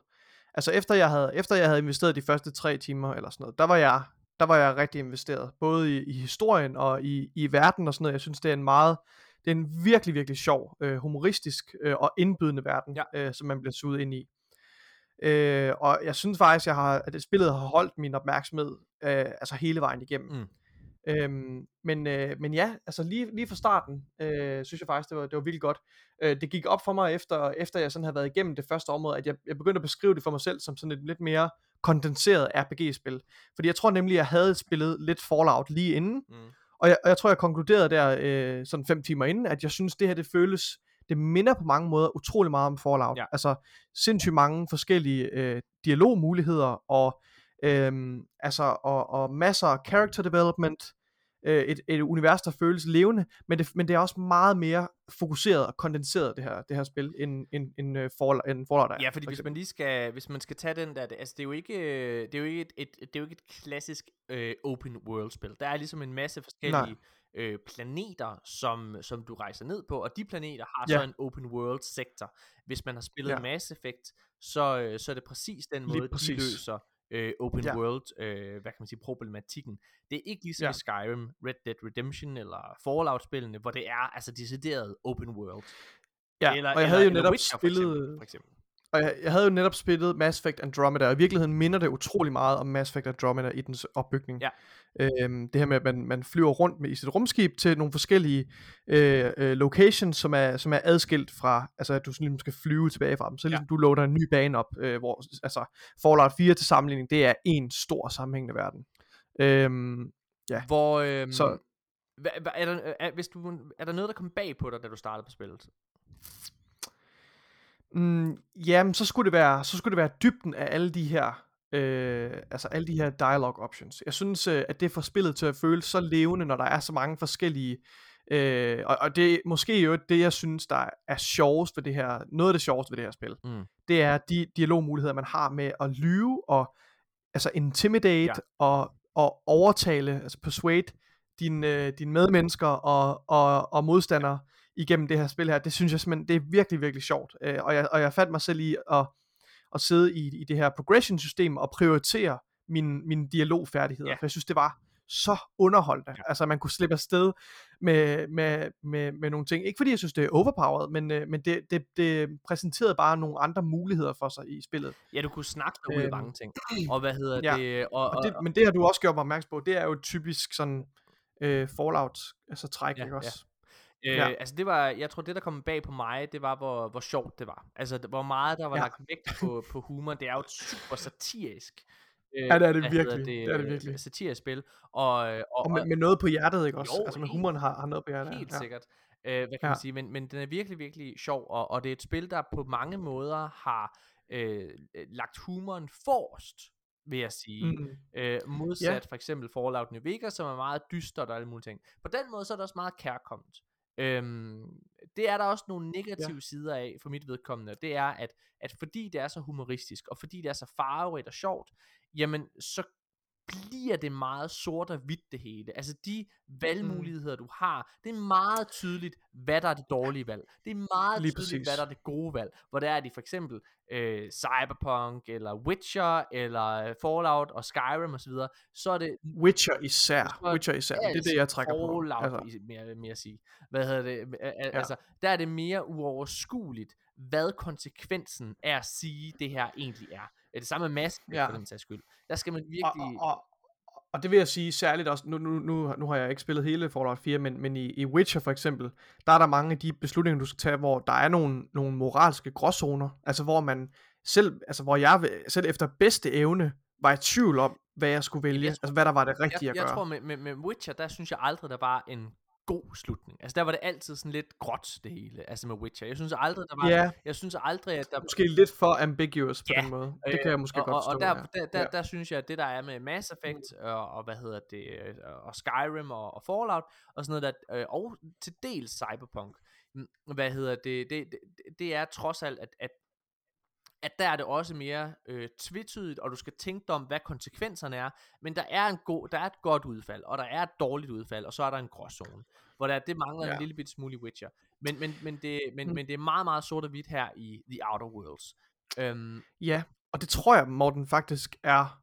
Altså efter jeg havde, efter jeg havde investeret de første tre timer eller sådan noget, der var jeg, der var jeg rigtig investeret, både i, i historien og i, i verden og sådan noget. Jeg synes, det er en meget, det er en virkelig, virkelig sjov, øh, humoristisk øh, og indbydende verden, ja. øh, som man bliver suget ind i. Øh, og jeg synes faktisk, jeg har, at spillet har holdt min opmærksomhed øh, altså hele vejen igennem. Mm. Øhm, men, øh, men ja, altså lige, lige fra starten, øh, synes jeg faktisk, det var, det var vildt godt. Øh, det gik op for mig, efter, efter jeg sådan havde været igennem det første område, at jeg, jeg begyndte at beskrive det for mig selv som sådan et lidt mere kondenseret R P G-spil. Fordi jeg tror nemlig, jeg havde spillet lidt Fallout lige inden, mm. og, jeg, og jeg tror, jeg konkluderede der øh, sådan fem timer inden, at jeg synes, det her det føles... Det minder på mange måder utrolig meget om Fallout. Ja. Altså sindssygt mange forskellige øh, dialogmuligheder og, øh, altså, og, og masser af character development. Øh, et, et univers, der føles levende, men det, men det er også meget mere fokuseret og kondenseret det her, det her spil, end, end, end, uh, Fallout, end Fallout er. Ja, fordi for hvis man lige skal, hvis man skal tage den der, det, altså det er jo ikke, det er jo ikke et, et, det er jo ikke et klassisk øh, open world spil. Der er ligesom en masse forskellige øh, planeter, som, som du rejser ned på, og de planeter har ja. så en open world sektor. Hvis man har spillet ja. Mass Effect, så, så er det præcis den måde, præcis. de løser Øh, open ja. world, øh, hvad kan man sige, problematikken. Det er ikke ligesom ja. Skyrim, Red Dead Redemption eller Fallout-spillene, hvor det er altså decideret open world. Ja, eller, og jeg havde eller, jo netop Witcher, spillet, for eksempel, for eksempel. Og jeg, jeg havde jo netop spillet Mass Effect Andromeda, og i virkeligheden minder det utrolig meget om Mass Effect Andromeda i dens opbygning. Ja. Øhm, det her med, at man, man flyver rundt med, i sit rumskib til nogle forskellige øh, locations, som er, som er adskilt fra, altså at du sådan ligesom skal flyve tilbage fra dem. Så ligesom ja. du loader en ny bane op, øh, hvor altså Fallout fire til sammenligning, det er en stor sammenhængende verden. Øhm, ja. Hvor, øhm, Så, hva, er, der, er, hvis du, er der noget, der kom bag på dig, da du startede på spillet? Mm, jamen, så skulle det være, så skulle det være dybden af alle de her, øh, altså alle de her dialogue options. Jeg synes, øh, at det får spillet til at føle så levende, når der er så mange forskellige Øh, og, og det er måske jo det, jeg synes, der er sjovest ved det her, noget af det sjoveste ved det her spil, mm. det er de dialogmuligheder, man har med at lyve og altså intimidate ja. og, og overtale, altså persuade dine øh, din medmennesker og, og, og modstandere igennem det her spil her. Det synes jeg simpelthen, det er virkelig, virkelig sjovt. Øh, og, jeg, og jeg fandt mig selv i at, at sidde i, i det her progression-system og prioritere mine, mine dialogfærdigheder, ja. for jeg synes, det var så underholdt. Ja. Altså man kunne slippe afsted med, med, med, med nogle ting. Ikke fordi jeg synes det er overpowered, men, men det, det, det præsenterede bare nogle andre muligheder for sig i spillet. Ja, du kunne snakke dig ud af mange ting. Og hvad hedder ja. det? Og, og, og det? Men det har du også gjort mig opmærksom på. Det er jo typisk sådan øh, Fallout, altså træk, ja, ikke også? Ja. Øh, ja. Altså det var, jeg tror det der kom bag på mig, det var hvor, hvor sjovt det var. Altså hvor meget der var ja. lagt vægt på, på humor. Det er jo super satirisk. Øh, ja, det er det virkelig. Det, det er det virkelig. Satirisk spil og, og, og med, med noget på hjertet, ikke også? Jo, altså med humoren har, har noget på hjertet. Helt ja. sikkert. Øh, hvad kan ja. man sige? Men, men den er virkelig, virkelig sjov, og, og det er et spil, der på mange måder har øh, lagt humoren forrest, vil jeg sige. Mm. Øh, modsat yeah. for eksempel Fallout New Vegas, som er meget dystert og alle mulige ting. På den måde så er det også meget kærkomment. Øhm, det er der også nogle negative ja. sider af for mit vedkommende. Det er at, at fordi det er så humoristisk, og fordi det er så farverigt og sjovt, jamen så bliver det meget sort og hvidt det hele. Altså de valgmuligheder du har, det er meget tydeligt hvad der er det dårlige valg. Det er meget Lige tydeligt præcis. hvad der er det gode valg. Hvor der er de for eksempel øh, Cyberpunk eller Witcher eller Fallout og Skyrim og så videre, så er det Witcher især. Så, Witcher især. Det er det jeg trækker på. Fallout altså. mere mere at sige. Hvad hedder det? Altså ja. der er det mere uoverskueligt, hvad konsekvensen er at sige det her egentlig er. Det samme med masken, ja. for den sags skyld. Der skal man virkelig... Og, og, og, og det vil jeg sige særligt også, nu, nu, nu, nu har jeg ikke spillet hele Fallout fire, men, men i, i Witcher for eksempel, der er der mange af de beslutninger, du skal tage, hvor der er nogle, nogle moralske gråzoner, altså hvor man selv, altså hvor jeg selv efter bedste evne, var i tvivl om, hvad jeg skulle vælge, jeg tror, altså hvad der var det rigtige jeg, at gøre. Jeg tror med, med, med Witcher, der synes jeg aldrig, der var en... god slutning. Altså der var det altid sådan lidt gråt det hele, altså med Witcher. Jeg synes aldrig der var yeah. jeg synes aldrig at der måske lidt for ambiguous på yeah. den måde. Det kan jeg måske og, godt forstå. Og der, ja. der, der, der, der synes jeg at det der er med Mass Effect og, og hvad hedder det og Skyrim og, og Fallout og sådan noget der og til dels Cyberpunk. Hvad hedder det det det, det er trods alt at, at at der er det også mere øh, tvetydigt, og du skal tænke dig om, hvad konsekvenserne er, men der er, en go- der er et godt udfald, og der er et dårligt udfald, og så er der en gråzone, hvor der, det mangler ja. en lille bit smule i Witcher, men, men, men, det, men, mm. men det er meget, meget sort og hvidt her i The Outer Worlds. Øhm, ja, og det tror jeg, Morten, faktisk er,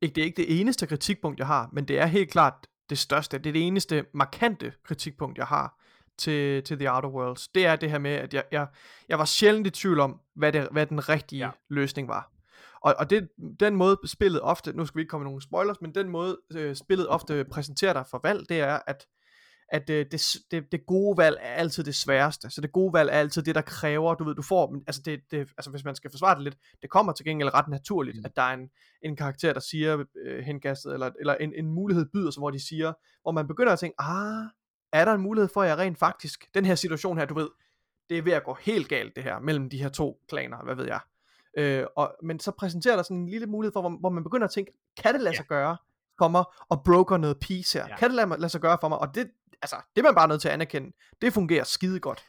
ikke, det er ikke det eneste kritikpunkt, jeg har, men det er helt klart det største, det er det eneste markante kritikpunkt, jeg har, Til, til The Outer Worlds. Det er det her med at jeg, jeg, jeg var sjældent i tvivl om Hvad, det, hvad den rigtige ja. løsning var. Og, og det, den måde spillet ofte, nu skal vi ikke komme med nogle spoilers, men den måde øh, spillet ofte præsenterer dig for valg, det er at, at øh, det, det, det gode valg er altid det sværeste. Så det gode valg er altid det der kræver, du ved, du får, altså, det, det, altså hvis man skal forsvare det lidt, det kommer til gengæld ret naturligt, mm. at der er en, en karakter der siger øh, hengastet, eller, eller en, en mulighed byder sig, hvor de siger, hvor man begynder at tænke, ah er der en mulighed for, at jeg rent faktisk, den her situation her, du ved, det er ved at gå helt galt det her, mellem de her to klaner, hvad ved jeg. Øh, og, men så præsenterer der sådan en lille mulighed for, hvor, hvor man begynder at tænke, kan det lade ja. sig gøre for mig, og broker noget peace her? Ja. Kan det lade, lade sig gøre for mig? Og det, altså, det er man bare nødt til at anerkende. Det fungerer skide godt.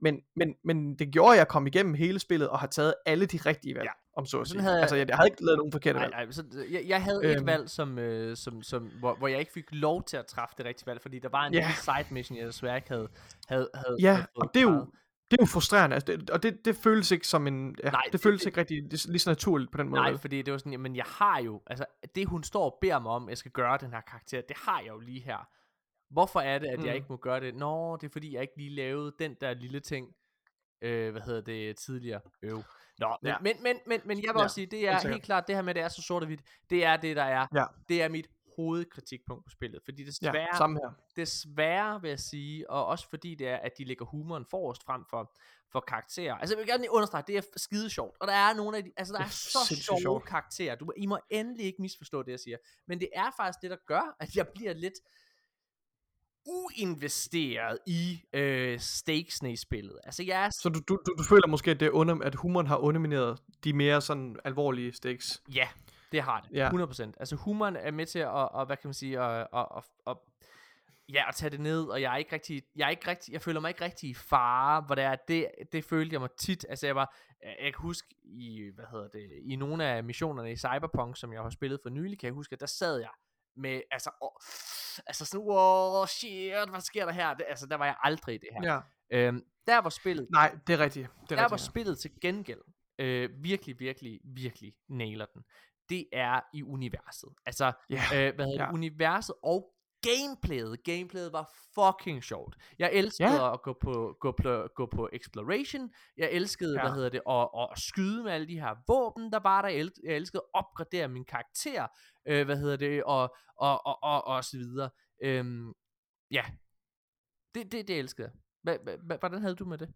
Men, men, men det gjorde, at jeg kom igennem hele spillet, og har taget alle de rigtige valg. Ja. Om så at sige. Havde, altså jeg, jeg havde ikke lavet nogen forkerte valg. Nej, nej, så jeg, jeg havde øhm. et valg, som, øh, som, som, hvor, hvor jeg ikke fik lov til at træffe det rigtige valg, fordi der var en yeah. side mission, jeg desværre ikke havde, havde, havde Ja, havde og det er, jo, det er jo frustrerende, altså, det, og det, det føles ikke som en, ja, nej, det, det føles det, ikke rigtig det, lige så naturligt på den måde. Nej, fordi det var sådan, jamen jeg har jo, altså det hun står og beder mig om, jeg skal gøre den her karakter, det har jeg jo lige her. Hvorfor er det, at mm. jeg ikke må gøre det? Nå, det er fordi, jeg ikke lige lavede den der lille ting, øh, hvad hedder det, tidligere øv. Nå, men, ja. men, men, men, men jeg vil ja, også sige, det er helt, helt klart, det her med, det er så sort og hvidt, det er det, der er, ja. det er mit hovedkritikpunkt på spillet, fordi desværre, ja, desværre vil jeg sige, og også fordi det er, at de lægger humoren forrest frem for, for karakterer, altså jeg vil gerne lige understrege, det er skide sjovt, og der er nogle af de, altså der er, er så sjove sjovt. karakterer, du, I må endelig ikke misforstå det, jeg siger, men det er faktisk det, der gør, at jeg bliver lidt uinvesteret i øh, stakesne i spillet. Altså, jeg er... Så du, du, du føler måske, at, det er under, at humoren har undermineret de mere sådan alvorlige stakes? Ja, det har det. Ja. hundrede procent. Altså humoren er med til at, og, hvad kan man sige, at, at, at, at, ja, at tage det ned, og jeg er ikke rigtig, jeg er ikke rigtig, jeg føler mig ikke rigtig i fare, hvor det er, det, det følte jeg mig tit, altså jeg var, jeg kan huske i, hvad hedder det, i nogle af missionerne i Cyberpunk, som jeg har spillet for nylig, kan jeg huske, at der sad jeg med, altså, åh, altså sådan, wow, shit, hvad sker der her, det, altså der var jeg aldrig i det her, ja. øhm, der var spillet, nej, det er rigtigt, det er der rigtig, var ja. spillet til gengæld, øh, virkelig, virkelig, virkelig nailer den, det er i universet, altså, yeah. øh, hvad hedder yeah. universet og gameplayet, gameplayet var fucking sjovt. Jeg elskede yeah. at gå på, gå på, gå på exploration. Jeg elskede, yeah. hvad hedder det, at, at skyde med alle de her våben, der var der. Jeg elskede at opgradere min karakter, øh, hvad hedder det, og, og, og, og, og så videre. Øhm, ja, det, det, det elskede jeg. Hvordan havde du med det?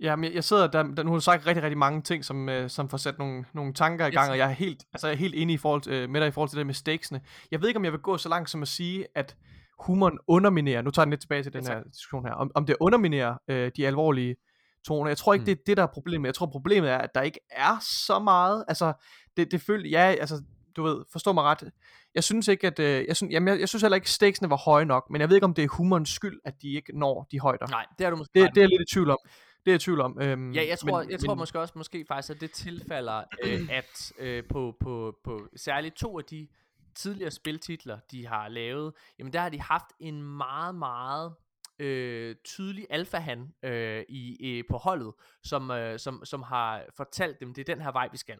Ja, men jeg, jeg sidder der, der nu har du sagt rigtig, rigtig mange ting, som, øh, som får sat nogle, nogle tanker i gang, yes. og jeg er helt, altså jeg er helt inde i forhold, øh, med dig i forhold til det med stakesene. Jeg ved ikke, om jeg vil gå så langt som at sige, at humoren underminerer, nu tager jeg den lidt tilbage til den yes. her diskussion her, om, om det underminerer øh, de alvorlige toner. Jeg tror ikke, mm. det er det, der er problemet. Jeg tror, problemet er, at der ikke er så meget, altså det, det føler, ja, altså du ved, forstår mig ret. Jeg synes ikke, at, øh, jeg synes, jamen, jeg, jeg synes heller ikke, at stakesene var høje nok, men jeg ved ikke, om det er humorens skyld, at de ikke når de højder. Nej, det er du måske. Det, det er jeg lidt i tvivl om. Det er jeg i tvivl om. Øhm, ja, jeg tror, men, jeg tror men... måske også, måske faktisk, at det tilfalder, øh, at øh, på, på, på særligt to af de tidligere spiltitler, de har lavet, jamen der har de haft en meget, meget øh, tydelig alfahan øh, i, øh, på holdet, som, øh, som, som har fortalt dem, det er den her vej, vi skal.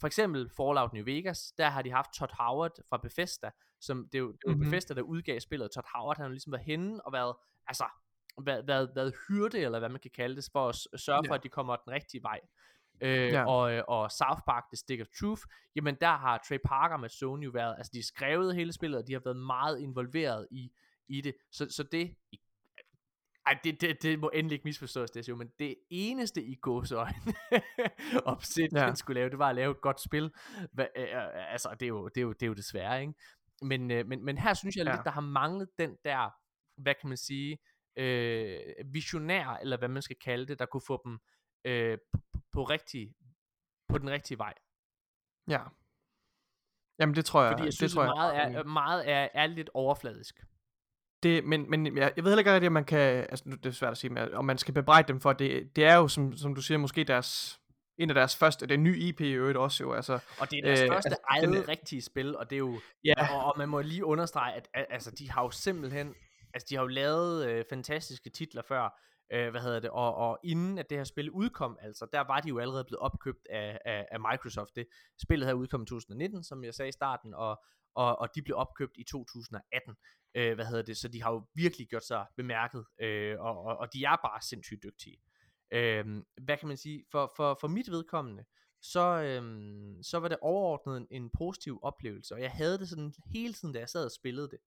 For eksempel Fallout New Vegas, der har de haft Todd Howard fra Bethesda, som det er jo mm-hmm. Bethesda, der udgav spillet. Todd Howard, han har ligesom været henne og været, altså... Hvad, hvad, hvad hyrde, eller hvad man kan kalde det, for at sørge yeah. for, at de kommer den rigtige vej. Øh, yeah. og, og South Park The Stick of Truth, jamen der har Trey Parker med Sony jo været, altså de har skrevet hele spillet, og de har været meget involveret i, i det. Så, så det, ej, det, det, det må endelig ikke misforstås, det er jo, men det eneste i gåseøjne, Obsidian yeah. skulle lave, det var at lave et godt spil. Hva, øh, altså, det er jo, det er jo, det er jo desværre, ikke? Men, øh, men, men her synes jeg yeah. lidt, der har manglet den der, hvad kan man sige, Øh, visionær, eller hvad man skal kalde det, der kunne få dem øh, på, på, rigtig, på den rigtige vej. Ja. Jamen det tror jeg. Fordi jeg synes, det tror jeg. meget, er, meget er, er lidt overfladisk. Det, men, men jeg, jeg ved heller ikke rigtigt, om man kan, altså det er svært at sige, men, om man skal bebrejde dem for, det, det er jo, som, som du siger, måske deres, en af deres første, det er en ny I P i øvrigt også jo, altså. Og det er deres øh, første altså, eget den, rigtige spil, og det er jo, yeah. og, og man må lige understrege, at altså, de har jo simpelthen, altså, de har jo lavet øh, fantastiske titler før, øh, hvad hedder det, og, og inden at det her spil udkom, altså, der var de jo allerede blevet opkøbt af, af, af Microsoft. Det spillet her udkom i to tusind nitten, som jeg sagde i starten, og, og, og de blev opkøbt i to tusind atten, øh, hvad hedder det, så de har jo virkelig gjort sig bemærket, øh, og, og, og de er bare sindssygt dygtige. Øh, hvad kan man sige, for, for, for mit vedkommende, så, øh, så var det overordnet en, en positiv oplevelse, og jeg havde det sådan hele tiden, da jeg sad og spillede det.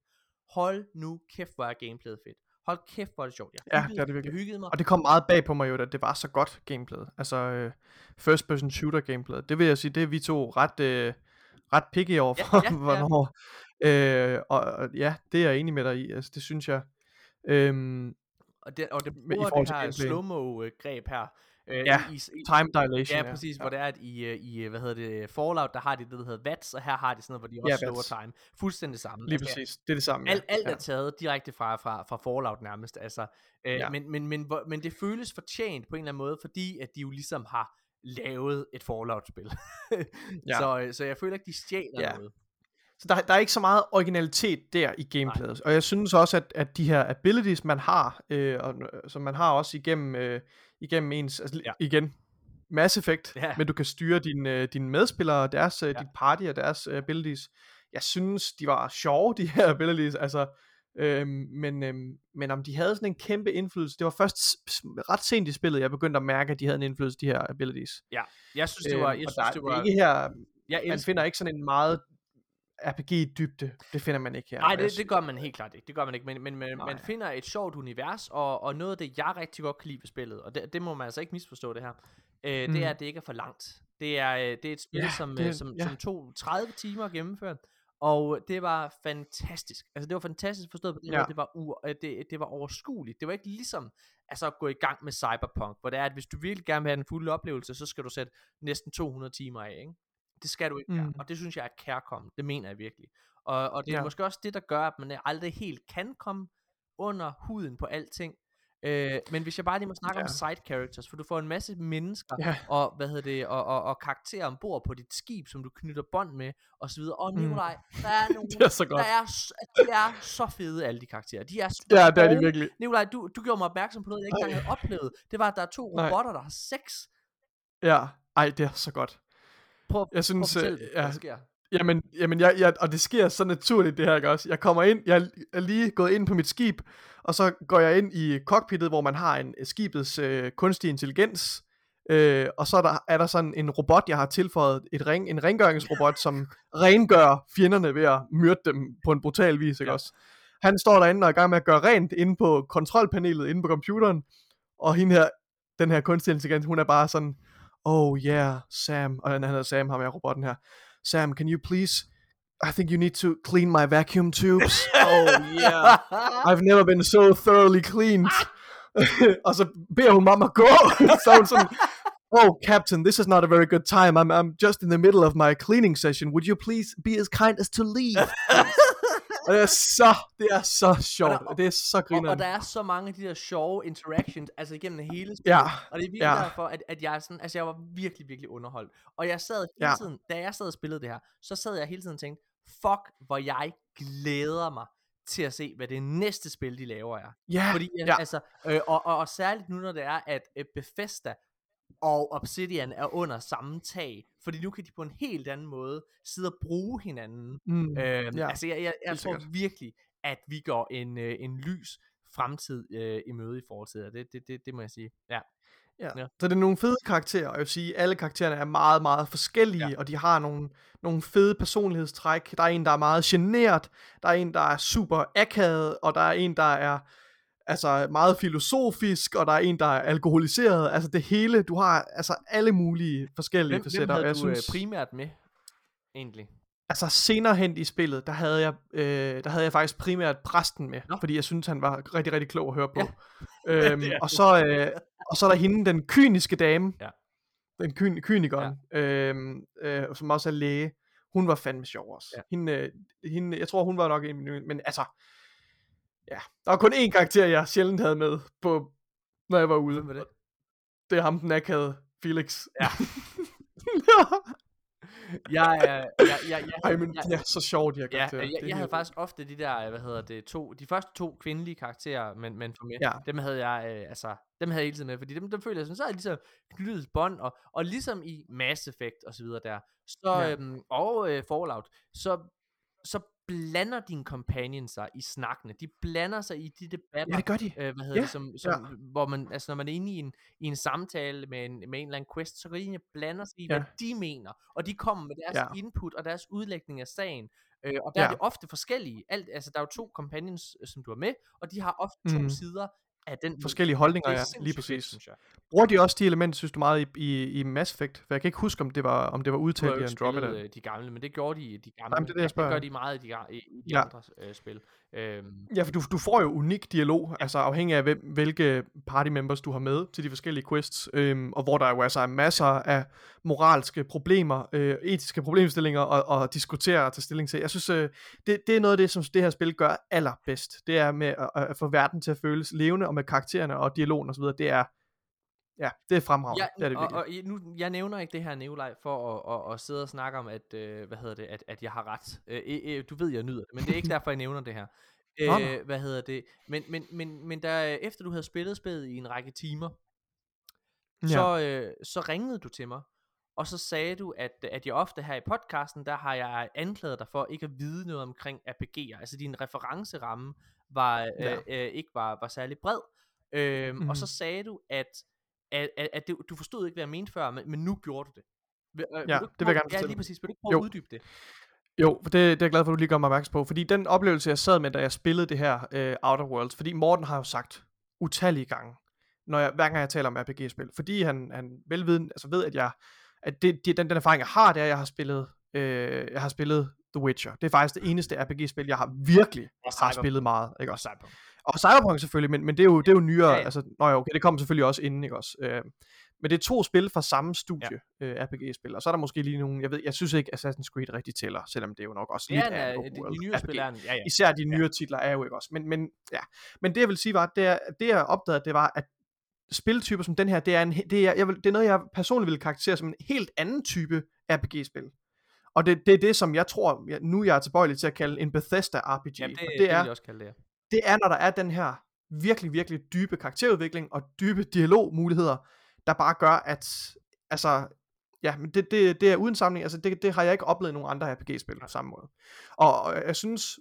Hold nu kæft, hvor er gameplayet fedt. Hold kæft, hvor er det sjovt. Jeg ja, hyggede, det er det virkelig. Jeg hyggede mig. Og det kom meget bag på mig jo, at det var så godt gameplayet. Altså, first person shooter gameplayet. Det vil jeg sige, det er vi to ret, øh, ret picky over for, ja, ja, hvornår. Ja. Øh, og, og ja, det er jeg enig med dig i. Altså, det synes jeg. Øhm, og, det, og det bruger det her slow-mo-greb her. Øh, ja, i, i, time dilation. Ja, præcis, ja. Hvor det er, at i, i, hvad hedder det, Fallout, der har de det, der hedder V A T S, og her har de sådan noget, hvor de også ja, slower time. Fuldstændig samme. Lige altså, præcis, det er det samme. Alt, ja. alt er taget direkte fra, fra, fra Fallout nærmest, altså. Øh, ja. men, men, men, hvor, men det føles fortjent på en eller anden måde, fordi at de jo ligesom har lavet et Fallout-spil. ja. så, så jeg føler ikke, de stjæler ja. noget. Så der, der er ikke så meget originalitet der i gameplayet. Nej. Og jeg synes også, at, at de her abilities, man har, øh, og, som man har også igennem, øh, igennem ens, altså ja. igen, Mass Effect, ja. men du kan styre dine din medspillere, deres, ja. dit party og deres uh, abilities. Jeg synes, de var sjove, de her abilities, altså, øh, men, øh, men om de havde sådan en kæmpe indflydelse, det var først ret sent i spillet, jeg begyndte at mærke, at de havde en indflydelse, de her abilities. Ja, jeg synes, det var... Jeg øh, synes, der, det var... Ikke her, man finder ikke sådan en meget... R P G i dybde, det finder man ikke her. Nej, det, det gør man helt klart ikke, det gør man ikke, men, men man, man finder et sjovt univers, og, og noget af det, jeg rigtig godt kan lide ved spillet, og det, det må man altså ikke misforstå det her, øh, mm. det er, at det ikke er for langt. Det er, det er et spil, ja, som, det, som, ja. som tog tredive timer at gennemføre, og det var fantastisk. Altså, det var fantastisk forstået på det, ja. det var u- det, det var overskueligt. Det var ikke ligesom altså at gå i gang med Cyberpunk, hvor det er, at hvis du virkelig gerne vil have den fulde oplevelse, så skal du sætte næsten to hundrede timer af, ikke? Det skal du ikke gøre, mm. og det synes jeg er kærkommen, det mener jeg virkelig. Og, og det er ja. måske også det, der gør, at man aldrig helt kan komme under huden på alting. Øh, men hvis jeg bare lige må snakke ja. om side characters, for du får en masse mennesker ja. og hvad hedder det og, og, og karakterer ombord på dit skib, som du knytter bånd med og så videre. Og mm. Nikolaj, der er nogle, det er så godt. Der er, de er så fede alle de karakterer. De er ja, det er de virkelig. Nikolaj, du du gjorde mig opmærksom på noget, jeg ikke engang havde oplevet. Det var at der er to robotter, der har sex. Ja, ej, det er så godt. Prøv, jeg prøv synes, at fortælle, ja, hvad der sker. Jamen, jamen jeg, jeg, og det sker så naturligt det her, ikke også? Jeg kommer ind, jeg er lige gået ind på mit skib, og så går jeg ind i cockpittet, hvor man har en skibets øh, kunstig intelligens, øh, og så er der, er der sådan en robot, jeg har tilføjet, et ring, en rengøringsrobot, som rengør fjenderne ved at myrde dem på en brutal vis, ikke ja. også? Han står derinde og er i gang med at gøre rent inde på kontrolpanelet, inde på computeren, og hende her, den her kunstig intelligens, hun er bare sådan, oh yeah, Sam, og han hedder Sam, ham her, robotten her, Sam, can you please? I think you need to clean my vacuum tubes. Oh yeah, I've never been so thoroughly cleaned. Og så beder hun mamma gå. Så hun sådan, oh captain, this is not a very good time. I'm I'm just in the middle of my cleaning session. Would you please be as kind as to leave? Og det er så, det er så sjovt, og der, og, det er så grineren. Og, og der er så mange af de der sjove interactions, altså igennem hele spillet, ja, og det er virkelig ja. derfor, at, at jeg sådan, altså jeg var virkelig, virkelig underholdt. Og jeg sad hele ja. tiden, da jeg sad og spillede det her, så sad jeg hele tiden og tænkte, fuck, hvor jeg glæder mig til at se, hvad det næste spil, de laver er. Ja, Fordi, ja. altså, øh, og, og, og særligt nu, når det er, at øh, Bethesda og Obsidian er under samme tag, fordi nu kan de på en helt anden måde sidde og bruge hinanden. Mm. Øhm, ja, altså jeg, jeg, jeg tror sikkert. virkelig, at vi går en, øh, en lys fremtid øh, i møde i fortiden. Det, det, det, det må jeg sige. Ja. Ja. Ja. Så det er nogle fede karakterer, og jeg vil sige, alle karaktererne er meget, meget forskellige, ja. og de har nogle, nogle fede personlighedstræk. Der er en, der er meget genert, der er en, der er super akavet, og der er en, der er altså meget filosofisk, og der er en, der er alkoholiseret, altså det hele, du har altså alle mulige forskellige hvem, facetter. Hvem havde jeg du synes, primært med, egentlig? Altså senere hen i spillet, der havde jeg, øh, der havde jeg faktisk primært præsten med, Nå. fordi jeg synes han var rigtig, rigtig klog at høre på. Ja. Øhm, og, så, øh, og så er der hende, den kyniske dame, ja. den kyn, kynikeren, ja. øhm, øh, som også er læge, hun var fandme sjov også. Ja. Hende, hende, jeg tror hun var nok en, men altså, ja, der var kun én karakter, jeg sjældent havde med på, når jeg var ude med det. Det er ham, den akavede Felix. Ja. jeg, jeg, jeg, jeg, jeg, Ej, men jeg, det er så sjovt, de her karakterer. Ja, jeg, jeg, jeg havde helt... faktisk ofte de der, hvad hedder det, to, de første to kvindelige karakterer, men, men for mig, ja. dem havde jeg, øh, altså, dem havde jeg hele tiden med, fordi dem, dem følte jeg sådan, så er ligesom knyttet bånd, og, og ligesom i Mass Effect og så videre der, så, ja. øhm, og øh, Fallout, så, så, blander dine companions sig i snakkene. De blander sig i de debatter. Ja, det gør de. Øh, hvad hedder ja, det, som, som, ja. Hvor man, altså når man er inde i en, i en samtale med en, med en eller anden quest, så kan de blande sig i, ja. hvad de mener. Og de kommer med deres ja. input og deres udlægning af sagen. Øh, og der ja. er det ofte forskellige. Alt, altså der er jo to companions, som du er med, og de har ofte mm. to sider af den. Forskellige holdninger, ja. Lige præcis. Bruger de også de elementer, synes du, meget i, i, i Mass Effect? For jeg kan ikke huske, om det var, om det var udtalt i Andromeda. De gamle, men det gjorde de de gamle. Jamen, det, det, det gør de meget i de, i de ja. andre øh, spil. Øhm. Ja, for du, du får jo unik dialog, altså afhængig af, hvem, hvilke party members du har med til de forskellige quests, øhm, og hvor der jo altså er masser af moralske problemer, øh, etiske problemstillinger, og, og diskutere og tage stilling til. Jeg synes, øh, det, det er noget af det, som det her spil gør allerbedst. Det er med at, at få verden til at føles levende, og med karaktererne og dialogen og så videre, det er ja, det er fremragende. Ja, det er det og, og nu, jeg nævner ikke det her, Nikolaj, for at, at, at sidde og snakke om, at, øh, hvad hedder det, at, at jeg har ret. Øh, øh, du ved, jeg nyder det, men det er ikke derfor, jeg nævner det her. Øh, hvad hedder det? Men, men, men, men der, efter du havde spillet spillet i en række timer, så, ja. øh, så ringede du til mig, og så sagde du, at, at jeg ofte her i podcasten, der har jeg anklaget dig for ikke at vide noget omkring R P G'er. Altså din referenceramme var, øh, ja. øh, ikke var, var særlig bred. Øh, mm. Og så sagde du, at at, at, at det, du forstod ikke, hvad jeg mente før, men, men nu gjorde du det. Vil, ja, vil du, det vil prøve, jeg gerne fortælle. Ja, lige præcis. Vil du ikke prøve jo. at uddybe det? Jo, det, det er jeg glad for, at du lige gør mig opmærksom på. Fordi den oplevelse, jeg sad med, da jeg spillede det her uh, Outer Worlds, fordi Morten har jo sagt utallige gange, når jeg, hver gang jeg taler om R P G-spil, fordi han, han velviden, altså ved, at, jeg, at det, det, den, den erfaring, jeg har, det er, at jeg har spillet, øh, jeg har spillet The Witcher. Det er faktisk det eneste R P G-spil, jeg har virkelig har spillet meget. Ikke også? Cyberpunk. Og Cyberpunk selvfølgelig, men, men det, er jo, det er jo nyere, ja, ja. altså, nøj, okay, det kom selvfølgelig også inden, ikke også? Øh, Men det er to spil fra samme studie, ja. øh, R P G-spil, og så er der måske lige nogle, jeg ved, jeg synes ikke Assassin's Creed rigtig tæller, selvom det jo nok også ja, lidt er en open world R P G. Ja, ja. Især de nyere ja. titler er jo ikke også, men, men, ja. men det jeg vil sige var, det, er, det jeg opdagede, det var, at spiltyper som den her, det er, en, det, er, jeg vil, det er noget, jeg personligt ville karakterisere som en helt anden type R P G-spil. Og det, det er det, som jeg tror, jeg, nu jeg er tilbøjelig til at kalde en Bethesda R P G. Jamen, det, det, det er, jeg også kalde det, ja. Det er, når der er den her virkelig, virkelig dybe karakterudvikling og dybe dialogmuligheder, der bare gør, at altså, ja, men det, det, det er uden sammenligning, altså det, det har jeg ikke oplevet nogen andre R P G-spil på samme måde. Og jeg synes,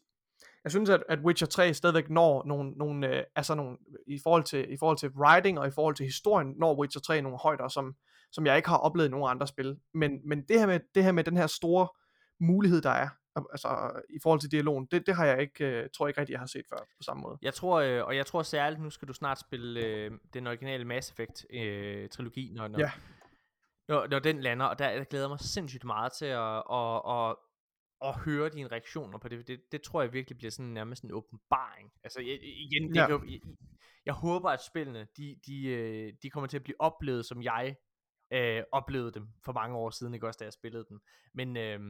jeg synes at, at Witcher tre stadigvæk når nogle, nogle øh, altså nogle, i forhold til, i forhold til writing og i forhold til historien, når Witcher tre nogle højder, som, som jeg ikke har oplevet nogen andre spil. Men, men det her med, det her med den her store mulighed, der er, altså i forhold til dialogen, det, det har jeg ikke, øh, tror jeg ikke rigtig, jeg har set før på samme måde. Jeg tror, øh, og jeg tror særligt, nu skal du snart spille øh, den originale Mass Effect-trilogi, øh, når, når, yeah. når, når den lander, og der jeg glæder mig sindssygt meget til at, at, at, at høre dine reaktioner på det. det, det tror jeg virkelig bliver sådan nærmest en åbenbaring. Altså jeg, igen, det, yeah. jeg, jeg, jeg håber, at spillene, de, de, de kommer til at blive oplevet, som jeg Øh, oplevede dem for mange år siden, ikke også, da jeg spillede den, men, øh,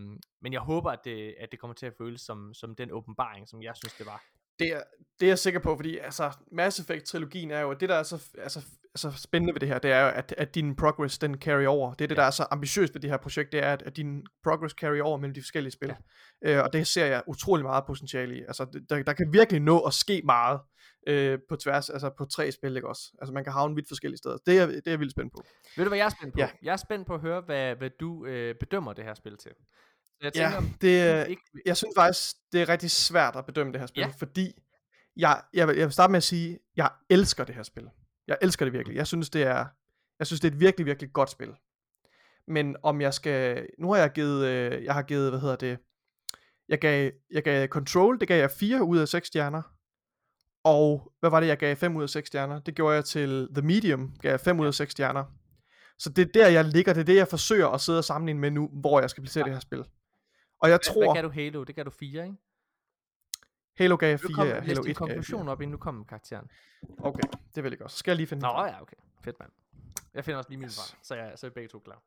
men jeg håber at det, at det kommer til at føles som, som den åbenbaring, som jeg synes det var. Det er, det er jeg sikker på, fordi altså, Mass Effect-trilogien er jo, det der er så altså, altså spændende ved det her, det er jo, at, at din progress, den carry over. Det er det, ja. Der er så ambitiøst ved det her projekt, det er, at, at din progress carry over mellem de forskellige spil. Ja. Øh, og det ser jeg utrolig meget potentiale i. Altså, der, der kan virkelig nå at ske meget øh, på tværs, altså på tre spil, ikke også? Altså, man kan havne vidt forskellige steder. Det er, det er jeg vildt spændt på. Ved du, hvad jeg er spændt på? Ja. Jeg er spændt på at høre, hvad, hvad du øh, bedømmer det her spil til. Jeg tænker, ja, det, ikke... jeg synes faktisk, det er rigtig svært at bedømme det her spil, ja. fordi jeg, jeg, vil, jeg vil starte med at sige, jeg elsker det her spil. Jeg elsker det virkelig. Jeg synes, det er, jeg synes, det er et virkelig, virkelig godt spil. Men om jeg skal, nu har jeg givet, jeg har givet, hvad hedder det, jeg gav, jeg gav Control, det gav jeg fire ud af seks stjerner, og hvad var det, jeg gav fem ud af seks stjerner? Det gjorde jeg til The Medium, gav jeg fem ud af seks stjerner. Så det er der, jeg ligger, det er det, jeg forsøger at sidde og sammenligne med nu, hvor jeg skal placere ja. det her spil. Og jeg tror... Hvad gav du Halo? Det gav du fire, ikke? Halo gav jeg fire, ja. Halo et gav jeg fire. Konklusion op, inden du kom med karakteren. Okay, det vil jeg godt. Så skal jeg lige finde... Nå ja, okay. Fedt, mand. Jeg finder også lige min yes. fra, så, jeg, så er vi begge to klar.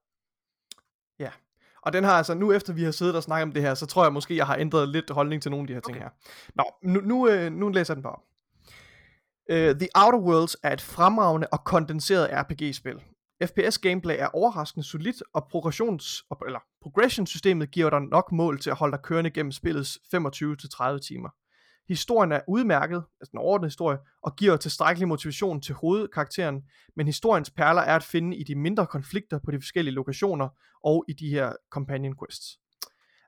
Ja. Og den har altså, nu efter vi har siddet og snakket om det her, så tror jeg måske, jeg har ændret lidt holdning til nogle af de her okay. ting her. Nå, nu, nu, nu læser jeg den bare op. Uh, The Outer Worlds er et fremragende og kondenseret R P G-spil. F P S-gameplay er overraskende solidt, og progressions, eller progression-systemet giver dig nok mål til at holde dig kørende gennem spillets femogtyve til tredive timer. Historien er udmærket, altså den overordnede historie, og giver tilstrækkelig motivation til hovedkarakteren, men historiens perler er at finde i de mindre konflikter på de forskellige lokationer og i de her companion quests.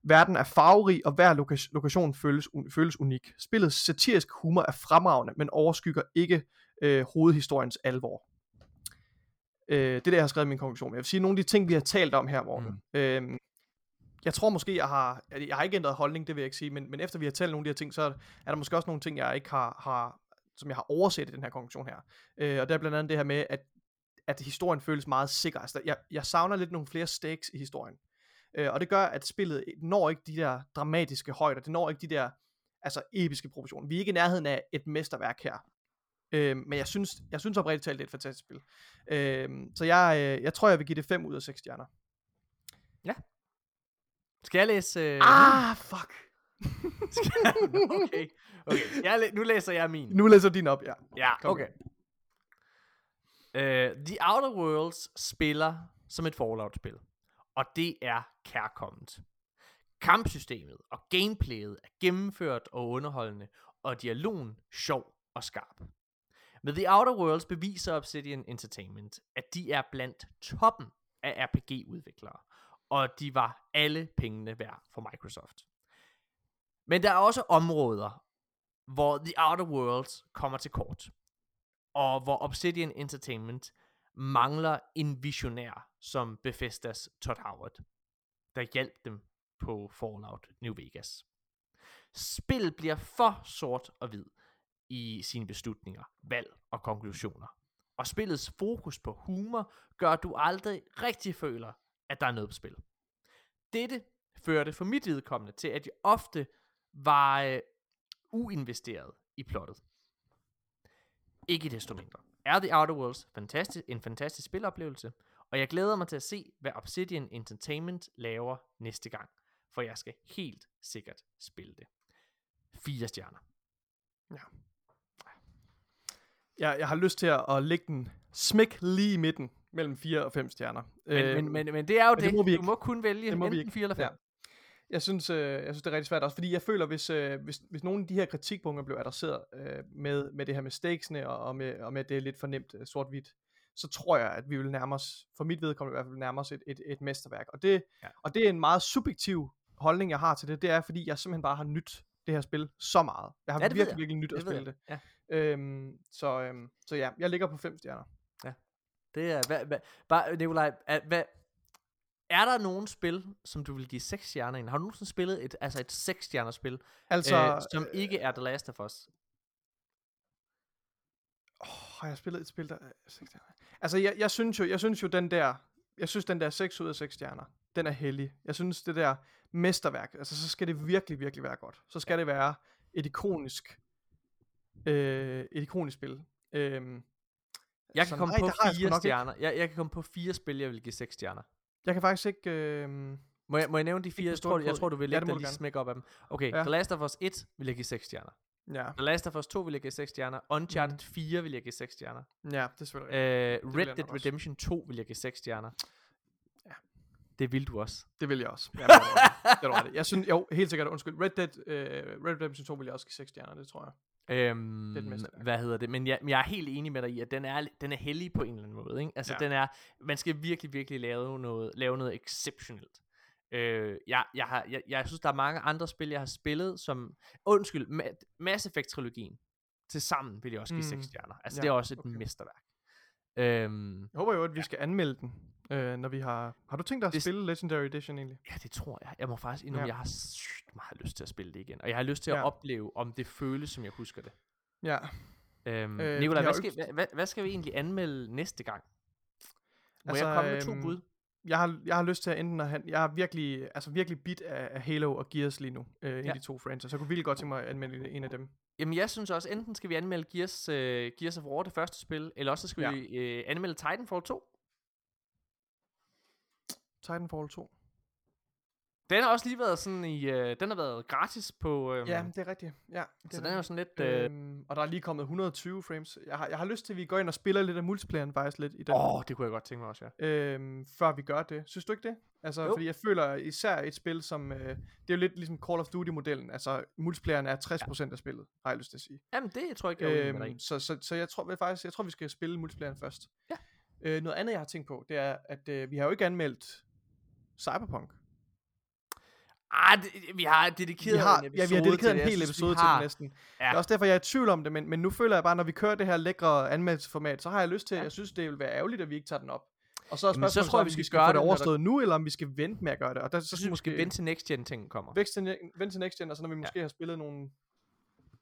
Verden er farverig, og hver loka- lokation føles, un- føles unik. Spillets satirisk humor er fremragende, men overskygger ikke øh, hovedhistoriens alvor. Øh, det der, jeg har skrevet i min konklusion. Jeg vil sige, nogle af de ting, vi har talt om her, Morten. Mm. Øh, jeg tror måske, jeg har... Jeg har ikke ændret holdning, det vil jeg ikke sige, men, men efter vi har talt nogle af de her ting, så er der måske også nogle ting, jeg ikke har... har som jeg har overset i den her konklusion her. Øh, og der er blandt andet det her med, at, at historien føles meget sikker. Altså, jeg, jeg savner lidt nogle flere stakes i historien. Øh, og det gør, at spillet når ikke de der dramatiske højder. Det når ikke de der altså episke proportioner. Vi er ikke i nærheden af et mesterværk her. Øh, men jeg synes, jeg synes oprigtigt talt, det er et fantastisk spil. Øh, så jeg, jeg tror, jeg vil give det fem ud af seks stjerner. Ja. Skal jeg læse... Øh, ah, fuck. Skal jeg, okay. okay. Jeg, nu læser jeg min. Nu læser din op, ja. Ja, kom. Okay. Uh, The Outer Worlds spiller som et Fallout-spil. Og det er kærkomment. Kampsystemet og gameplayet er gennemført og underholdende, og dialogen sjov og skarp. Med The Outer Worlds beviser Obsidian Entertainment, at de er blandt toppen af R P G-udviklere, og de var alle pengene værd for Microsoft. Men der er også områder, hvor The Outer Worlds kommer til kort, og hvor Obsidian Entertainment mangler en visionær som Bethesdas Todd Howard, der hjalp dem på Fallout New Vegas. Spillet bliver for sort og hvid i sine beslutninger, valg og konklusioner. Og spillets fokus på humor gør, at du aldrig rigtig føler, at der er noget på spil. Dette førte for mit vedkommende til, at jeg ofte var øh, uinvesteret i plottet. Ikke desto mindre. er The Outer Worlds fantastisk, en fantastisk spiloplevelse, og jeg glæder mig til at se, hvad Obsidian Entertainment laver næste gang, for jeg skal helt sikkert spille det. Fire stjerner. Ja. Jeg, jeg har lyst til at lægge den smæk lige i midten, mellem fire og fem stjerner. Men, øh, men, men, men det er jo det, det må vi du må kun vælge enten fire eller fem. Ja. Jeg synes, øh, jeg synes, det er rigtig svært også, fordi jeg føler, hvis, øh, hvis, hvis nogle af de her kritikpunkter blev adresseret øh, med, med det her med stakesene, og, og, med, og med det lidt for nemt øh, sort-hvidt, så tror jeg, at vi vil nærme os, for mit vedkommende i hvert fald, nærme os et, et, et mesterværk. Og det, ja. og det er en meget subjektiv holdning, jeg har til det, det er, fordi jeg simpelthen bare har nydt det her spil så meget. Jeg har ja, virkelig, jeg. virkelig nydt at det spille det. Ja. Øhm, så, øhm, så ja, jeg ligger på fem stjerner. Ja. Det er, hvad, hvad, bare, Nikolaj, er, hvad, er der nogen spil, som du vil give seks stjerner ind? Har du nogensinde spillet et, altså et seks stjerner spil, altså, øh, som øh, ikke er The Last of Us? Åh, har jeg spillet et spil, der er seks stjerner? Altså, jeg, jeg synes jo, jeg synes jo den der, jeg synes den der seks ud af seks stjerner, den er hellig. Jeg synes det der mesterværk, altså så skal det virkelig, virkelig være godt. Så skal det være et ikonisk, øh, et ikonisk spil. Øhm, Jeg kan sådan, komme nej, på fire stjerner. Jeg, jeg kan komme på fire spil, jeg vil give seks stjerner. Jeg kan faktisk ikke... Øh... Må, jeg, må jeg nævne de fire? Jeg tror, jeg tror, du vil lægge ja, dig lige smække op af dem. Okay, ja. The Last of Us et vil jeg give seks stjerner. Ja. The Last of Us to vil jeg give seks stjerner. Uncharted mm. fire vil jeg give seks stjerner. Ja, det er selvfølgelig rigtigt. Øh, Red Dead Redemption to vil jeg give seks stjerner. Ja. Det vil du også. Det vil jeg også. Ja, det er du ret. Jeg synes, jo, helt sikkert, undskyld. Red Dead uh, Red Redemption to vil jeg også give seks stjerner, det tror jeg. Øhm, det hvad hedder det? Men jeg, jeg er helt enig med dig i, at den er, den er hellig på en eller anden måde, ikke? Altså, ja. den er, man skal virkelig, virkelig lave noget, lave noget exceptionelt. Øh, jeg, jeg, har, jeg, jeg synes, der er mange andre spil, jeg har spillet, som, undskyld, ma- Mass Effect-trilogien, til sammen vil jeg også give mm. seks stjerner. Altså, ja, det er også et okay. mesterværk. Øhm, jeg håber jo, at vi ja. skal anmelde den, øh, når vi har... Har du tænkt dig at det, spille Legendary Edition egentlig? Ja, det tror jeg. Jeg må faktisk endnu... Ja. Jeg har sygt meget lyst til at spille det igen. Og jeg har lyst til at ja. opleve, om det føles, som jeg husker det. Ja. Øhm, øh, Nikolaj, hvad skal, ø- hvad, hvad skal vi egentlig anmelde næste gang? Må altså, jeg komme med to bud? Jeg har, jeg har lyst til at enten at... Han, jeg er virkelig, altså virkelig bit af Halo og Gears lige nu. Øh, en ja. de to franchises. Så jeg kunne virkelig godt tænke mig at anmelde en af dem. Jamen jeg synes også, enten skal vi anmelde Gears, uh, Gears of War, det første spil, eller også skal ja. vi uh, anmelde Titanfall to. Titanfall to. Den har også lige været sådan i, uh, den har været gratis på... Um, ja, det er rigtigt. Ja, det så er den er jo sådan lidt... Uh, øhm, og der er lige kommet et hundrede og tyve frames. Jeg har, jeg har lyst til, at vi går ind og spiller lidt af multiplayeren faktisk lidt i den. Åh, oh, det kunne jeg godt tænke mig også, ja. Øhm, før vi gør det. Synes du ikke det? Altså, jo. fordi jeg føler især et spil, som... Øh, det er jo lidt ligesom Call of Duty-modellen. Altså, multiplayeren er tres procent ja. af spillet, har jeg lyst til at sige. Jamen, det tror jeg ikke, jeg øhm, er så, så, så jeg tror faktisk, jeg tror, vi skal spille multiplayeren først. Ja. Øh, noget andet, jeg har tænkt på, det er, at øh, vi har jo ikke anmeldt Cyberpunk. Ah, det, vi har dedikeret vi har, en episode ja, vi har dedikeret en hel synes, episode til det næsten. Ja. Det er også derfor, jeg er i tvivl om det, men, men nu føler jeg bare, når vi kører det her lækre anmeldelsesformat, så har jeg lyst til, ja. jeg synes, det vil være ærgerligt, at vi ikke tager den op. Og så er spørgsmålet, så tror jeg, om vi skal, skal gøre få det overstået der... nu, eller om vi skal vente med at gøre det. Og der, så, så synes vi måske vente til next gen ting kommer. Vente til, vente til next gen, og så når vi måske ja. har spillet nogle...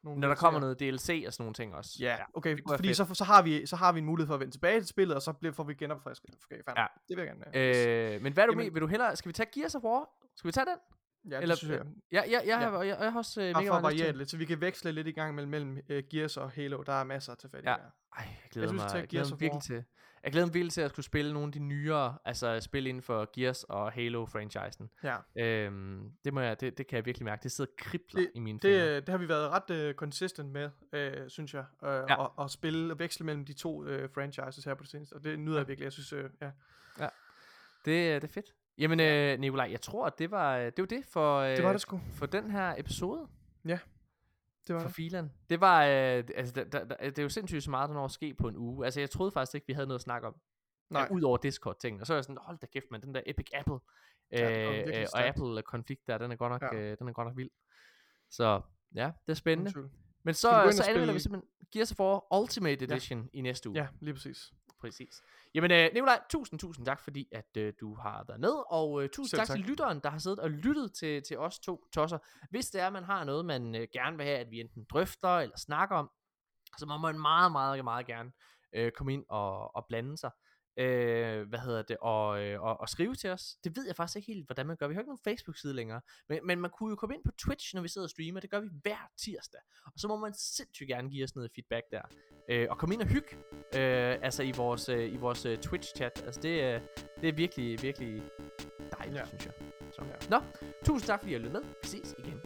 nogle når der kommer noget D L C og sådan nogle ting også. Ja, ja okay, fordi så, så, har vi, så har vi en mulighed for at vende tilbage til spillet, og så bliver, får vi genopfrisket. Okay, ja. Det vil jeg gerne. Øh, men hvad er du med? Vil du hellere, skal vi tage Gears of War? Skal vi tage den? Ja, det eller, synes jeg. Ja, ja, ja, ja. Jeg, jeg, jeg har også øh, mega meget lidt, så vi kan veksle lidt i gang mellem, mellem uh, Gears og Halo. Der er masser til fat i ja. der. Ej, jeg glæder jeg mig, synes, jeg glæder mig virkelig til. Jeg glæder mig virkelig til at skulle spille nogle af de nyere, altså spil inden for Gears og Halo-franchisen. Ja. Øhm, det, må jeg, det, det kan jeg virkelig mærke. Det sidder kribler det, i mine fingre. Det, det har vi været ret konsistent uh, med, øh, synes jeg. Øh, ja. at, at spille og veksle mellem de to øh, franchises her på det seneste. Og det nyder ja. jeg virkelig, jeg synes. Øh, ja. ja. Det, det er fedt. Jamen øh, Nikolaj, jeg tror, at det var det, var det for øh, det var det sgu. for den her episode. Ja, det var for filan. Det var, øh, altså, da, da, da, det er jo sindssygt så meget, der når at ske på en uge. Altså, jeg troede faktisk ikke, vi havde noget at snakke om. Nej. Ja, ud over Discord-ting. Og så er jeg sådan, hold da kæft, man, den der Epic Apple ja, øh, øh, og Apple-konflikt der, den er godt nok, ja. øh, den er godt nok vild. Så ja, det er spændende. Men så, så anvender vi simpelthen Gears of War Ultimate Edition ja. i næste uge. Ja, lige præcis. Præcis. Jamen øh, Nikolaj, tusind, tusind tak, fordi at øh, du har været med, og øh, tusind tak, tak til lytteren, der har siddet og lyttet til, til os to tosser. Hvis det er, man har noget, man øh, gerne vil have, at vi enten drøfter eller snakker om, så må man meget, meget, meget gerne øh, komme ind og, og blande sig. øh, hvad hedder det, og, øh, og, og skrive til os. Det ved jeg faktisk ikke helt, hvordan man gør. Vi har ikke nogen Facebook-side længere, men, men man kunne jo komme ind på Twitch, når vi sidder og streamer. Det gør vi hver tirsdag, og så må man sindssygt gerne give os noget feedback der, øh, og komme ind og hygge, øh, altså i vores, øh, i vores øh, Twitch-chat. Altså det, øh, det er virkelig, virkelig dejligt, ja, synes jeg. Så, ja. Nå, tusind tak fordi I lyttede med. Vi ses igen